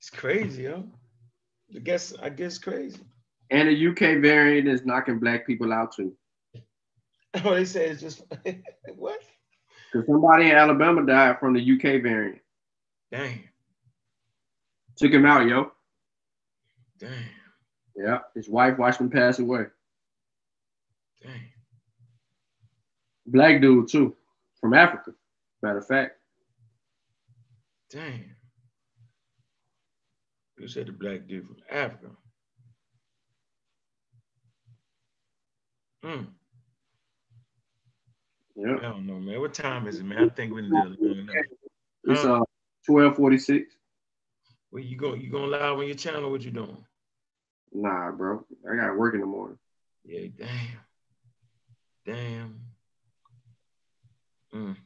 it's crazy, yo. I guess I guess crazy. And the U K variant is knocking black people out too. Oh, they say it's just what? Because somebody in Alabama died from the U K variant. Dang. Took him out, yo. Dang. Yeah, his wife watched him pass away. Dang. Black dude, too. From Africa, matter of fact. Dang. You said the black dude from Africa. Hmm. Yep. I don't know, man. What time is it, man? I think we're long enough. It's uh twelve forty-six. Well, you go you going live on your channel? What you doing? Nah, bro. I gotta work in the morning. Yeah, damn. Damn. Mm.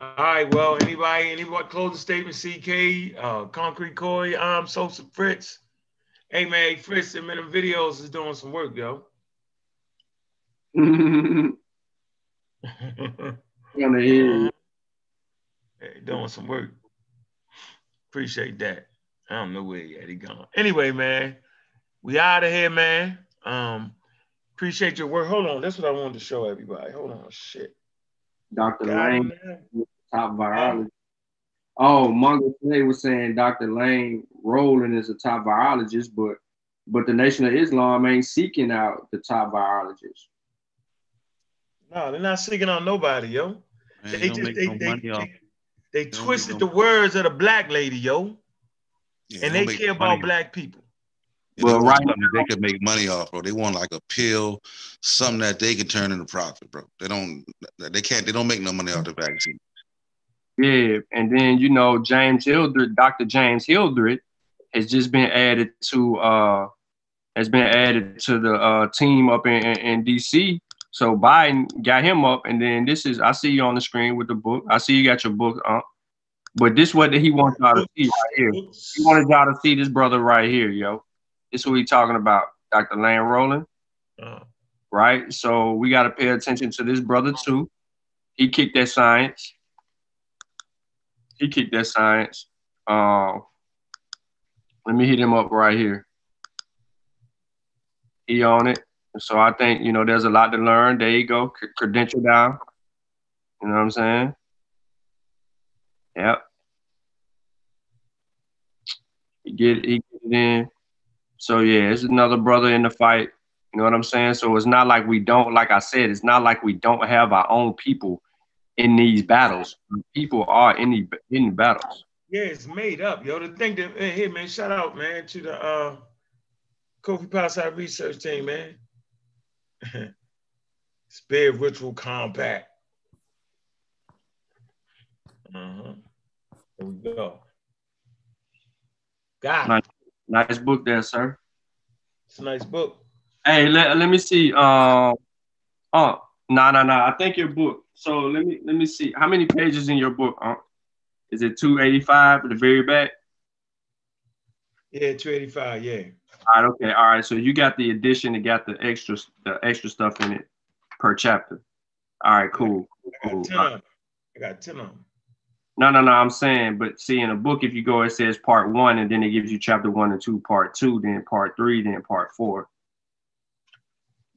All right, well, anybody, anybody closing statement, C K, uh, Concrete Corey, I'm Sosa Fritz. Hey man, Fritz in them videos is doing some work, yo. Hey, doing some work. Appreciate that. I don't know where yet he gone. Anyway, man, we out of here, man. Um, appreciate your work. Hold on, that's what I wanted to show everybody. Hold on, shit. Doctor Lane, top virologist. Oh, Mongo today was saying Doctor Lane Rowland is a top virologist, but but the Nation of Islam ain't seeking out the top virologists. No, they're not seeking on nobody, yo. Man, they just they, no they, they, they, they twisted no the words of the black lady, yo. Yeah, and they care about money. Black people. It's well, right now, they could make money off, bro. They want like a pill, something that they can turn into profit, bro. They don't they can't they don't make no money off the vaccine. Yeah, and then you know, James Hildreth, Doctor James Hildreth has just been added to uh has been added to the uh team up in, in, in D C. So Biden got him up, and then this is, I see you on the screen with the book. I see you got your book up. But this is what he wants y'all to see right here. He wanted y'all to see this brother right here, yo. This is who he's talking about, Doctor Lane Rowland. Uh, right? So we got to pay attention to this brother, too. He kicked that science. He kicked that science. Uh, let me hit him up right here. He on it. So I think, you know, there's a lot to learn. There you go. C credential down. You know what I'm saying? Yep. He get, he get it in. So, yeah, it's another brother in the fight. You know what I'm saying? So it's not like we don't, like I said, it's not like we don't have our own people in these battles. People are in the, in the battles. Yeah, it's made up, yo. The thing that, hey, man, shout out, man, to the uh, Kofi Pasi research team, man. Spiritual compact. Uh-huh. There we go. God. Nice, nice book there, sir. It's a nice book. Hey, let, let me see. Um oh no, no, no. I think your book. So let me let me see. How many pages in your book? Uh, is it two eighty-five at the very back? Yeah, two eighty-five, yeah. All right, okay, all right. So you got the edition and got the extra the extra stuff in it per chapter. All right, cool. I got cool. ten of them. I got ten of them. No, no, no, I'm saying, but see, in a book, if you go, it says part one, and then it gives you chapter one and two, part two, then part three, then part four,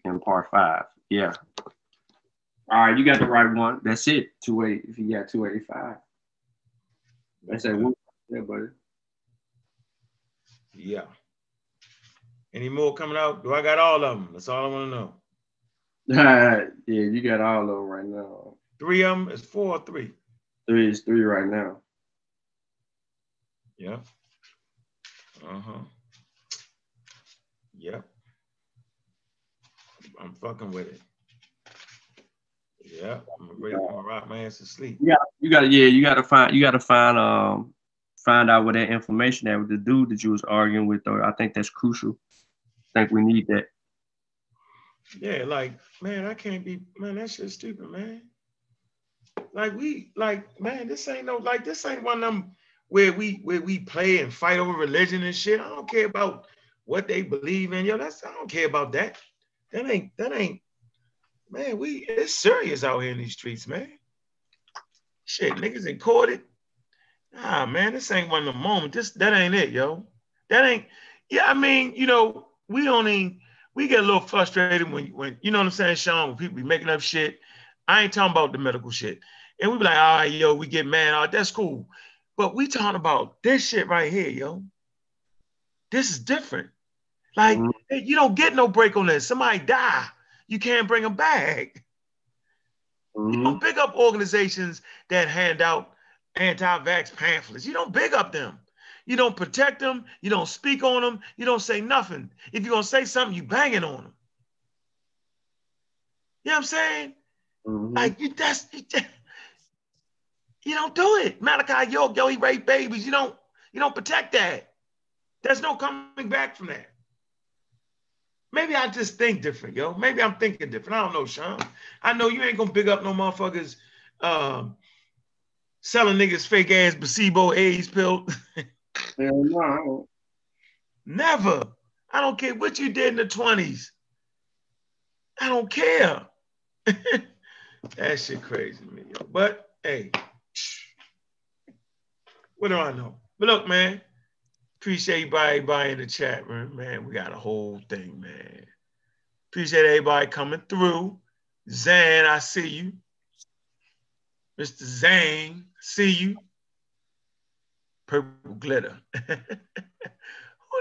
and part five. Yeah. All right, you got the right one. That's it. two eighty, if you got two eighty-five. That's that one. Yeah, buddy. Yeah. Any more coming out? Do I got all of them? That's all I want to know. Yeah, you got all of them right now. Three of them is four or three? Three is three right now. Yeah. Uh-huh. Yeah. I'm fucking with it. Yeah. I'm ready to rock my ass to sleep. Yeah, you gotta yeah, you gotta find you gotta find um find out what that information that with the dude that you was arguing with, though. I think that's crucial. I think we need that. Yeah, like, man, I can't be, man, that shit's stupid, man. Like we, like, man, this ain't no, like, this ain't one of them where we where we play and fight over religion and shit. I don't care about what they believe in. Yo, that's, I don't care about that. That ain't, that ain't, man, we, it's serious out here in these streets, man. Shit, niggas in court. Nah, man, this ain't one of the moments. This, that ain't it, yo. That ain't, yeah, I mean, you know, we only, we get a little frustrated when, when you know what I'm saying, Sean, when people be making up shit. I ain't talking about the medical shit. And we be like, all right, yo, we get mad. All right, that's cool. But we talking about this shit right here, yo. This is different. Like, mm-hmm. Hey, you don't get no break on this. Somebody die. You can't bring them back. Mm-hmm. You don't big up organizations that hand out anti-vax pamphlets. You don't big up them. You don't protect them. You don't speak on them. You don't say nothing. If you're going to say something, you banging on them. You know what I'm saying? Mm-hmm. Like, you that's you, you don't do it. Malachi York, yo, he raped babies. You don't, you don't protect that. There's no coming back from that. Maybe I just think different, yo. Maybe I'm thinking different. I don't know, Sean. I know you ain't gonna big up no motherfuckers um, selling niggas fake ass placebo AIDS pill. Hell no. Never. I don't care what you did in the twenties. I don't care. That shit crazy, man. But hey, what do I know? But look, man, appreciate everybody in the chat room, man. We got a whole thing, man. Appreciate everybody coming through. Zane, I see you. Mister Zane, see you. Purple Glitter. Who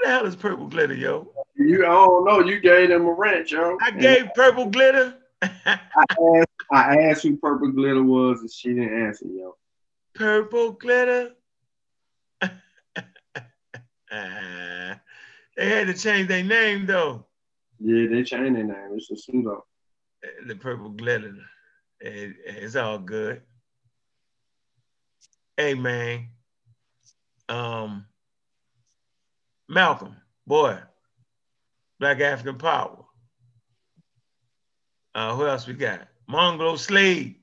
the hell is Purple Glitter, yo? You, I don't know. You gave them a wrench, yo. I gave Purple Glitter. I asked, I asked who Purple Glitter was, and she didn't answer, yo. Purple Glitter? They had to change their name, though. Yeah, they changed their name. It's a pseudo. The Purple Glitter. It, it's all good. Hey, man. Um, Malcolm, boy. Black African Power. Uh, who else we got? Mongolo Slade,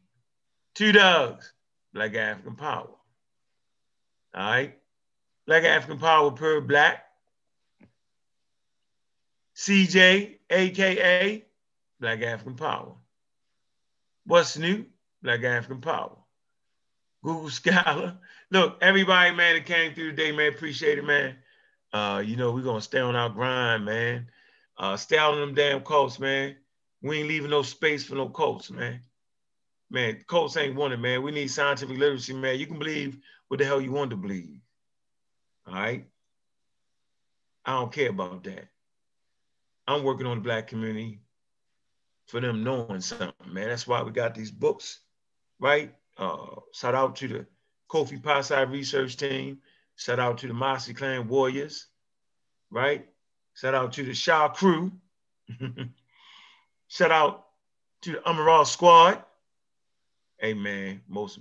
Two Dogs, Black African Power. All right. Black African Power, Pure Black. C J, A K A, Black African Power. What's new? Black African Power. Google Scholar. Look, everybody, man, that came through today, man, appreciate it, man. Uh, you know, we're going to stay on our grind, man. Uh, stay out on them damn coasts, man. We ain't leaving no space for no cults, man. Man, cults ain't wanted, man. We need scientific literacy, man. You can believe what the hell you want to believe. All right? I don't care about that. I'm working on the Black community for them knowing something, man. That's why we got these books, right? Uh, shout out to the Kofi Pasi research team. Shout out to the Mosse Clan Warriors, right? Shout out to the Shaw crew. Shout out to the Amaral squad. Hey, man, most